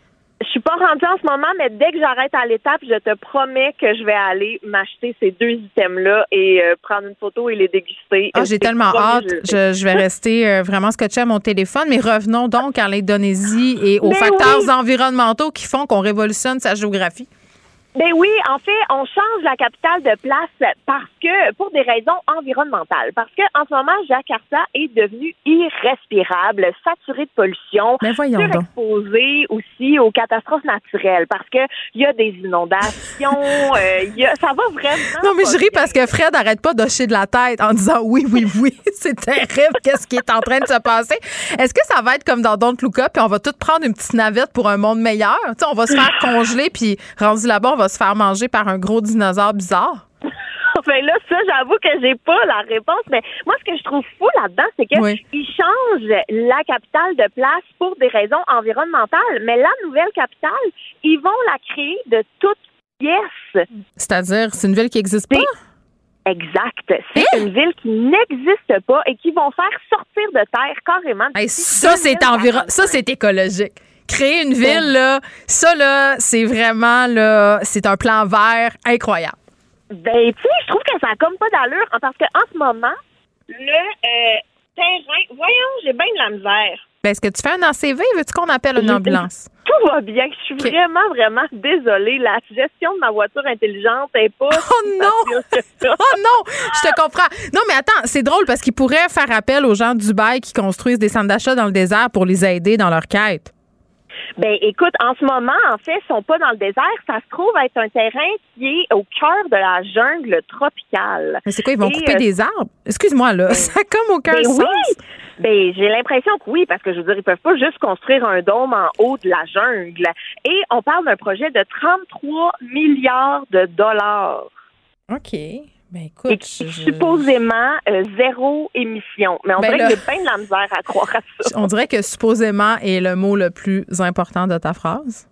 Je suis pas rendue en ce moment, mais dès que j'arrête à l'étape, je te promets que je vais aller m'acheter ces deux items-là et euh, prendre une photo et les déguster. Ah, j'ai tellement hâte. Je, je vais rester euh, vraiment scotchée à mon téléphone. Mais revenons donc à l'Indonésie et aux mais facteurs oui. environnementaux qui font qu'on révolutionne sa géographie. Ben oui, en fait, on change la capitale de place parce que pour des raisons environnementales. Parce que en ce moment, Jakarta est devenue irrespirable, saturée de pollution, ben surexposée donc. aussi aux catastrophes naturelles. Parce que il y a des inondations, euh, y a, ça va vraiment. Non mais je ris parce que Fred n'arrête pas d'hocher de la tête en disant oui, oui, oui, c'est terrible. Qu'est-ce qui est en train de se passer? Est-ce que ça va être comme dans Don't Look Up, puis on va tous prendre une petite navette pour un monde meilleur? Tu sais, on va se faire congeler puis rendu là-bas. On va se faire manger par un gros dinosaure bizarre? Enfin là, ça, j'avoue que j'ai pas la réponse, mais moi, ce que je trouve fou là-dedans, c'est qu'ils oui. changent la capitale de place pour des raisons environnementales, mais la nouvelle capitale, ils vont la créer de toutes pièces. C'est-à-dire, c'est une ville qui n'existe pas? Exact. C'est eh? une ville qui n'existe pas et qui vont faire sortir de terre carrément. Hey, ça, c'est environ... ça, c'est écologique. Créer une ville, là, ça, là, c'est vraiment, là, c'est un plan vert incroyable. Ben, tu sais, je trouve que ça n'a comme pas d'allure, parce qu'en ce moment, le euh, terrain, voyons, j'ai bien de la misère. Ben, est-ce que tu fais un A C V? Veux-tu qu'on appelle une ambulance? Tout va bien. Je suis okay. vraiment, vraiment désolée. La gestion de ma voiture intelligente n'est pas... Oh non! Oh non! Je te comprends. Non, mais attends, c'est drôle parce qu'ils pourraient faire appel aux gens du bail qui construisent des centres d'achat dans le désert pour les aider dans leur quête. Ben écoute, en ce moment, en fait, ils sont pas dans le désert. Ça se trouve être un terrain qui est au cœur de la jungle tropicale. Mais c'est quoi, ils vont Et couper euh, des arbres? Excuse-moi, là, ben, ça comme aucun ben sens. Oui. Ben j'ai l'impression que oui, parce que je veux dire, ils peuvent pas juste construire un dôme en haut de la jungle. Et on parle d'un projet de trente-trois milliards de dollars. OK. Ben écoute, et qui, je... supposément euh, zéro émission. Mais on ben dirait là... que j'ai bien de la misère à croire à ça. On dirait que supposément est le mot le plus important de ta phrase.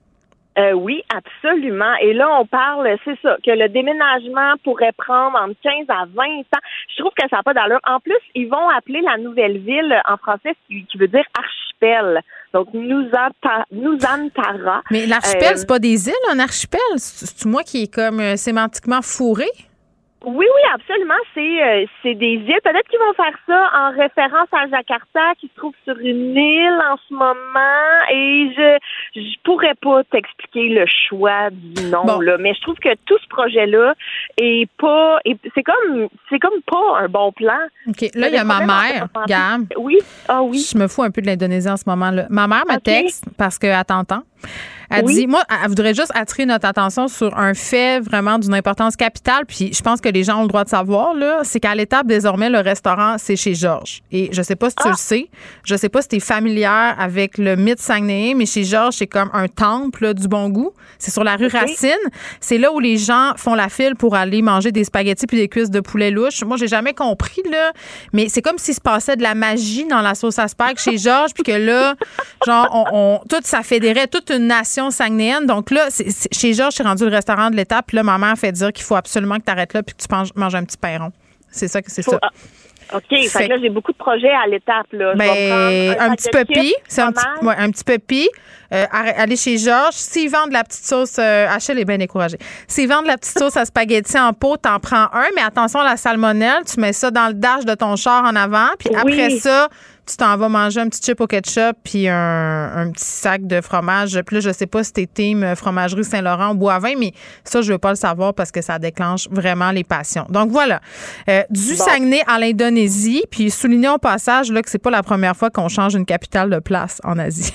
Euh, oui, absolument. Et là, on parle, c'est ça, que le déménagement pourrait prendre entre quinze à vingt ans. Je trouve que ça n'a pas d'allure. En plus, ils vont appeler la nouvelle ville en français, qui veut dire archipel. Donc, Nusantara. Mais l'archipel, euh, c'est pas des îles, un archipel? C'est-tu moi qui est comme euh, sémantiquement fourré? Oui, oui, absolument. C'est euh, c'est des îles. Peut-être qu'ils vont faire ça en référence à Jakarta, qui se trouve sur une île en ce moment. Et je je pourrais pas t'expliquer le choix du nom bon. là, mais je trouve que tout ce projet-là est pas. Est, c'est comme c'est comme pas un bon plan. Ok. Là, il y a ma mère, Gab. Oui. Ah oui. Je me fous un peu de l'Indonésie en ce moment-là. Ma mère me okay. texte parce que elle t'entend. Elle oui. dit, moi, elle voudrait juste attirer notre attention sur un fait vraiment d'une importance capitale, puis je pense que les gens ont le droit de savoir, là, c'est qu'à l'étape, désormais, le restaurant, c'est chez Georges. Et je sais pas si ah. tu le sais, je sais pas si tu es familière avec le mythe saguenéen, mais chez Georges, c'est comme un temple là, du bon goût. C'est sur la rue okay. Racine. C'est là où les gens font la file pour aller manger des spaghettis puis des cuisses de poulet louche. Moi, j'ai jamais compris, là, mais c'est comme s'il se passait de la magie dans la sauce à spag chez Georges, puis que là, genre, on, on, tout, ça fédérait toute une nation saguenéenne. Donc là, c'est, c'est, chez Georges, c'est rendu le restaurant de l'étape. Puis là, ma mère fait dire qu'il faut absolument que tu arrêtes là puis que tu manges, manges un petit pain rond. C'est ça que c'est faut, ça. Ah, OK. Fait, fait que là, j'ai beaucoup de projets à l'étape. Là. Ben, je vais un, un petit pepi. C'est un petit, ouais, un petit pepi. Euh, aller chez Georges. S'ils vendent la petite sauce... Euh, Achille est bien découragée. S'ils vendent la petite sauce à spaghetti en pot, t'en prends un. Mais attention à la salmonelle. Tu mets ça dans le dash de ton char en avant. Puis oui. après ça... tu t'en vas manger un petit chip au ketchup puis un, un petit sac de fromage. Puis là, je sais pas si t'es team fromagerie Saint-Laurent ou Boivin, mais ça, je veux pas le savoir parce que ça déclenche vraiment les passions. Donc voilà, euh, du bon. Saguenay à l'Indonésie. Puis soulignons au passage là, que c'est pas la première fois qu'on change une capitale de place en Asie.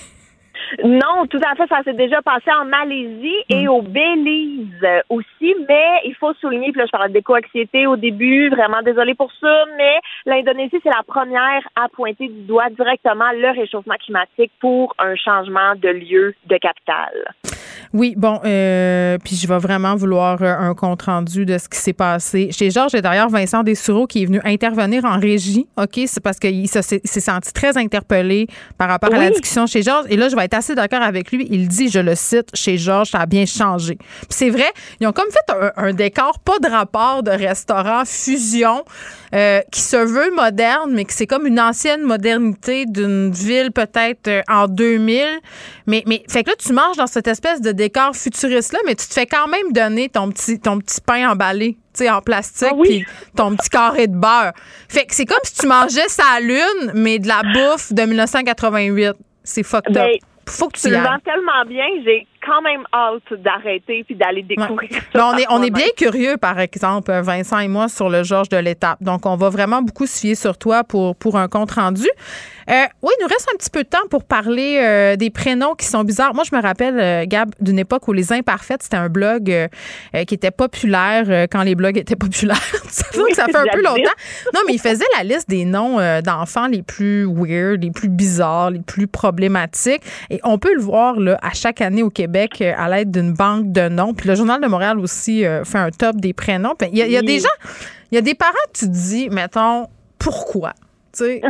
Non, tout à fait, ça s'est déjà passé en Malaisie et mmh. au Belize aussi, mais il faut souligner, puis là je parlais d'éco-anxiété au début, vraiment désolée pour ça, mais l'Indonésie c'est la première à pointer du doigt directement le réchauffement climatique pour un changement de lieu de capitale. Oui, bon, euh, puis je vais vraiment vouloir un compte rendu de ce qui s'est passé. Chez Georges, j'ai d'ailleurs Vincent Desureau qui est venu intervenir en régie, ok, c'est parce qu'il s'est senti très interpellé par rapport oui. à la discussion chez Georges, et là je vais être assez d'accord avec lui. Il dit, je le cite, chez Georges, ça a bien changé. Puis c'est vrai, ils ont comme fait un, un décor, pas de rapport de restaurant fusion euh, qui se veut moderne, mais qui c'est comme une ancienne modernité d'une ville peut-être en deux mille. Mais, mais fait que là, tu manges dans cette espèce de décor futuriste-là, mais tu te fais quand même donner ton petit, ton petit pain emballé. Tu sais, en plastique, ah oui. Puis ton petit carré de beurre. Fait que c'est comme si tu mangeais sa lune, mais de la bouffe de dix-neuf cent quatre-vingt-huit. C'est fucked up. Faut que tu le vends tellement bien, j'ai quand même hâte d'arrêter puis d'aller découvrir ouais. ça. On est, on est bien curieux, par exemple, Vincent et moi, sur le Georges de l'étape. Donc, on va vraiment beaucoup se fier sur toi pour, pour un compte-rendu. Euh, oui, il nous reste un petit peu de temps pour parler euh, des prénoms qui sont bizarres. Moi, je me rappelle, euh, Gab, d'une époque où Les Imparfaites, c'était un blog euh, euh, qui était populaire euh, quand les blogs étaient populaires. Ça, oui, ça fait un peu longtemps. Non, mais il faisait la liste des noms euh, d'enfants les plus weird, les plus bizarres, les plus problématiques. Et on peut le voir là, à chaque année au Québec à l'aide d'une banque de noms. Puis le Journal de Montréal aussi euh, fait un top des prénoms. Il y, y a des gens, il y a des parents, tu te dis, mettons, pourquoi? Tu sais,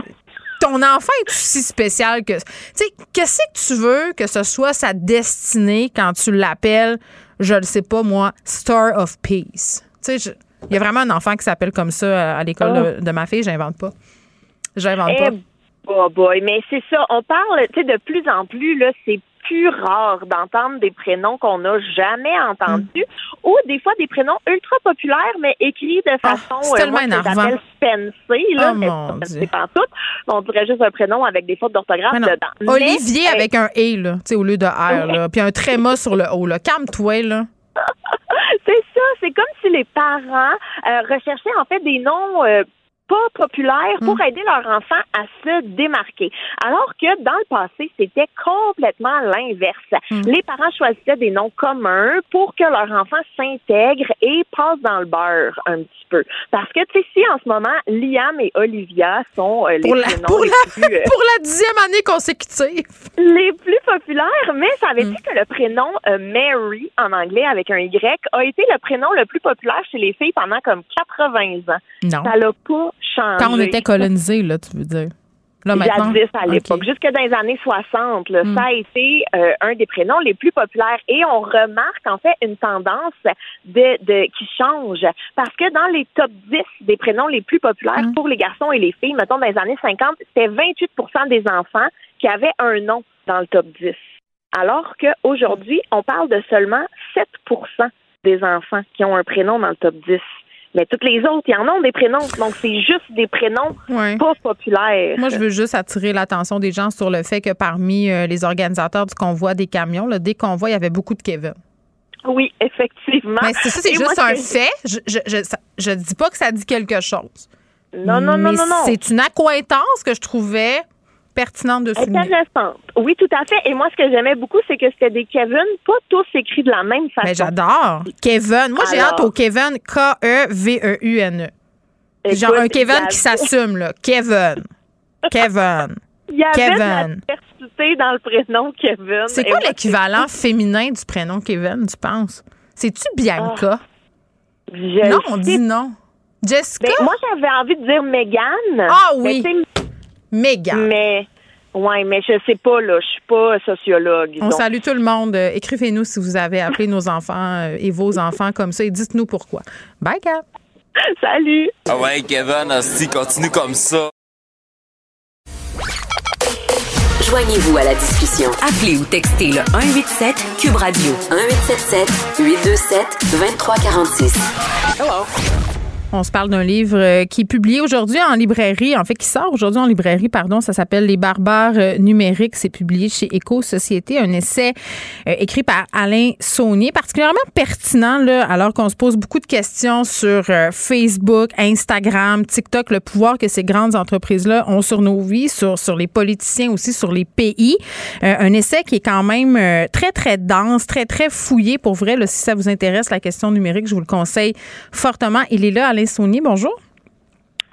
ton enfant est si spécial que... Tu sais, qu'est-ce que tu veux que ce soit sa destinée quand tu l'appelles, je ne sais pas moi, Star of Peace? Tu sais, il y a vraiment un enfant qui s'appelle comme ça à, à l'école oh. de, de ma fille, j'invente pas. J'invente pas. Oh boy, mais c'est ça, on parle, tu sais, de plus en plus, là, c'est plus rare d'entendre des prénoms qu'on n'a jamais entendus, mmh. ou des fois des prénoms ultra populaires, mais écrits de façon... Oh, c'est euh, tellement énervant. Pensée, là, oh mais mon Dieu. C'est pas tout. On dirait juste un prénom avec des fautes d'orthographe dedans. Mais Olivier euh, avec un « E », là, tu sais, au lieu de « R », là, puis un tréma sur le « O », là. Calme-toi, là. C'est ça, c'est comme si les parents euh, recherchaient, en fait, des noms... Euh, pas populaire pour mmh. aider leurs enfants à se démarquer. Alors que dans le passé, c'était complètement l'inverse. Mmh. Les parents choisissaient des noms communs pour que leurs enfants s'intègrent et passent dans le beurre un petit peu. Parce que, tu sais, si en ce moment, Liam et Olivia sont euh, les pour la, prénoms pour les la, plus... Euh, pour la dixième année consécutive. Les plus populaires, mais ça avait mmh. dit que le prénom euh, Mary, en anglais, avec un Y, a été le prénom le plus populaire chez les filles pendant comme quatre-vingts ans. Non. Ça l'a pas changé. Quand on était colonisés, là, tu veux dire. Là, maintenant? Jadis à l'époque. Okay. Jusque dans les années soixante, là, mm. ça a été euh, un des prénoms les plus populaires. Et on remarque, en fait, une tendance de, de qui change. Parce que dans les top dix des prénoms les plus populaires mm. pour les garçons et les filles, mettons, dans les années cinquante, c'était vingt-huit pour cent des enfants qui avaient un nom dans le top dix. Alors qu'aujourd'hui, on parle de seulement sept pour cent des enfants qui ont un prénom dans le top dix. Mais toutes les autres, ils en ont des prénoms. Donc, c'est juste des prénoms ouais. pas populaires. Moi, je veux juste attirer l'attention des gens sur le fait que parmi euh, les organisateurs du convoi des camions, là, des convois, il y avait beaucoup de Kevin. Oui, effectivement. Mais c'est ça, c'est Et juste moi, un c'est... fait. Je je, je, ça, je dis pas que ça dit quelque chose. Non, non, non, Mais non, non. C'est une accointance que je trouvais... pertinente de souligner. Intéressante. Oui, tout à fait. Et moi, ce que j'aimais beaucoup, c'est que c'était des Kevin, pas tous écrits de la même façon. Mais j'adore. Kevin. Moi, Alors... j'ai hâte au Kevin, K E V E U N E. Écoute, genre un Kevin avait... qui s'assume, là. Kevin. Kevin. Il y avait Kevin. De la diversité dans le prénom Kevin. C'est quoi Et l'équivalent c'est... féminin du prénom Kevin, tu penses? C'est-tu Bianca? Oh, non, on dit non. Jessica? Ben, moi, j'avais envie de dire Megan. Ah oui. Méga. Mais, ouais, mais je sais pas, là, je suis pas sociologue. On donc. Salue tout le monde. Écrivez-nous si vous avez appelé nos enfants et vos enfants comme ça et dites-nous pourquoi. Bye, Gab. Salut. Ah ouais, Kevin, aussi, continue comme ça. Joignez-vous à la discussion. Appelez ou textez le un huit sept Cube Radio. un huit sept sept huit deux sept deux trois quatre six. Hello. On se parle d'un livre qui est publié aujourd'hui en librairie, en fait, qui sort aujourd'hui en librairie, pardon, ça s'appelle « Les barbares numériques ». C'est publié chez Éco-Société, un essai euh, écrit par Alain Saunier, particulièrement pertinent, là, alors qu'on se pose beaucoup de questions sur euh, Facebook, Instagram, TikTok, le pouvoir que ces grandes entreprises-là ont sur nos vies, sur, sur les politiciens aussi, sur les pays. Euh, un essai qui est quand même euh, très, très dense, très, très fouillé. Pour vrai, là, si ça vous intéresse, la question numérique, je vous le conseille fortement. Il est là, Alain Saunier, bonjour.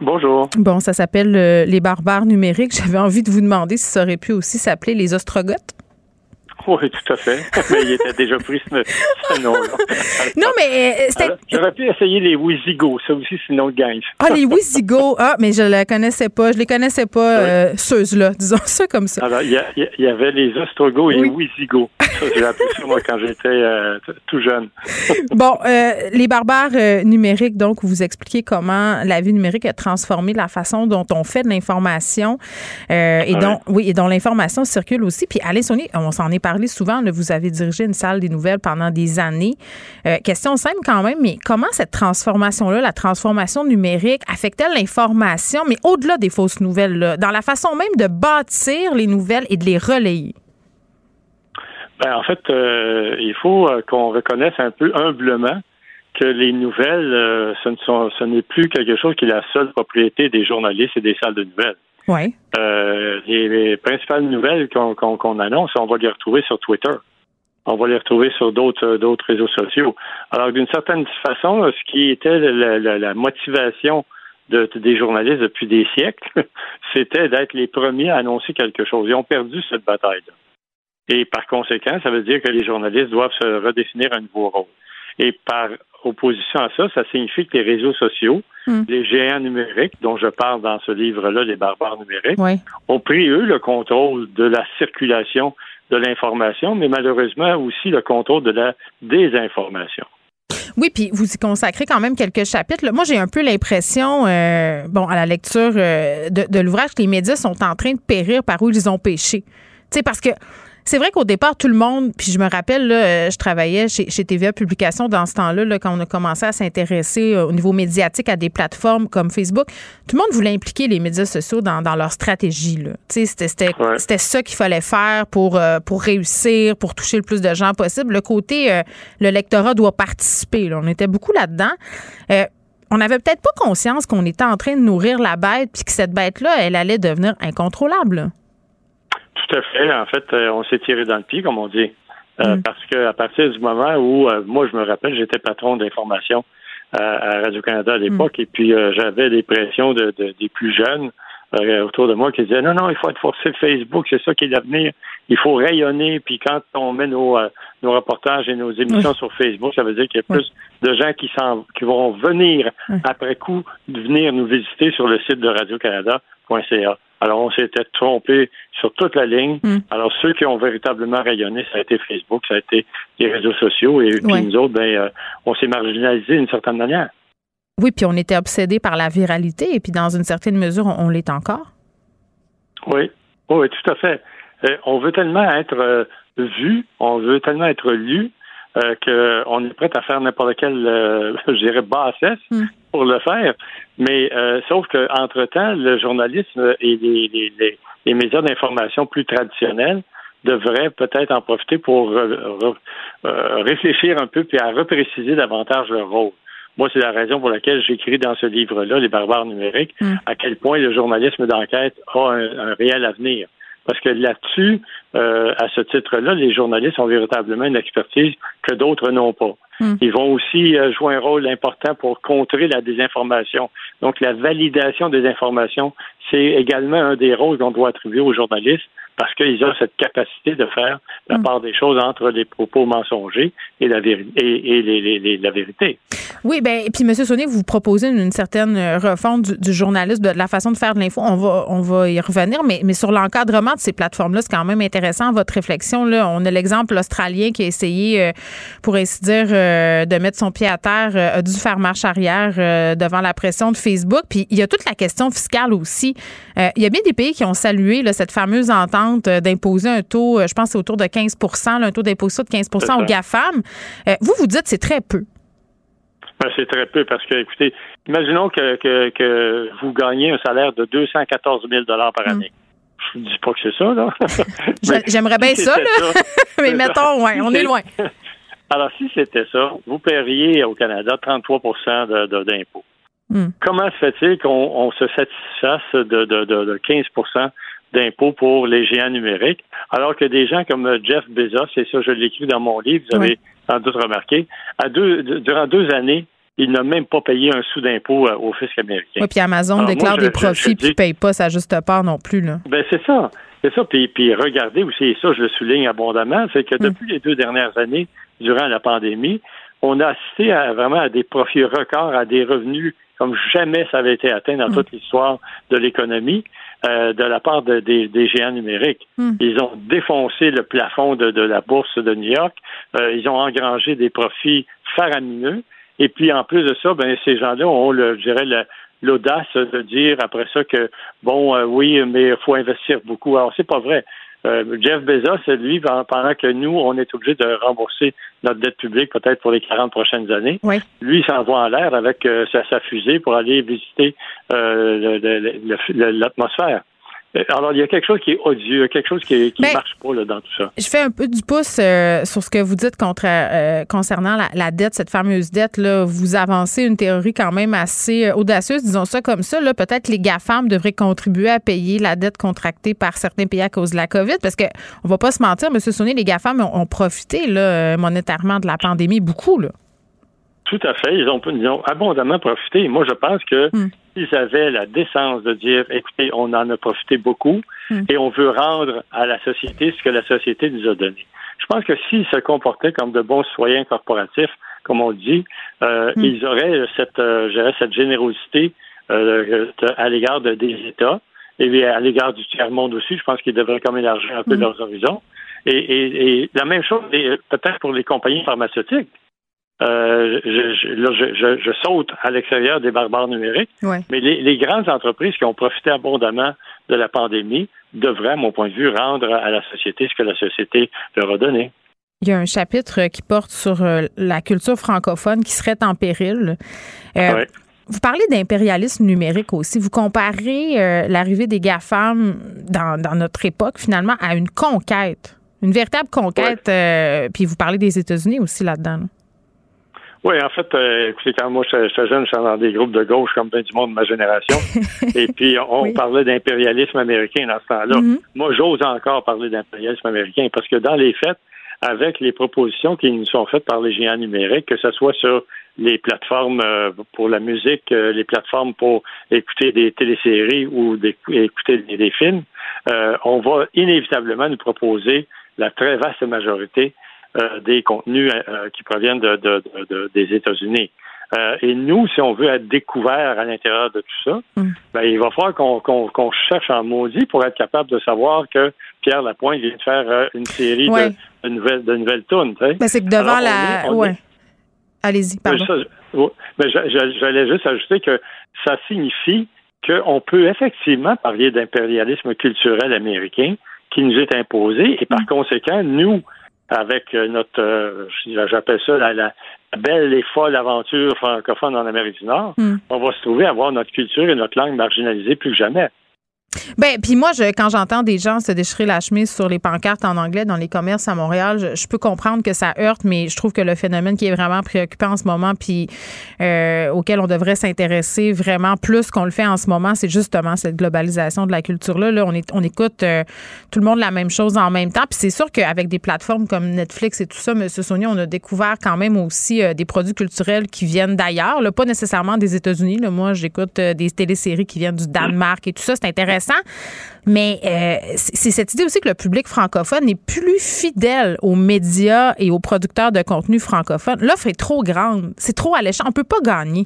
Bonjour. Bon, ça s'appelle euh, Les barbares numériques. J'avais envie de vous demander si ça aurait pu aussi s'appeler les ostrogoths. Oui, tout à fait. Mais il était déjà pris ce, ce nom-là. Non, mais... c'était... Alors, j'aurais pu essayer les Wisigoths. Ça aussi, c'est le nom de gang. Ah, les Wisigoths. Ah, mais je ne connaissais pas. Je les connaissais pas, oui. euh, ceux-là. Disons ça comme ça. Alors, il y, y, y avait les Ostrogoths et oui. les Wisigoths. Ça, j'ai appris ça, moi, quand j'étais euh, tout jeune. Bon, euh, les barbares euh, numériques, donc, vous expliquez comment la vie numérique a transformé la façon dont on fait de l'information euh, et, ah, dont, oui. Oui, et dont l'information circule aussi. Puis, Alain Saunier, on s'en est parlé souvent, là, vous avez dirigé une salle des nouvelles pendant des années. Euh, question simple quand même, mais comment cette transformation-là, la transformation numérique, affecte-t-elle l'information, mais au-delà des fausses nouvelles, là, dans la façon même de bâtir les nouvelles et de les relayer? Ben, en fait, euh, il faut qu'on reconnaisse un peu humblement que les nouvelles, euh, ce, ne sont, ce n'est plus quelque chose qui est la seule propriété des journalistes et des salles de nouvelles. Ouais. Euh, les, les principales nouvelles qu'on, qu'on, qu'on annonce, on va les retrouver sur Twitter. On va les retrouver sur d'autres, d'autres réseaux sociaux. Alors, d'une certaine façon, ce qui était la, la, la motivation de, des journalistes depuis des siècles, c'était d'être les premiers à annoncer quelque chose. Ils ont perdu cette bataille-là. Et par conséquent, ça veut dire que les journalistes doivent se redéfinir un nouveau rôle. Et par opposition à ça, ça signifie que les réseaux sociaux, mmh. les géants numériques, dont je parle dans ce livre-là, Les barbares numériques, oui. ont pris, eux, le contrôle de la circulation de l'information, mais malheureusement aussi le contrôle de la désinformation. Oui, puis vous y consacrez quand même quelques chapitres. Là, moi, j'ai un peu l'impression, euh, bon, à la lecture euh, de, de l'ouvrage, que les médias sont en train de périr par où ils ont péché. Tu sais, parce que c'est vrai qu'au départ, tout le monde, puis je me rappelle, là, je travaillais chez, chez T V A Publications dans ce temps-là, là, quand on a commencé à s'intéresser euh, au niveau médiatique à des plateformes comme Facebook, tout le monde voulait impliquer les médias sociaux dans, dans leur stratégie. Là. C'était, c'était, ouais. c'était ça qu'il fallait faire pour, euh, pour réussir, pour toucher le plus de gens possible. Le côté, euh, le lectorat doit participer. Là. On était beaucoup là-dedans. Euh, on n'avait peut-être pas conscience qu'on était en train de nourrir la bête, puis que cette bête-là, elle allait devenir incontrôlable. Là. Tout à fait. En fait, on s'est tiré dans le pied, comme on dit. Euh, mm. Parce qu'à partir du moment où, euh, moi, je me rappelle, j'étais patron d'information à, à Radio-Canada à l'époque, mm. et puis euh, j'avais des pressions de, de, des plus jeunes euh, autour de moi qui disaient « Non, non, il faut être forcé Facebook, c'est ça qui est l'avenir. Il faut rayonner. » Puis quand on met nos, euh, nos reportages et nos émissions mm. sur Facebook, ça veut dire qu'il y a plus mm. de gens qui, s'en, qui vont venir mm. après coup, venir nous visiter sur le site de radio canada point c a. Alors, on s'était trompé sur toute la ligne. Mm. Alors, ceux qui ont véritablement rayonné, ça a été Facebook, ça a été les réseaux sociaux. Et puis, ouais. nous autres, ben, euh, on s'est marginalisés d'une certaine manière. Oui, puis on était obsédés par la viralité. Et puis, dans une certaine mesure, on, on l'est encore. Oui, oui, tout à fait. Euh, on veut tellement être euh, vu, on veut tellement être lu, euh, qu'on est prêt à faire n'importe quelle, euh, je dirais, bassesse. Mm. pour le faire, mais euh, sauf qu'entre-temps, le journalisme et les, les, les, les médias d'information plus traditionnels devraient peut-être en profiter pour re, re, euh, réfléchir un peu puis à repréciser davantage leur rôle. Moi, c'est la raison pour laquelle j'écris dans ce livre-là, Les barbares numériques, mmh. à quel point le journalisme d'enquête a un, un réel avenir. Parce que là-dessus, euh, à ce titre-là, les journalistes ont véritablement une expertise que d'autres n'ont pas. Mm. Ils vont aussi euh, jouer un rôle important pour contrer la désinformation. Donc, la validation des informations, c'est également un des rôles qu'on doit attribuer aux journalistes parce qu'ils ont cette capacité de faire la mm. part des choses entre les propos mensongers et la, véri- et, et les, les, les, la vérité. Oui, bien, puis M. Saunier, vous proposez une, une certaine refonte du, du journalisme, de la façon de faire de l'info. On va, on va y revenir, mais, mais sur l'encadrement de ces plateformes-là, c'est quand même intéressant, votre réflexion. Là, on a l'exemple australien qui a essayé, euh, pour ainsi dire, euh, de mettre son pied à terre, euh, a dû faire marche arrière euh, devant la pression de Facebook. Puis il y a toute la question fiscale aussi. Euh, il y a bien des pays qui ont salué là, cette fameuse entente d'imposer un taux, je pense que c'est autour de quinze pour cent, là, un taux d'imposition de quinze pour cent aux GAFAM. Euh, vous, vous dites que c'est très peu. Ben, c'est très peu parce que, écoutez, imaginons que, que, que vous gagnez un salaire de deux cent quatorze mille dollars par année. Mm. Je ne dis pas que c'est ça, là. Mais j'aimerais bien si ça, là. Ça mais mettons, ouais, on est loin. Alors, si c'était ça, vous paieriez au Canada trente-trois pour cent de, de, d'impôts. Mm. Comment se fait-il qu'on on se satisfasse de, de, de, de quinze pour cent d'impôts pour les géants numériques, alors que des gens comme Jeff Bezos, et ça, je l'écris dans mon livre, vous avez... Oui. sans doute remarqué, à deux, durant deux années, il n'a même pas payé un sou d'impôt au fisc américain. Oui, puis Amazon Alors déclare moi, je, des profits et ne paye pas sa juste part non plus. Là. Ben c'est ça. C'est ça, puis, puis regardez aussi, et ça je le souligne abondamment, c'est que depuis mmh. les deux dernières années, durant la pandémie, on a assisté à, vraiment à des profits records, à des revenus comme jamais ça avait été atteint dans mmh. toute l'histoire de l'économie euh, de la part de, des, des géants numériques. Mmh. Ils ont défoncé le plafond de, de la bourse de New York, euh, ils ont engrangé des profits faramineux, et puis en plus de ça, ben ces gens-là ont, le, je dirais, le l'audace de dire après ça que, bon, euh, oui, mais il faut investir beaucoup. Alors, c'est pas vrai. Euh, Jeff Bezos, lui, pendant que nous, on est obligé de rembourser notre dette publique peut-être pour les quarante prochaines années, oui. lui, il s'envoie en l'air avec euh, sa, sa fusée pour aller visiter euh, le, le, le, le, l'atmosphère. Alors, il y a quelque chose qui est odieux, quelque chose qui ne marche pas là, dans tout ça. Je fais un peu du pouce euh, sur ce que vous dites contre, euh, concernant la, la dette, cette fameuse dette-là. Vous avancez une théorie quand même assez audacieuse, disons ça comme ça. Là, peut-être les GAFAM devraient contribuer à payer la dette contractée par certains pays à cause de la COVID, parce qu'on ne va pas se mentir, M. Saunier, les GAFAM ont, ont profité là, monétairement de la pandémie, beaucoup. Là. Tout à fait. Ils ont, ils ont abondamment profité. Moi, je pense que mm. ils avaient la décence de dire, écoutez, on en a profité beaucoup mm. et on veut rendre à la société ce que la société nous a donné. Je pense que s'ils se comportaient comme de bons citoyens corporatifs, comme on dit, euh, mm. ils auraient cette, euh, je dirais, cette générosité euh, à l'égard de, des États et à l'égard du tiers-monde aussi. Je pense qu'ils devraient comme élargir un peu mm. leurs horizons. Et, et, et la même chose peut-être pour les compagnies pharmaceutiques. Euh, je, je, là, je, je, je saute à l'extérieur des barbares numériques, ouais. mais les, les grandes entreprises qui ont profité abondamment de la pandémie devraient, à mon point de vue, rendre à la société ce que la société leur a donné. Il y a un chapitre qui porte sur la culture francophone qui serait en péril. Euh, ouais. Vous parlez d'impérialisme numérique aussi. Vous comparez euh, l'arrivée des GAFAM dans, dans notre époque, finalement, à une conquête, une véritable conquête. Ouais. Euh, puis vous parlez des États-Unis aussi là-dedans. Là. Oui, en fait, euh, écoutez, quand moi j'étais jeune, j'étais dans des groupes de gauche comme bien du monde de ma génération. Et puis, on oui. parlait d'impérialisme américain dans ce temps-là. Mm-hmm. Moi, j'ose encore parler d'impérialisme américain parce que dans les faits, avec les propositions qui nous sont faites par les géants numériques, que ce soit sur les plateformes pour la musique, les plateformes pour écouter des téléséries ou des, écouter des, des films, euh, on va inévitablement nous proposer la très vaste majorité Euh, des contenus euh, qui proviennent de, de, de, de, des États-Unis. Euh, et nous, si on veut être découvert à l'intérieur de tout ça, mm. ben, il va falloir qu'on, qu'on, qu'on cherche en maudit pour être capable de savoir que Pierre Lapointe vient de faire euh, une série ouais. de, de nouvelles, de nouvelles tunes. Ben, c'est que devant Alors, la... Est, ouais. est... Allez-y, pardon. Mais, ça, mais je, je, j'allais juste ajouter que ça signifie qu'on peut effectivement parler d'impérialisme culturel américain qui nous est imposé et par mm. conséquent, nous... avec notre, euh, j'appelle ça la, la belle et folle aventure francophone en Amérique du Nord, mm. on va se trouver à voir notre culture et notre langue marginalisées plus que jamais. Bien, puis moi, je, quand j'entends des gens se déchirer la chemise sur les pancartes en anglais dans les commerces à Montréal, je, je peux comprendre que ça heurte, mais je trouve que le phénomène qui est vraiment préoccupant en ce moment puis euh, auquel on devrait s'intéresser vraiment plus qu'on le fait en ce moment, c'est justement cette globalisation de la culture-là. Là, on, est, on écoute euh, tout le monde la même chose en même temps. Puis c'est sûr qu'avec des plateformes comme Netflix et tout ça, M. Saunier, on a découvert quand même aussi euh, des produits culturels qui viennent d'ailleurs, là, pas nécessairement des États-Unis. Là, moi, j'écoute euh, des téléséries qui viennent du Danemark et tout ça. C'est intéressant. Mais euh, c'est cette idée aussi que le public francophone est plus fidèle aux médias et aux producteurs de contenu francophone. L'offre est trop grande, c'est trop alléchant, on ne peut pas gagner.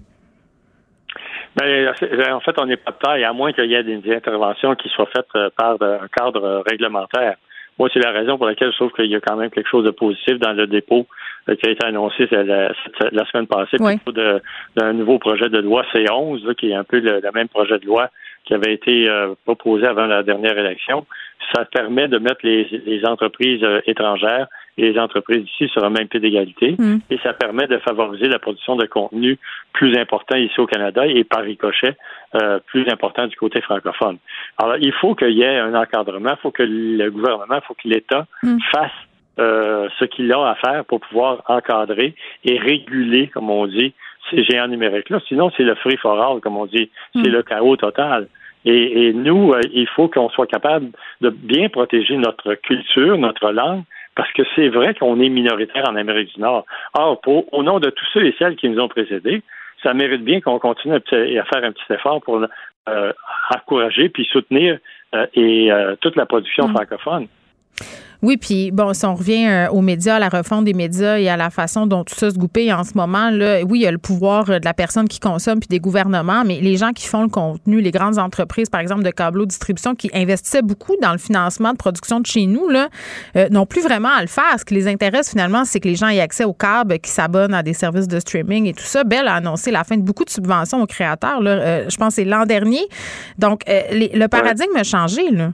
Bien, en fait, on n'est pas de taille, à moins qu'il y ait des interventions qui soient faites par un cadre réglementaire. Moi, c'est la raison pour laquelle je trouve qu'il y a quand même quelque chose de positif dans le dépôt qui a été annoncé la, la semaine passée, oui. plutôt de, d'un nouveau projet de loi C onze, là, qui est un peu le, le même projet de loi qui avait été euh, proposé avant la dernière élection. Ça permet de mettre les, les entreprises euh, étrangères et les entreprises d'ici sur un même pied d'égalité mmh. et ça permet de favoriser la production de contenu plus important ici au Canada et par ricochet euh, plus important du côté francophone. Alors, il faut qu'il y ait un encadrement, il faut que le gouvernement, il faut que l'État mmh. fasse euh, ce qu'il a à faire pour pouvoir encadrer et réguler, comme on dit, ces géants numériques-là. Sinon, c'est le free for all, comme on dit. C'est mmh. le chaos total. Et, et nous, euh, il faut qu'on soit capable de bien protéger notre culture, notre langue, parce que c'est vrai qu'on est minoritaire en Amérique du Nord. Or, pour, au nom de tous ceux et celles qui nous ont précédés, ça mérite bien qu'on continue à, à faire un petit effort pour euh, encourager puis soutenir euh, et euh, toute la production mmh. francophone. Oui, puis bon, si on revient euh, aux médias, à la refonte des médias et à la façon dont tout ça se goupille en ce moment, là, oui, il y a le pouvoir de la personne qui consomme puis des gouvernements, mais les gens qui font le contenu, les grandes entreprises, par exemple, de câbleau distribution qui investissaient beaucoup dans le financement de production de chez nous, là, euh, n'ont plus vraiment à le faire. Ce qui les intéresse, finalement, c'est que les gens aient accès aux câbles, qui s'abonnent à des services de streaming et tout ça. Bell a annoncé la fin de beaucoup de subventions aux créateurs, là, euh, je pense que c'est l'an dernier. Donc, euh, les, le paradigme a changé, là.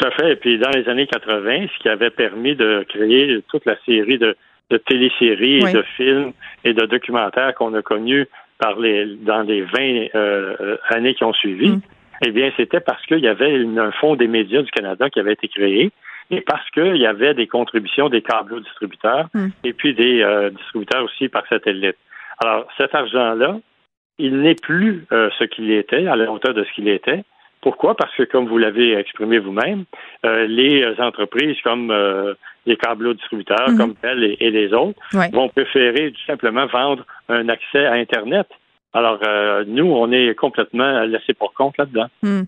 Tout à fait. Et puis, dans les années quatre-vingt, ce qui avait permis de créer toute la série de, de téléséries et oui. de films et de documentaires qu'on a connus par les, dans les vingt euh, années qui ont suivi, mm. eh bien, c'était parce qu'il y avait une, un fonds des médias du Canada qui avait été créé et parce qu'il y avait des contributions des câbleaux distributeurs mm. et puis des euh, distributeurs aussi par satellite. Alors, cet argent-là, il n'est plus euh, ce qu'il était, à la hauteur de ce qu'il était. Pourquoi? Parce que, comme vous l'avez exprimé vous-même, euh, les entreprises comme euh, les câbleaux distributeurs, mmh. comme Bell et, et les autres, ouais. vont préférer tout simplement vendre un accès à Internet. Alors, euh, nous, on est complètement laissés pour compte là-dedans. Mmh.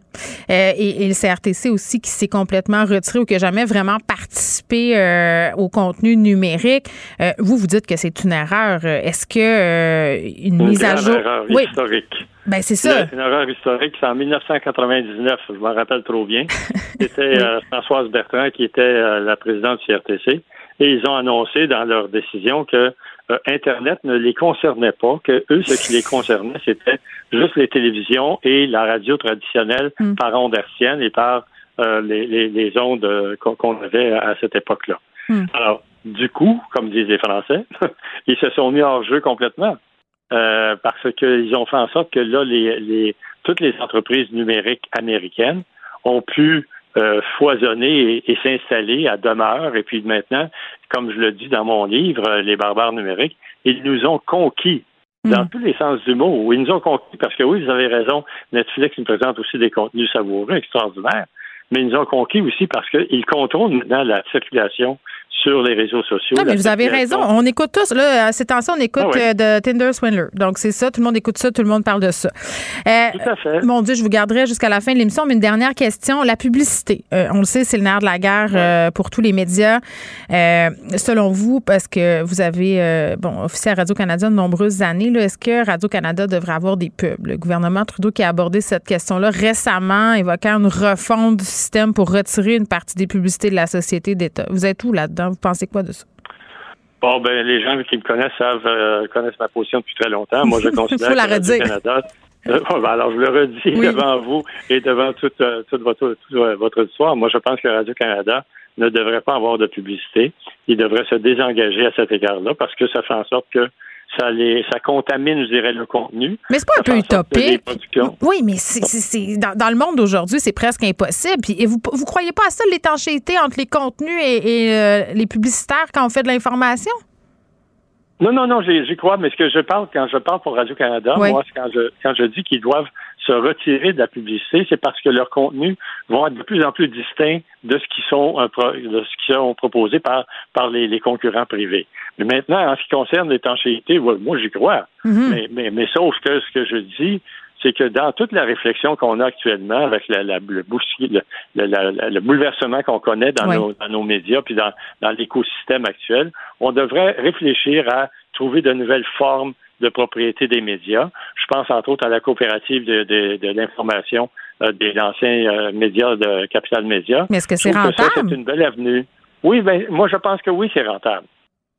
Euh, et, et le C R T C aussi qui s'est complètement retiré ou qui n'a jamais vraiment participé euh, au contenu numérique. Euh, vous, vous dites que c'est une erreur. Est-ce que euh, une, une mise à jour... Une erreur oui. historique. Ben, c'est ça. Là, c'est une erreur historique. C'est en dix-neuf cent quatre-vingt-dix-neuf, je m'en rappelle trop bien. C'était euh, Françoise Bertrand qui était euh, la présidente du C R T C. Et ils ont annoncé dans leur décision que euh, Internet ne les concernait pas, que eux, ce qui les concernait, c'était juste les télévisions et la radio traditionnelle mm. par ondes hertziennes et par euh, les, les, les ondes euh, qu'on avait à cette époque-là. Mm. Alors, du coup, comme disent les Français, ils se sont mis hors jeu complètement. Euh, parce qu'ils ont fait en sorte que là, les, les, toutes les entreprises numériques américaines ont pu euh, foisonner et, et s'installer à demeure. Et puis maintenant, comme je le dis dans mon livre, Les barbares numériques, ils nous ont conquis dans mmh. tous les sens du mot. Ils nous ont conquis parce que oui, vous avez raison, Netflix nous présente aussi des contenus savoureux, extraordinaires, mais ils nous ont conquis aussi parce qu'ils contrôlent maintenant la circulation sur les réseaux sociaux. Non, mais vous avez raison. On écoute tous. Là, à ces temps-ci, on écoute ah ouais. de Tinder Swindler. Donc, c'est ça. Tout le monde écoute ça. Tout le monde parle de ça. Euh, tout à fait. Mon Dieu, je vous garderai jusqu'à la fin de l'émission. Mais une dernière question. La publicité. Euh, on le sait, c'est le nerf de la guerre ouais. euh, pour tous les médias. Euh, selon vous, parce que vous avez euh, bon, officié à Radio-Canada de nombreuses années, là, est-ce que Radio-Canada devrait avoir des pubs? Le gouvernement Trudeau qui a abordé cette question-là récemment, évoquant une refonte du système pour retirer une partie des publicités de la société d'État. Vous êtes où là-dedans? Vous pensez quoi de ça? Bon, bien, les gens qui me connaissent savent, euh, connaissent ma position depuis très longtemps. Moi, je considère que Radio-Canada... Euh, bon, ben, alors, je le redis oui. devant vous et devant toute, euh, toute, votre, toute euh, votre histoire. Moi, je pense que Radio-Canada ne devrait pas avoir de publicité. Il devrait se désengager à cet égard-là parce que ça fait en sorte que ça, les, ça contamine, je dirais, le contenu. Mais c'est pas un peu utopique? Oui, mais c'est, c'est, c'est, dans, dans le monde d'aujourd'hui, c'est presque impossible. Puis, et vous vous croyez pas à ça, l'étanchéité entre les contenus et, et euh, les publicitaires quand on fait de l'information? Non, non, non, j'y, j'y crois. Mais ce que je parle, quand je parle pour Radio-Canada, oui. moi, c'est quand je, quand je dis qu'ils doivent se retirer de la publicité, c'est parce que leurs contenus vont être de plus en plus distincts de ce qui sont, de ce qui sont proposés par, par les, les concurrents privés. Mais maintenant, en ce qui concerne l'étanchéité, moi, j'y crois. Mm-hmm. Mais, mais, mais sauf que ce que je dis, c'est que dans toute la réflexion qu'on a actuellement avec la, la, le, le, la, la, le bouleversement qu'on connaît dans, oui. nos, dans nos médias puis dans, dans l'écosystème actuel, on devrait réfléchir à trouver de nouvelles formes de propriété des médias. Je pense entre autres à la coopérative de, de, de l'information euh, des anciens euh, médias de Capital Média. Mais est-ce que c'est rentable? Que ça, c'est une belle avenue. Oui, ben moi je pense que oui, c'est rentable.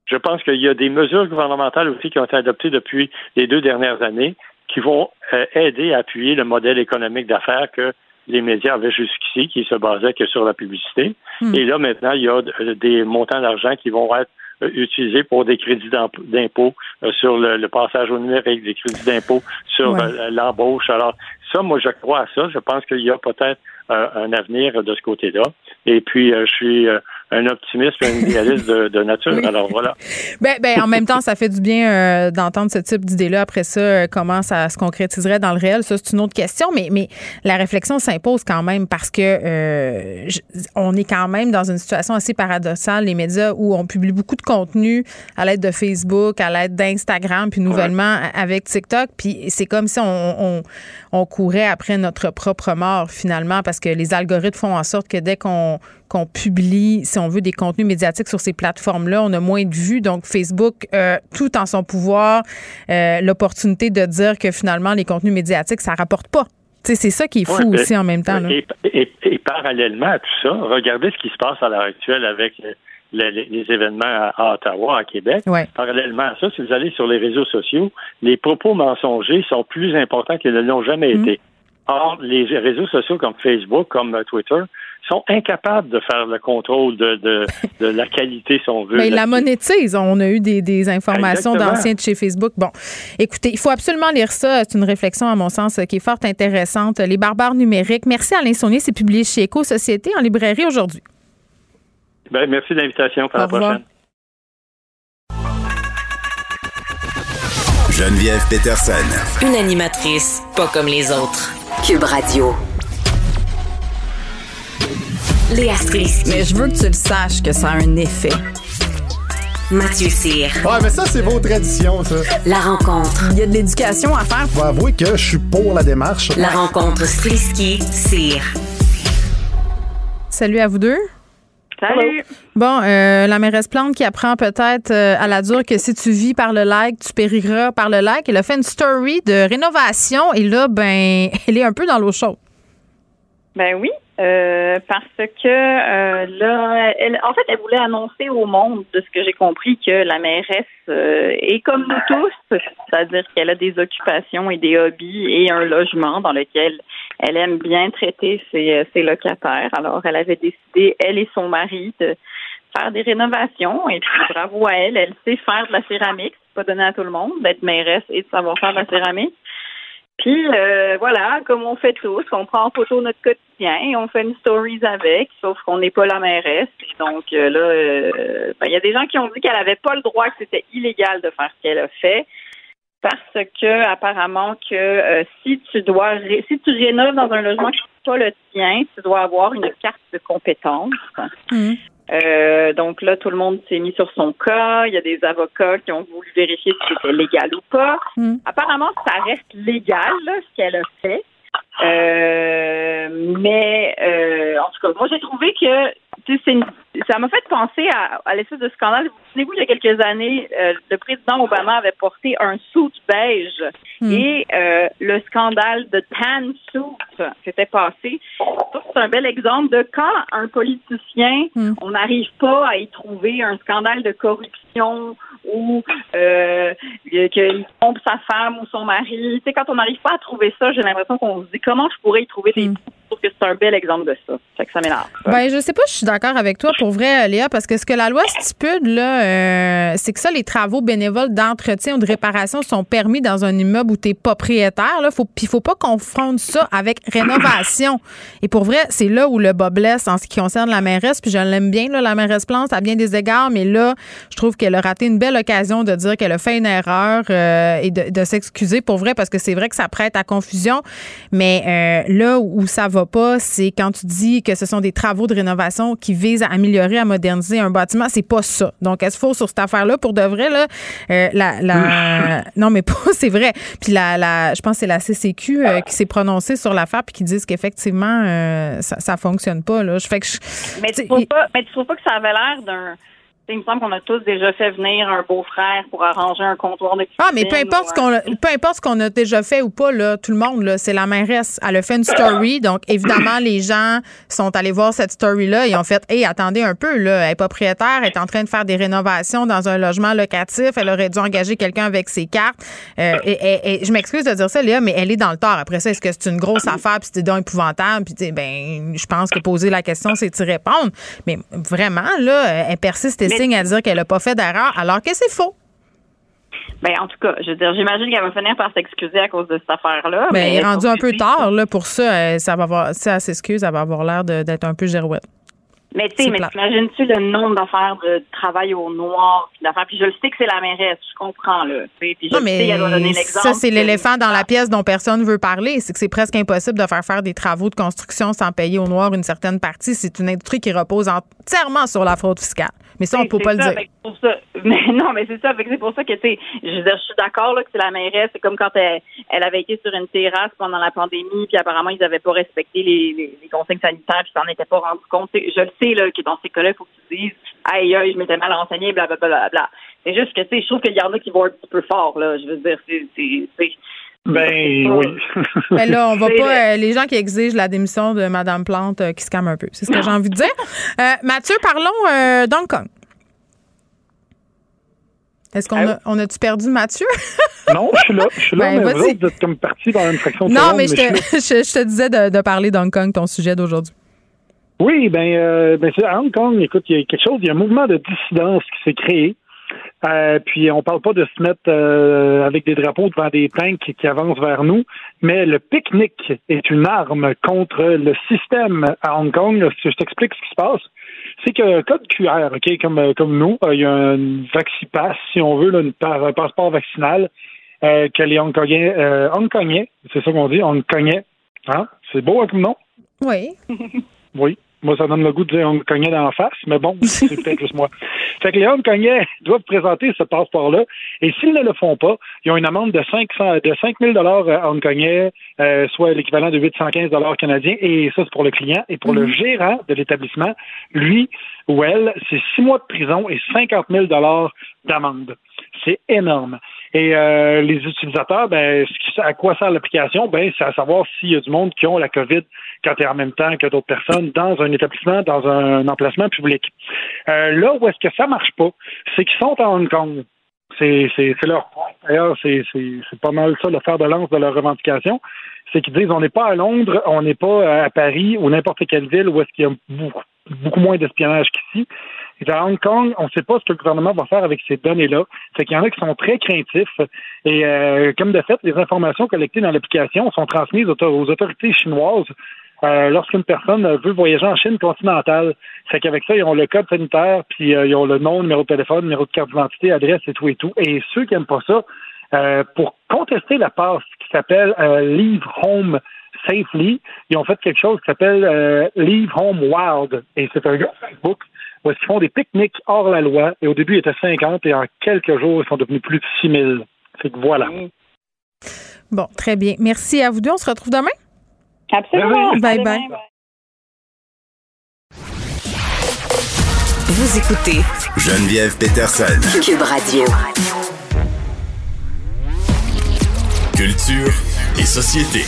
Je pense qu'il y a des mesures gouvernementales aussi qui ont été adoptées depuis les deux dernières années qui vont euh, aider à appuyer le modèle économique d'affaires que les médias avaient jusqu'ici, qui se basait que sur la publicité. Mmh. Et là, maintenant, il y a des montants d'argent qui vont être utilisés pour des crédits d'impôt sur le, le passage au numérique, des crédits d'impôt sur ouais. l'embauche. Alors, ça, moi, je crois à ça. Je pense qu'il y a peut-être euh, un avenir de ce côté-là. Et puis, euh, je suis euh, un optimiste et un idéaliste de, de nature. Oui. Alors voilà. Ben, ben, en même temps, ça fait du bien euh, d'entendre ce type d'idée-là. Après ça, euh, comment ça se concrétiserait dans le réel, ça, c'est une autre question. Mais, mais la réflexion s'impose quand même parce que euh, je, on est quand même dans une situation assez paradoxale, les médias, où on publie beaucoup de contenu à l'aide de Facebook, à l'aide d'Instagram, puis nouvellement ouais. avec TikTok. Puis c'est comme si on, on, on courait après notre propre mort, finalement, parce que les algorithmes font en sorte que dès qu'on qu'on publie, si on veut, des contenus médiatiques sur ces plateformes-là, on a moins de vues. Donc, Facebook, euh, tout en son pouvoir, euh, l'opportunité de dire que finalement, les contenus médiatiques, ça rapporte pas. T'sais, c'est ça qui est fou ouais, aussi et, en même temps. Là. Et, et, et parallèlement à tout ça, regardez ce qui se passe à l'heure actuelle avec les, les, les événements à, à Ottawa, à Québec. Ouais. Parallèlement à ça, si vous allez sur les réseaux sociaux, les propos mensongers sont plus importants qu'ils ne l'ont jamais mmh. été. Or, les réseaux sociaux comme Facebook, comme Twitter, sont incapables de faire le contrôle de, de, de la qualité, si on veut. Mais ils la monétisent. On a eu des, des informations Exactement. d'anciens de chez Facebook. Bon, écoutez, il faut absolument lire ça. C'est une réflexion, à mon sens, qui est fort intéressante. Les barbares numériques. Merci, Alain Saunier. C'est publié chez Éco-Société en librairie aujourd'hui. Ben, merci de l'invitation. À la prochaine. Geneviève Petersen. Une animatrice pas comme les autres. Cube Radio. Léa Strisky. Mais je veux que tu le saches que ça a un effet. Mathieu Cyr. Ouais, mais ça, c'est vos traditions, ça. La rencontre. Il y a de l'éducation à faire. Faut avouer que je suis pour la démarche. La rencontre Strisky-Cyr. Salut à vous deux. Salut. Bon, euh, la mairesse Plante qui apprend peut-être euh, à la dure que si tu vis par le like, tu périras par le like. Elle a fait une story de rénovation et là, ben, elle est un peu dans l'eau chaude. Ben oui, euh, parce que euh, là, elle, en fait, elle voulait annoncer au monde, de ce que j'ai compris, que la mairesse euh, est comme nous tous, c'est-à-dire qu'elle a des occupations et des hobbies et un logement dans lequel elle aime bien traiter ses, ses locataires. Alors, elle avait décidé, elle et son mari, de faire des rénovations. Et puis, bravo à elle, elle sait faire de la céramique. C'est pas donné à tout le monde d'être mairesse et de savoir faire de la céramique. Puis, euh, voilà, comme on fait tous, on prend en photo notre quotidien et on fait une stories avec, sauf qu'on n'est pas la mairesse. Et donc, euh, là, euh, ben, y a des gens qui ont dit qu'elle n'avait pas le droit, que c'était illégal de faire ce qu'elle a fait. Parce que, apparemment, que euh, si tu dois, ré- si tu rénoves dans un logement qui n'est pas le tien, tu dois avoir une carte de compétence. Mmh. Euh, donc là, tout le monde s'est mis sur son cas. Il y a des avocats qui ont voulu vérifier si c'était légal ou pas. Mmh. Apparemment, ça reste légal, là, ce qu'elle a fait. Euh, mais, euh, en tout cas, moi, j'ai trouvé que c'est une, ça m'a fait penser à, à l'espèce de scandale. Vous vous souvenez, il y a quelques années, euh, le président Obama avait porté un suit beige mm. et euh, le scandale de tan suit s'était passé. C'est un bel exemple de quand un politicien, mm. on n'arrive pas à y trouver un scandale de corruption ou euh, qu'il trompe sa femme ou son mari. Tu sais, quand on n'arrive pas à trouver ça, j'ai l'impression qu'on se dit comment je pourrais y trouver des... Mm. Je trouve que c'est un bel exemple de ça. Ça fait que ça m'énerve. Ben, je sais pas, je suis d'accord avec toi pour vrai, Léa, parce que ce que la loi stipule, là, euh, c'est que ça, les travaux bénévoles d'entretien ou de réparation sont permis dans un immeuble où tu es propriétaire. Là, faut, puis il ne faut pas confondre ça avec rénovation. Et pour vrai, c'est là où le bas blesse en ce qui concerne la mairesse. Puis je l'aime bien, là, la mairesse Plante, à bien des égards, mais là, je trouve qu'elle a raté une belle occasion de dire qu'elle a fait une erreur euh, et de, de s'excuser pour vrai, parce que c'est vrai que ça prête à confusion. Mais euh, là où ça va pas, c'est quand tu dis que ce sont des travaux de rénovation qui visent à améliorer, à moderniser un bâtiment, c'est pas ça. Donc, est-ce faux sur cette affaire-là, pour de vrai, là, euh, la, la non, mais pas, c'est vrai. Puis la, la, je pense que c'est la C C Q euh, qui s'est prononcée sur l'affaire puis qui disent qu'effectivement, euh, ça, ça fonctionne pas, là. Je fais que je, mais tu trouves pas, mais tu trouves pas que ça avait l'air d'un... Il me semble qu'on a tous déjà fait venir un beau-frère pour arranger un comptoir de cuisine. Ah, mais peu importe, ou, ce qu'on, peu importe ce qu'on a déjà fait ou pas, là, tout le monde, là, c'est la mairesse. Elle a fait une story, donc évidemment, les gens sont allés voir cette story-là et ont fait « Hey, attendez un peu, là, elle est propriétaire, elle est en train de faire des rénovations dans un logement locatif, elle aurait dû engager quelqu'un avec ses cartes. Euh, » et, et, et, je m'excuse de dire ça, Léa, mais elle est dans le tort. Après ça, est-ce que c'est une grosse affaire puis c'est donc épouvantable? Puis, ben, je pense que poser la question, c'est d'y répondre. Mais vraiment, là, elle persiste et à dire qu'elle n'a pas fait d'erreur, alors que c'est faux. Bien, en tout cas, je veux dire, j'imagine qu'elle va finir par s'excuser à cause de cette affaire-là. Bien, mais elle est rendue un peu tard, là, pour ça. Ça va avoir, si elle s'excuse, elle va avoir l'air de, d'être un peu girouette. Mais, tu sais, mais t'imagines-tu le nombre d'affaires de travail au noir, puis d'affaires, puis je le sais que c'est la mairesse, je comprends, là, tu sais, puis je non, le sais, elle doit donner l'exemple. Ça, c'est l'éléphant dans la pièce dont personne ne veut parler, c'est que c'est presque impossible de faire faire des travaux de construction sans payer au noir une certaine partie. C'est une industrie qui repose entièrement sur la fraude fiscale. Mais ça, on ne peut pas ça, le dire. Pour ça. Mais non, mais c'est ça, c'est pour ça que, tu sais, je veux dire, je suis d'accord, là, que c'est la mairesse, c'est comme quand elle, elle avait été sur une terrasse pendant la pandémie, puis apparemment, ils n'avaient pas respecté les, les, les consignes sanitaires, puis ils s'en étaient pas rendu compte, je le sais, là, que dans ces cas-là, il faut que tu dises « Aïe, aïe, je m'étais mal renseignée, blablabla. » C'est juste que, tu sais, je trouve qu'il y en a qui vont un petit peu fort, là. Je veux dire, c'est... c'est, c'est... Ben, oui. Mais là, on va c'est pas... Euh, les gens qui exigent la démission de Mme Plante euh, qui se calment un peu. C'est ce que j'ai envie de dire. Euh, Mathieu, parlons euh, d'Hong Kong. Est-ce qu'on a, on a-tu perdu Mathieu? Non, je suis là. Je suis là, ben, mais vous autres, vous êtes comme parti dans une fraction de seconde. Non, mais, mais je, te, je, je te disais de, de parler d'Hong Kong, ton sujet d'aujourd'hui. Oui, ben, euh, ben, à Hong Kong, écoute, il y a quelque chose, il y a un mouvement de dissidence qui s'est créé. Euh, puis on parle pas de se mettre euh, avec des drapeaux devant des tanks qui, qui avancent vers nous, mais le pique-nique est une arme contre le système à Hong Kong. Je t'explique ce qui se passe. C'est que code Q R, ok, comme comme nous, il euh, y a un vaccin-pass, si on veut, là, une, un passeport vaccinal euh, que les Hongkongais, euh, Hongkongais, c'est ça qu'on dit, Hongkongais, hein, c'est beau comme nom. Oui. Oui. Moi, ça donne le goût de dire Hong Kongais dans la face, mais bon, c'est peut-être juste moi. Fait que les Hong Kongais doivent présenter ce passeport-là, et s'ils ne le font pas, ils ont une amende de cinq mille dollars Hong Kongais, euh, soit l'équivalent de huit cent quinze dollars canadiens, et ça, c'est pour le client. Et pour mm-hmm. le gérant de l'établissement, lui ou elle, c'est six mois de prison et cinquante mille dollars d'amende. C'est énorme. Et euh, les utilisateurs, ben, à quoi sert l'application? Ben, c'est à savoir s'il y a du monde qui ont la COVID quand tu es en même temps que d'autres personnes dans un établissement, dans un emplacement public. Euh, là où est-ce que ça marche pas, c'est qu'ils sont à Hong Kong. C'est, c'est, c'est leur point. D'ailleurs, c'est, c'est, c'est pas mal ça, le fer de lance de leur revendication. C'est qu'ils disent on n'est pas à Londres, on n'est pas à Paris ou n'importe quelle ville où est-ce qu'il y a beaucoup, beaucoup moins d'espionnage qu'ici. Et à Hong Kong, on ne sait pas ce que le gouvernement va faire avec ces données-là. C'est qu'il y en a qui sont très craintifs. Et euh, comme de fait, les informations collectées dans l'application sont transmises aux autorités chinoises euh, lorsqu'une personne veut voyager en Chine continentale. C'est qu'avec ça, ils ont le code sanitaire, puis euh, ils ont le nom, numéro de téléphone, numéro de carte d'identité, adresse et tout et tout. Et ceux qui n'aiment pas ça, euh, pour contester la passe qui s'appelle euh, « Leave Home Safely », ils ont fait quelque chose qui s'appelle euh, « Leave Home Wild ». Et c'est un gars Facebook où ils font des pique-niques hors la loi. Et au début, ils étaient cinquante et en quelques jours, ils sont devenus plus de six mille. Fait que voilà. Bon, très bien. Merci à vous deux. On se retrouve demain? Absolument. Bye-bye. Bye-bye. Vous écoutez Geneviève Petersen. Cube Radio. Culture et société.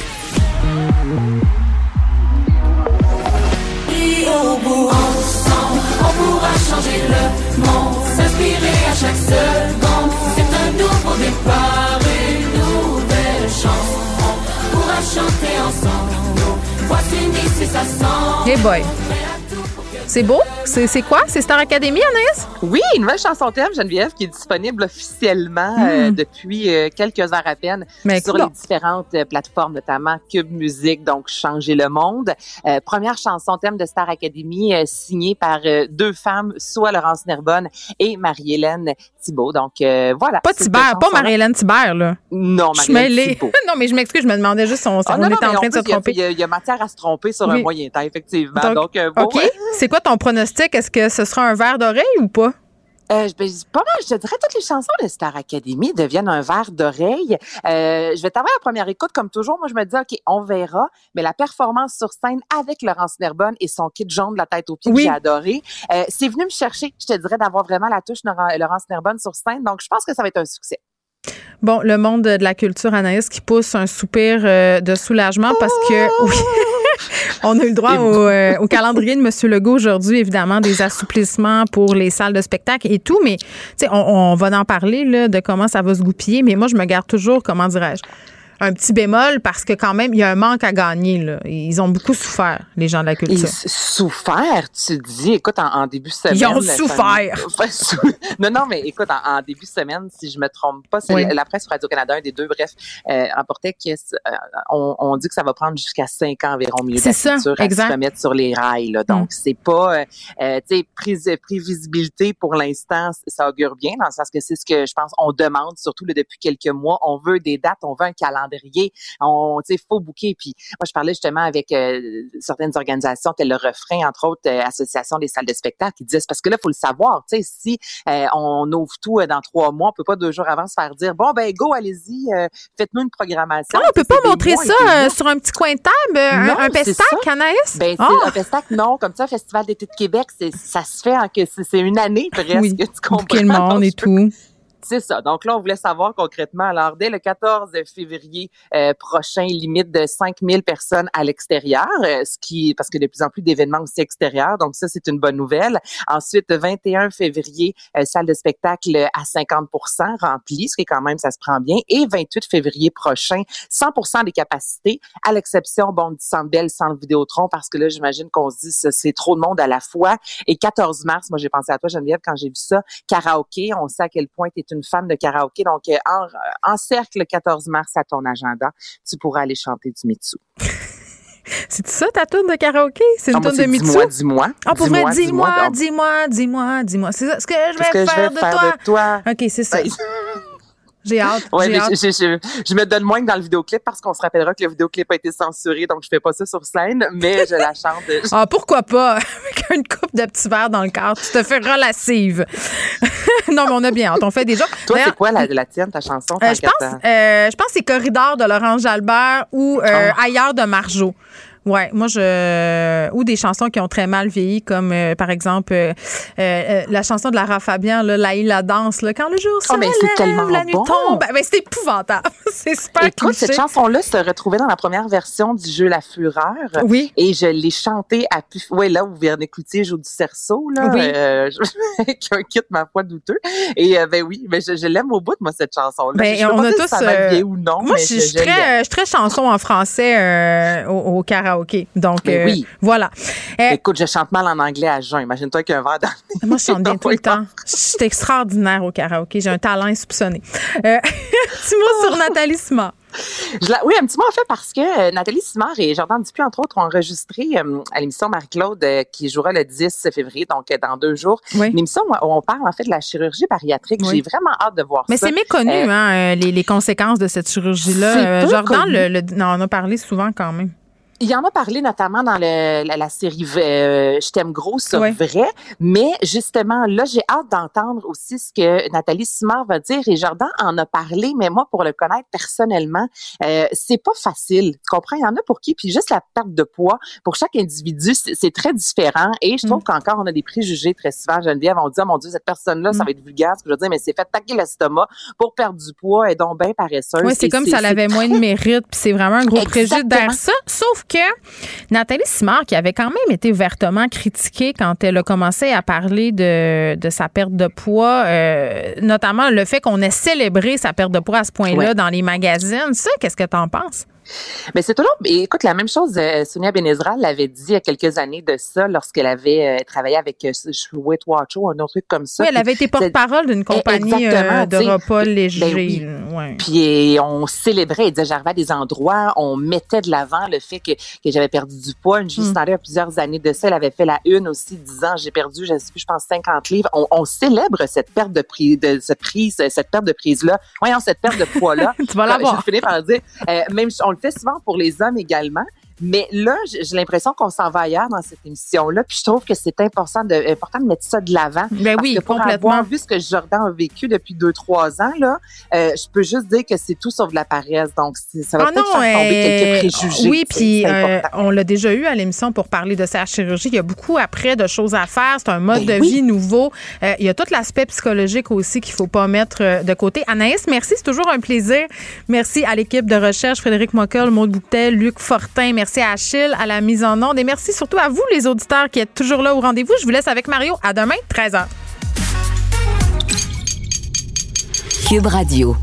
Et au bout, ensemble, on pourra changer le monde. S'inspirer à chaque seconde. C'est un nouveau départ, une nouvelle chance. On pourra chanter ensemble. Nos voix s'unissent si ça sent. Hey boy! C'est beau? C'est, c'est quoi? C'est Star Academy, Anaïs? Oui, une nouvelle chanson thème, Geneviève, qui est disponible officiellement mmh. euh, depuis euh, quelques heures à peine mais sur cool. les différentes euh, plateformes, notamment Cube Musique, donc Changer le monde. Euh, première chanson thème de Star Academy euh, signée par euh, deux femmes, soit Laurence Nerbonne et Marie-Hélène Thibault. Donc euh, voilà. Pas Thibert, pas Marie-Hélène Thibert, là. Non, Marie-Hélène Thibault. Non, mais je m'excuse, je me demandais juste si on, si ah, on non, était non, en train en plus, de se tromper. Il y, y, y a matière à se tromper sur oui. un moyen temps, effectivement. Donc, donc euh, bon, OK. Ouais. C'est quoi ton pronostic? Est-ce que ce sera un verre d'oreille ou pas? Euh, ben, pas mal, je te dirais toutes les chansons de Star Academy deviennent un verre d'oreille. Euh, je vais t'avoir la première écoute, comme toujours. Moi, je me dis, OK, on verra. Mais la performance sur scène avec Laurence Nerbonne et son kit jaune de la tête aux pieds, oui. que j'ai adoré, euh, c'est venu me chercher, je te dirais, d'avoir vraiment la touche Laurence Nerbonne sur scène. Donc, je pense que ça va être un succès. Bon, le monde de la culture, Anaïs, qui pousse un soupir euh, de soulagement parce que... Oui. On a eu le droit au, euh, au calendrier de M. Legault aujourd'hui, évidemment, des assouplissements pour les salles de spectacle et tout, mais on, on va en parler là, de comment ça va se goupiller, mais moi, je me garde toujours, comment dirais-je, un petit bémol parce que quand même, il y a un manque à gagner, là. Ils ont beaucoup souffert, les gens de la culture. Ils souffert, tu dis. Écoute, en, en début de semaine... Ils ont souffert! Famille... non, non, mais écoute, en, en début de semaine, si je me trompe pas, c'est oui. la presse Radio-Canada, un des deux, bref, euh, emportait qu'on euh, on dit que ça va prendre jusqu'à cinq ans environ au milieu c'est de la ça, culture exact. À se mettre sur les rails, là. Donc, mm. c'est pas... Euh, tu sais, prise prévisibilité pour l'instant, ça augure bien, dans le sens que c'est ce que, je pense, on demande, surtout là, depuis quelques mois. On veut des dates, on veut un calendrier, on, tu sais, faut booker. Puis moi, je parlais justement avec euh, certaines organisations, telles le Refrain, entre autres, euh, Association des salles de spectacle, qui disent, parce que là, il faut le savoir, tu sais, si euh, on ouvre tout euh, dans trois mois, on peut pas deux jours avant se faire dire, bon, ben go, allez-y, euh, faites-nous une programmation. Ah, on peut pas montrer mois, ça euh, sur un petit coin de table, euh, non, un pestac, Anaïs? Ben, oh. c'est, un pestac, non, comme ça, Festival d'été de Québec, c'est, ça se fait en que c'est, c'est une année presque, oui, tu comprends? Quel monde et tout. C'est ça. Donc là, on voulait savoir concrètement. Alors, dès le quatorze février euh, prochain, limite de cinq mille personnes à l'extérieur, euh, ce qui, parce que de plus en plus d'événements aussi extérieurs, donc ça, c'est une bonne nouvelle. Ensuite, vingt et un février, euh, salle de spectacle à cinquante pour cent remplie, ce qui est quand même, ça se prend bien. Et vingt-huit février prochain, cent pour cent des capacités, à l'exception, bon, du Centre Bell, Centre Vidéotron, parce que là, j'imagine qu'on se dit, ça, c'est trop de monde à la fois. Et quatorze mars, moi, j'ai pensé à toi, Geneviève, quand j'ai vu ça, karaoké, on sait à quel point t'es une fan de karaoké, donc en, en cercle le quatorze mars à ton agenda, tu pourras aller chanter du Mitsou. C'est ça ta tourne de karaoké? C'est une tourne de Mitsou? Dis-moi, dis-moi. On pourrait dis-moi, dis-moi, dis-moi, dis-moi. C'est ça, ce que je vais, que faire, je vais de faire de toi. OK, c'est ça. J'ai hâte. Ouais, j'ai mais hâte. Je, je, je, je me donne moins que dans le vidéoclip parce qu'on se rappellera que le vidéoclip a été censuré, donc je fais pas ça sur scène, mais je la chante. Je... Ah, pourquoi pas? Avec une coupe de petits verres dans le corps, tu te fais relative. Non, mais on a bien hâte. On fait déjà. Toi, d'ailleurs, c'est quoi la, la tienne, ta chanson? Euh, je, pense, euh, je pense que c'est Corridor de Laurence Jalbert ou euh, oh. Ailleurs de Marjo. Ouais, moi je ou des chansons qui ont très mal vieilli comme euh, par exemple euh, euh, la chanson de Lara Fabian là, Laïe la danse là, quand le jour se oh, lève, c'est la nuit bon. tombe. Ben c'est épouvantable. C'est super écoute, cliché. Cette chanson là se retrouvait dans la première version du jeu La Fureur. Oui. Et je l'ai chantée à ouais là où Véronique Cloutier joue du cerceau là, oui. euh, qui quitte ma foi douteux. Et euh, ben oui, mais je, je l'aime au bout moi cette chanson là. Ben, je on a tous si ça va bien euh, ou non. Moi mais je, je, je suis très, très chanson en français euh, au, au karaoké. OK. Donc, euh, oui. voilà. Euh, Écoute, je chante mal en anglais à jeun. Imagine-toi qu'il y a un verre dans... Moi, je chante bien tout le temps. Je suis extraordinaire au karaoké. J'ai un talent insoupçonné. Euh, un petit mot sur Nathalie Simard. Je la, oui, un petit mot en fait parce que euh, Nathalie Simard et Jordan Dupuis, entre autres, ont enregistré euh, à l'émission Marie-Claude euh, qui jouera le dix février, donc euh, dans deux jours. Oui. Une émission où on parle en fait de la chirurgie bariatrique. Oui. J'ai vraiment hâte de voir mais ça. Mais c'est méconnu, euh, hein, les, les conséquences de cette chirurgie-là. Euh, Jordan, le, le, non, on en a parlé souvent quand même. Il en a parlé notamment dans le, la, la série euh, « Je t'aime gros », c'est ouais. vrai. Mais justement, là, j'ai hâte d'entendre aussi ce que Nathalie Simard va dire. Et Jordan en a parlé, mais moi, pour le connaître personnellement, euh, c'est pas facile. Tu comprends? Il y en a pour qui? Puis juste la perte de poids, pour chaque individu, c'est, c'est très différent. Et je trouve mmh. qu'encore, on a des préjugés très souvent. Geneviève, on dit « Oh mon Dieu, cette personne-là, mmh. ça va être vulgaire. » Ce que je veux dire, mais c'est fait taquer l'estomac pour perdre du poids et donc bien paresseuse. Oui, c'est et comme si elle avait très... moins de mérite. Puis c'est vraiment un gros préjugé derrière ça. Sauf que Nathalie Simard, qui avait quand même été ouvertement critiquée quand elle a commencé à parler de, de sa perte de poids, euh, notamment le fait qu'on ait célébré sa perte de poids à ce point-là ouais. dans les magazines. Ça, qu'est-ce que t'en penses? Mais c'est toujours, écoute, la même chose, euh, Sonia Benezra l'avait dit il y a quelques années de ça, lorsqu'elle avait euh, travaillé avec euh, Weight Watchers, un autre truc comme ça. Oui, elle avait été porte-parole d'une compagnie euh, de repas légers. Ben oui. ouais. Puis on célébrait, elle disait, j'arrivais à des endroits, on mettait de l'avant le fait que, que j'avais perdu du poids. Une Justine Trudeau, plusieurs années de ça, elle avait fait la une aussi, disant, j'ai perdu, je sais plus, je pense, cinquante livres. On, on célèbre cette perte de prise, de, cette prise, cette perte de prise-là. Voyons, cette perte de poids-là. Tu vas l'avoir. Je finis par dire, euh, même, on le fait souvent pour les hommes également. Mais là, j'ai l'impression qu'on s'en va ailleurs dans cette émission-là. Puis je trouve que c'est important de, important de mettre ça de l'avant. Ben oui, parce que pour complètement. Avoir vu ce que Jordan a vécu depuis deux, trois ans, là, euh, je peux juste dire que c'est tout sauf de la paresse. Donc, ça va ah peut-être non, faire tomber euh, quelques préjugés. Oui, puis euh, on l'a déjà eu à l'émission pour parler de sa chirurgie. Il y a beaucoup après de choses à faire. C'est un mode ben de oui. vie nouveau. Euh, il y a tout l'aspect psychologique aussi qu'il ne faut pas mettre de côté. Anaïs, merci. C'est toujours un plaisir. Merci à l'équipe de recherche. Frédéric Mocolle, Maude Bouteille, Luc Fortin. Merci. Merci à Achille, à la mise en onde et merci surtout à vous, les auditeurs, qui êtes toujours là au rendez-vous. Je vous laisse avec Mario. À demain, treize heures. Cube Radio.